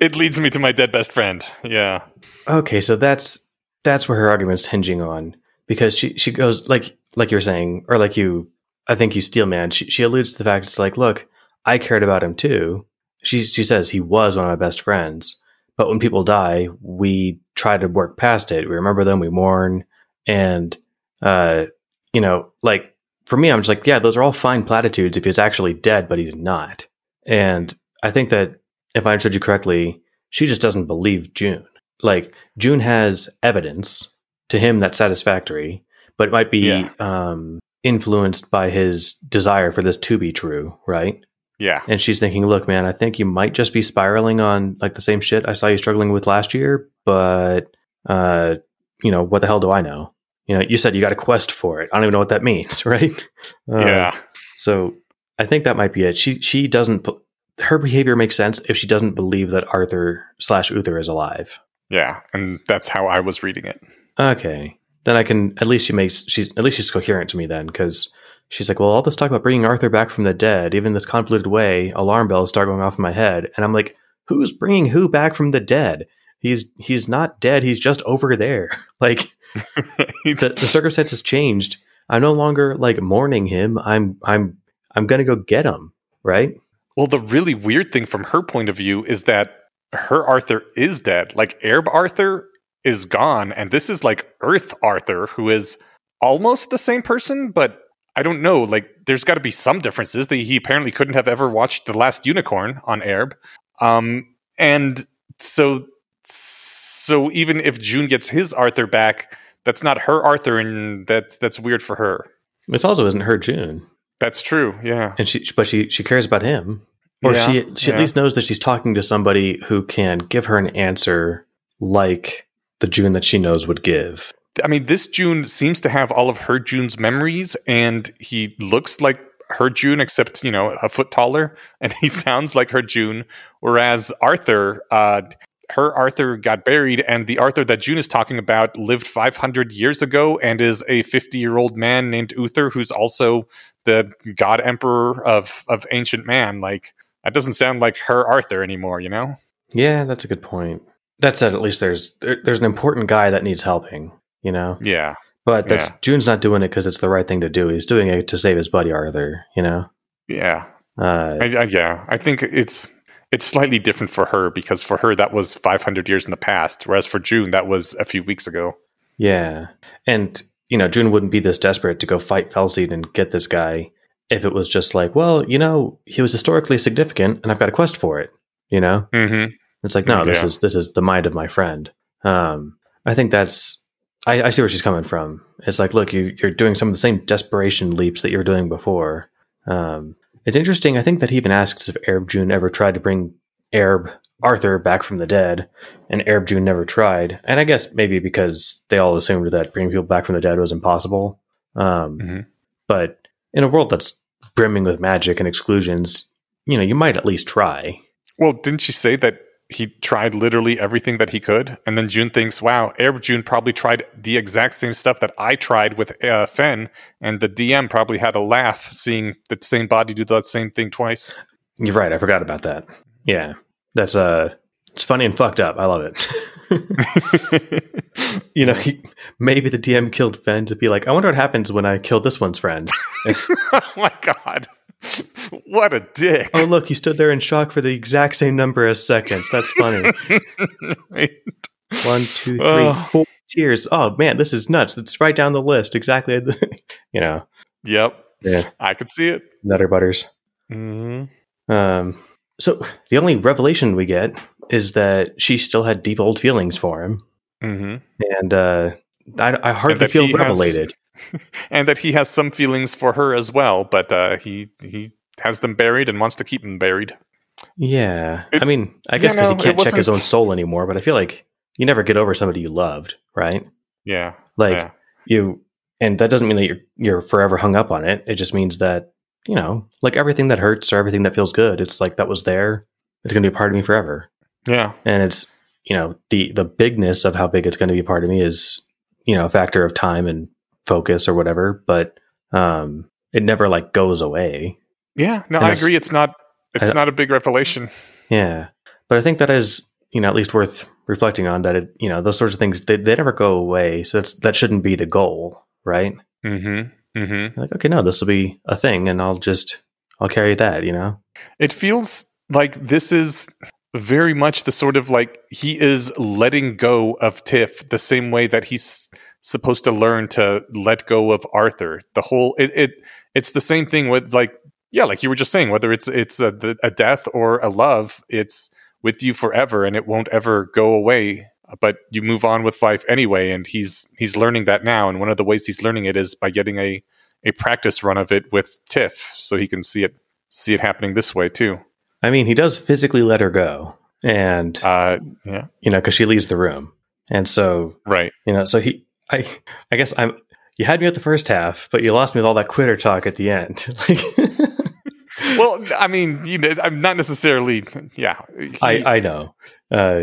It leads me to my dead best friend. Yeah. Okay. So that's, that's where her argument's hinging on, because she, she goes like, like you're saying, or like you, I think you steel man. She, she alludes to the fact it's like, look, I cared about him too. She, she says he was one of my best friends, but when people die, we try to work past it. We remember them, we mourn. And, uh, you know, like, for me, I'm just like, yeah, those are all fine platitudes if he's actually dead, but he's not. And I think that, if I understood you correctly, she just doesn't believe June. Like, June has evidence to him that's satisfactory, but it might be yeah. um, influenced by his desire for this to be true, right? Yeah. And she's thinking, look, man, I think you might just be spiraling on, like, the same shit I saw you struggling with last year, but, uh, you know, what the hell do I know? You know, you said you got a quest for it. I don't even know what that means, right? Um, yeah. So I think that might be it. She she doesn't. Her behavior makes sense if she doesn't believe that Arthur slash Uther is alive. Yeah, and that's how I was reading it. Okay, then I can at least she makes she's at least she's coherent to me then, because she's like, well, all this talk about bringing Arthur back from the dead, even this convoluted way, alarm bells start going off in my head, and I'm like, who's bringing who back from the dead? He's he's not dead. He's just over there, like. the, the circumstances changed. I'm no longer like mourning him. I'm I'm I'm gonna go get him, right? Well, the really weird thing from her point of view is that her Arthur is dead. Like, Aerb Arthur is gone, and this is like Earth Arthur, who is almost the same person, but I don't know. Like, there's got to be some differences. That he apparently couldn't have ever watched The Last Unicorn on Aerb, um, and so. So even if June gets his Arthur back, that's not her Arthur, and that's that's weird for her. It also isn't her June. That's true, yeah. And she, but she she cares about him, or yeah, she she yeah. at least knows that she's talking to somebody who can give her an answer like the June that she knows would give. I mean, this June seems to have all of her June's memories, and he looks like her June, except, you know, a foot taller, and he sounds like her June. Whereas Arthur, uh. her Arthur got buried, and the Arthur that June is talking about lived five hundred years ago and is a fifty-year-old man named Uther, who's also the god emperor of, of ancient man. Like, that doesn't sound like her Arthur anymore, you know? Yeah, that's a good point. That said, at least there's there, there's an important guy that needs helping, you know? Yeah. But that's yeah. June's not doing it because it's the right thing to do. He's doing it to save his buddy Arthur, you know? Yeah. Uh, I, I, yeah, I think it's... It's slightly different for her, because for her, that was five hundred years in the past. Whereas for June, that was a few weeks ago. Yeah. And, you know, June wouldn't be this desperate to go fight Fel Seed and get this guy if it was just like, well, you know, he was historically significant and I've got a quest for it, you know? Mm-hmm. It's like, no, this yeah. is this is the mind of my friend. Um, I think that's, I, I see where she's coming from. It's like, look, you, you're doing some of the same desperation leaps that you were doing before. Um It's interesting. I think that he even asks if Aerb June ever tried to bring Aerb Arthur back from the dead, and Aerb June never tried. And I guess maybe because they all assumed that bringing people back from the dead was impossible. Um, mm-hmm. But in a world that's brimming with magic and exclusions, you know, you might at least try. Well, didn't she say that he tried literally everything that he could? And then June thinks, wow, Aerb June probably tried the exact same stuff that I tried with uh, Fenn, and the D M probably had a laugh seeing the same body do that same thing twice. You're right. I forgot about that. Yeah. That's, uh, it's funny and fucked up. I love it. You know, he, maybe the D M killed Fenn to be like, I wonder what happens when I kill this one's friend. Oh my God. What a dick. Oh, look, he stood there in shock for the exact same number of seconds. That's funny. Right. One, two, three, oh. four tears. Oh, man, this is nuts. It's right down the list. Exactly. You know. Yep. Yeah. I could see it. Nutter butters. Mm-hmm. Um, so the only revelation we get is that she still had deep old feelings for him. Mm-hmm. And uh, I, I hardly feel revelated. Has, and that he has some feelings for her as well, but uh, he he has them buried and wants to keep them buried. Yeah. It, I mean, I guess because you know, he can't check his own soul anymore, but I feel like you never get over somebody you loved, right? Yeah. Like, yeah. you... And that doesn't mean that you're you're forever hung up on it. It just means that, you know, like everything that hurts or everything that feels good, it's like that was there. It's going to be a part of me forever. Yeah. And it's, you know, the, the bigness of how big it's going to be a part of me is, you know, a factor of time and focus or whatever. But um, it never like goes away. Yeah. No, and I agree. It's not it's I, not a big revelation. Yeah. But I think that is, you know, at least worth reflecting on that. It, you know, those sorts of things, they, they never go away. So that's, that shouldn't be the goal. Right. Mm-hmm. Mm-hmm. Like, okay, no, this will be a thing, and I'll just I'll carry that. You know, it feels like this is very much the sort of like he is letting go of Tiff the same way that he's supposed to learn to let go of Arthur. The whole it, it it's the same thing with like yeah, like you were just saying, whether it's it's a, a death or a love, it's with you forever, and it won't ever go away. But you move on with life anyway, and he's he's learning that now. And one of the ways he's learning it is by getting a, a practice run of it with Tiff, so he can see it see it happening this way too. I mean, he does physically let her go, and uh, yeah, you know, because she leaves the room, and so right, you know, so he, I, I guess I'm. You had me at the first half, but you lost me with all that quitter talk at the end. Like, well, I mean, you know, I'm not necessarily. Yeah, he, I I know. Uh,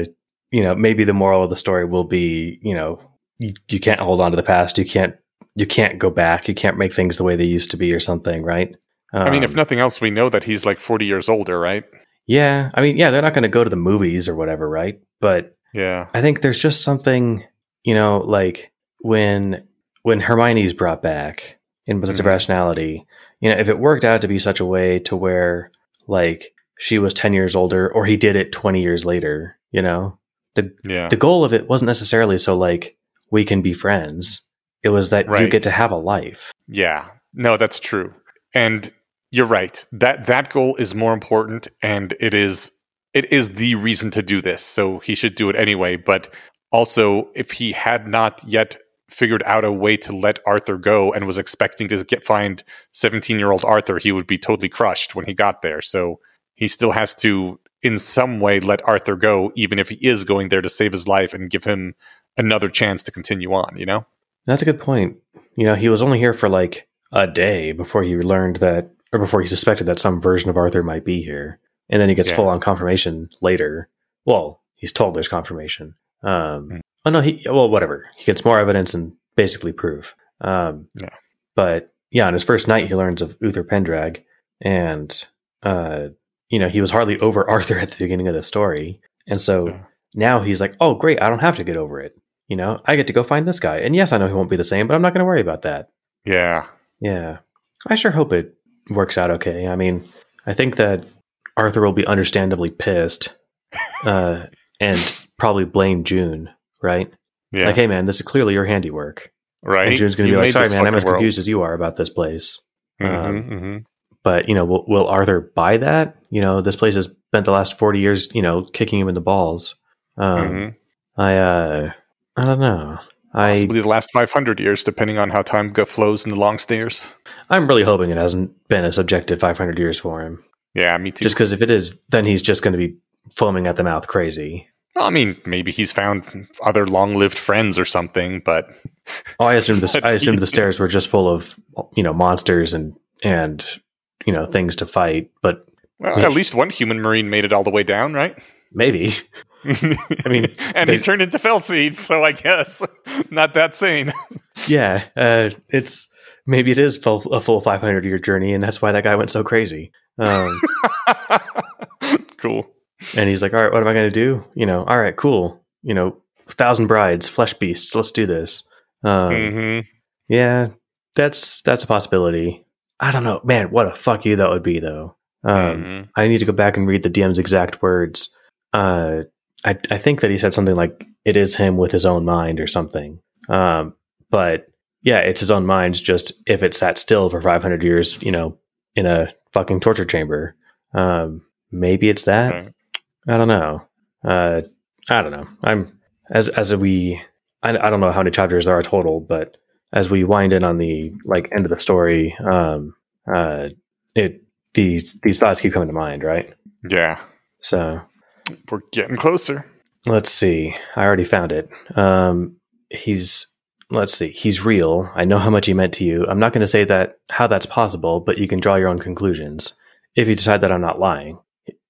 You know, maybe the moral of the story will be, you know, you, you can't hold on to the past. You can't, you can't go back. You can't make things the way they used to be or something, right? Um, I mean, if nothing else, we know that he's like forty years older, right? Yeah. I mean, yeah, they're not going to go to the movies or whatever, right? But yeah, I think there's just something, you know, like when, when Hermione's brought back in Wizards mm-hmm. of Rationality, you know, if it worked out to be such a way to where like she was ten years older or he did it twenty years later, you know? The, yeah. the goal of it wasn't necessarily so like we can be friends. It was that right. you get to have a life. Yeah, no, that's true. And you're right. That that goal is more important, and it is it is the reason to do this. So he should do it anyway. But also, if he had not yet figured out a way to let Arthur go and was expecting to get find seventeen-year-old Arthur, he would be totally crushed when he got there. So he still has to in some way let Arthur go, even if he is going there to save his life and give him another chance to continue on, you know? That's a good point. You know, he was only here for like a day before he learned that, or before he suspected that some version of Arthur might be here. And then he gets yeah. full on confirmation later. Well, he's told there's confirmation. Um, mm. Oh no, he, well, whatever. He gets more evidence and basically proof. Um, yeah. But yeah, on his first night, he learns of Uther Pendrag, and, uh, you know, he was hardly over Arthur at the beginning of the story. And so yeah. now he's like, oh, great, I don't have to get over it. You know, I get to go find this guy. And yes, I know he won't be the same, but I'm not going to worry about that. Yeah. Yeah. I sure hope it works out okay. I mean, I think that Arthur will be understandably pissed uh, and probably blame June, right? Yeah. Like, hey, man, this is clearly your handiwork. Right. And June's going to be like, sorry, man, I'm as world. confused as you are about this place. Mm-hmm, um, mm-hmm. But, you know, will, will Arthur buy that? You know, this place has spent the last forty years, you know, kicking him in the balls. Um, mm-hmm. I uh, I don't know. I, Possibly the last five hundred years, depending on how time go- flows in the Long Stairs. I'm really hoping it hasn't been a subjective five hundred years for him. Yeah, me too. Just because if it is, then he's just going to be foaming at the mouth crazy. Well, I mean, maybe he's found other long-lived friends or something, but... oh, I assumed the, I assumed the stairs were just full of, you know, monsters and and... you know, things to fight, but... Well, maybe. At least one human marine made it all the way down, right? Maybe. I mean... and they, he turned into Fel Seed, so I guess not that sane. yeah, uh, it's... Maybe it is full, a full five hundred-year journey, and that's why that guy went so crazy. Um, cool. And he's like, all right, what am I going to do? You know, all right, cool. You know, thousand brides, flesh beasts, let's do this. Um, mm-hmm. Yeah, that's that's a possibility. I don't know, man, what a fuck you that would be, though. Um, mm-hmm. I need to go back and read the D M's exact words. Uh, I, I think that he said something like, it is him with his own mind or something. Um, but yeah, it's his own mind. Just if it sat still for five hundred years, you know, in a fucking torture chamber. Um, maybe it's that. Okay. I don't know. Uh, I don't know. I'm as as we. I, I don't know how many chapters there are total, but as we wind in on the like end of the story, um, uh, it these these thoughts keep coming to mind, right? Yeah. So we're getting closer. Let's see. I already found it. Um, he's. Let's see. He's real. I know how much he meant to you. I'm not going to say that how that's possible, but you can draw your own conclusions if you decide that I'm not lying.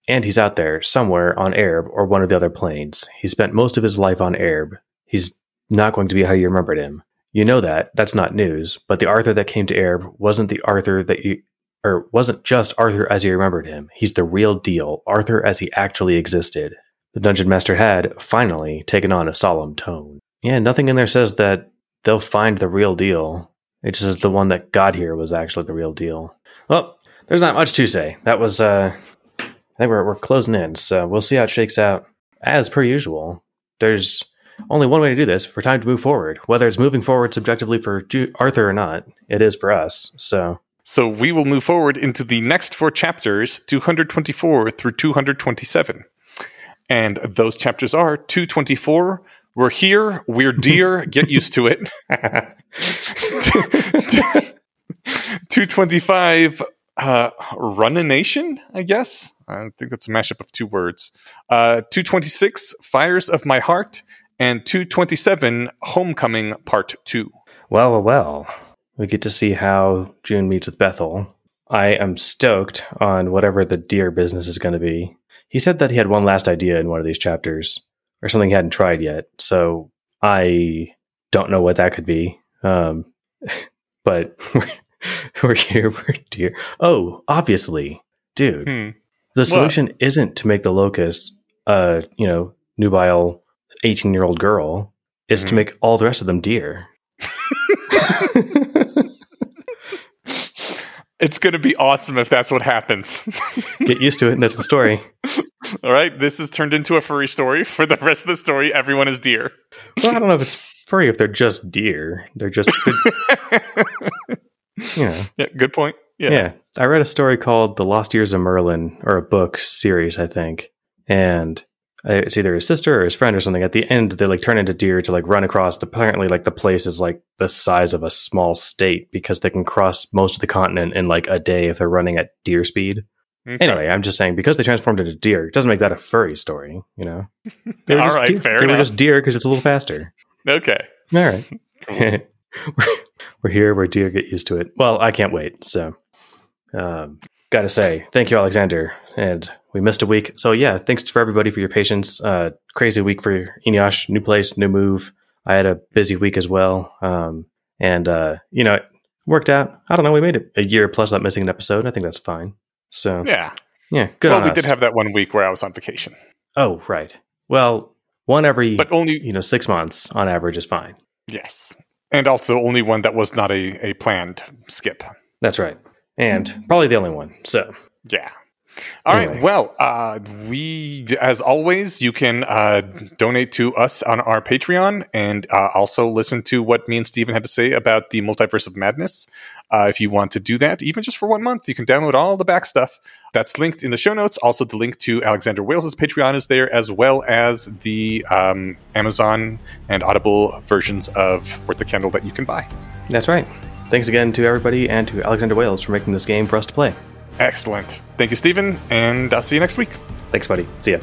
And he's out there somewhere on Aerb or one of the other planes. He spent most of his life on Aerb. He's not going to be how you remembered him. You know that. That's not news. But the Arthur that came to Aerb wasn't the Arthur that you, or wasn't just Arthur as you remembered him. He's the real deal, Arthur as he actually existed. The dungeon master had finally taken on a solemn tone. Yeah, nothing in there says that they'll find the real deal. It just says the one that got here was actually the real deal. Well, there's not much to say. That was, uh, I think we're, we're closing in, so we'll see how it shakes out. As per usual, there's only one way to do this, for time to move forward. Whether it's moving forward subjectively for Ju- Arthur or not, it is for us, so. So we will move forward into the next four chapters, two hundred twenty-four through two hundred twenty-seven. And those chapters are two twenty-four, We're here, we're dear, get used to it. two twenty-five, uh, run a nation, I guess. I think that's a mashup of two words. Uh, two twenty-six, fires of my heart. And two twenty-seven, homecoming part two. Well, well, well. We get to see how June meets with Bethel. I am stoked on whatever the deer business is going to be. He said that he had one last idea in one of these chapters. Or something he hadn't tried yet. So I don't know what that could be. Um, but we're here, we're dear. Oh, obviously. Dude. Hmm. The solution what? isn't to make the locust uh, you know, nubile eighteen-year-old girl. It's mm-hmm. to make all the rest of them deer. It's going to be awesome if that's what happens. Get used to it, and that's the story. All right, this is turned into a furry story. For the rest of the story, everyone is deer. Well, I don't know if it's furry if they're just deer. They're just, they're, you know. Yeah, good point. Yeah. yeah, I read a story called The Lost Years of Merlin, or a book series, I think. And it's either his sister or his friend or something. At the end, they like turn into deer to like run across. Apparently, like the place is like the size of a small state because they can cross most of the continent in like a day if they're running at deer speed. Okay. Anyway, I'm just saying because they transformed into deer, it doesn't make that a furry story, you know? They were All just right, deer. fair They were enough. just deer because it's a little faster. Okay. All right. Cool. We're here, we're deer, get used to it. Well, I can't wait. So, um, gotta say, thank you, Alexander. And we missed a week. So, yeah, thanks for everybody for your patience. Uh, crazy week for Eneasz. New place, new move. I had a busy week as well. Um, and, uh, you know, it worked out. I don't know. We made it a year plus without missing an episode. I think that's fine. So yeah, yeah, good. Well, on we us. did have that one week where I was on vacation. Oh, right. Well, one every, but only you know six months on average is fine. Yes, and also only one that was not a, a planned skip. That's right, and probably the only one. So yeah. All anyway. right. Well, uh, we as always, you can uh, donate to us on our Patreon, and uh, also listen to what me and Steven had to say about the Multiverse of Madness. Uh, if you want to do that, even just for one month, you can download all the back stuff that's linked in the show notes. Also, the link to Alexander Wales' Patreon is there, as well as the um, Amazon and Audible versions of Worth the Candle that you can buy. That's right. Thanks again to everybody and to Alexander Wales for making this game for us to play. Excellent. Thank you, Steven, and I'll see you next week. Thanks, buddy. See ya.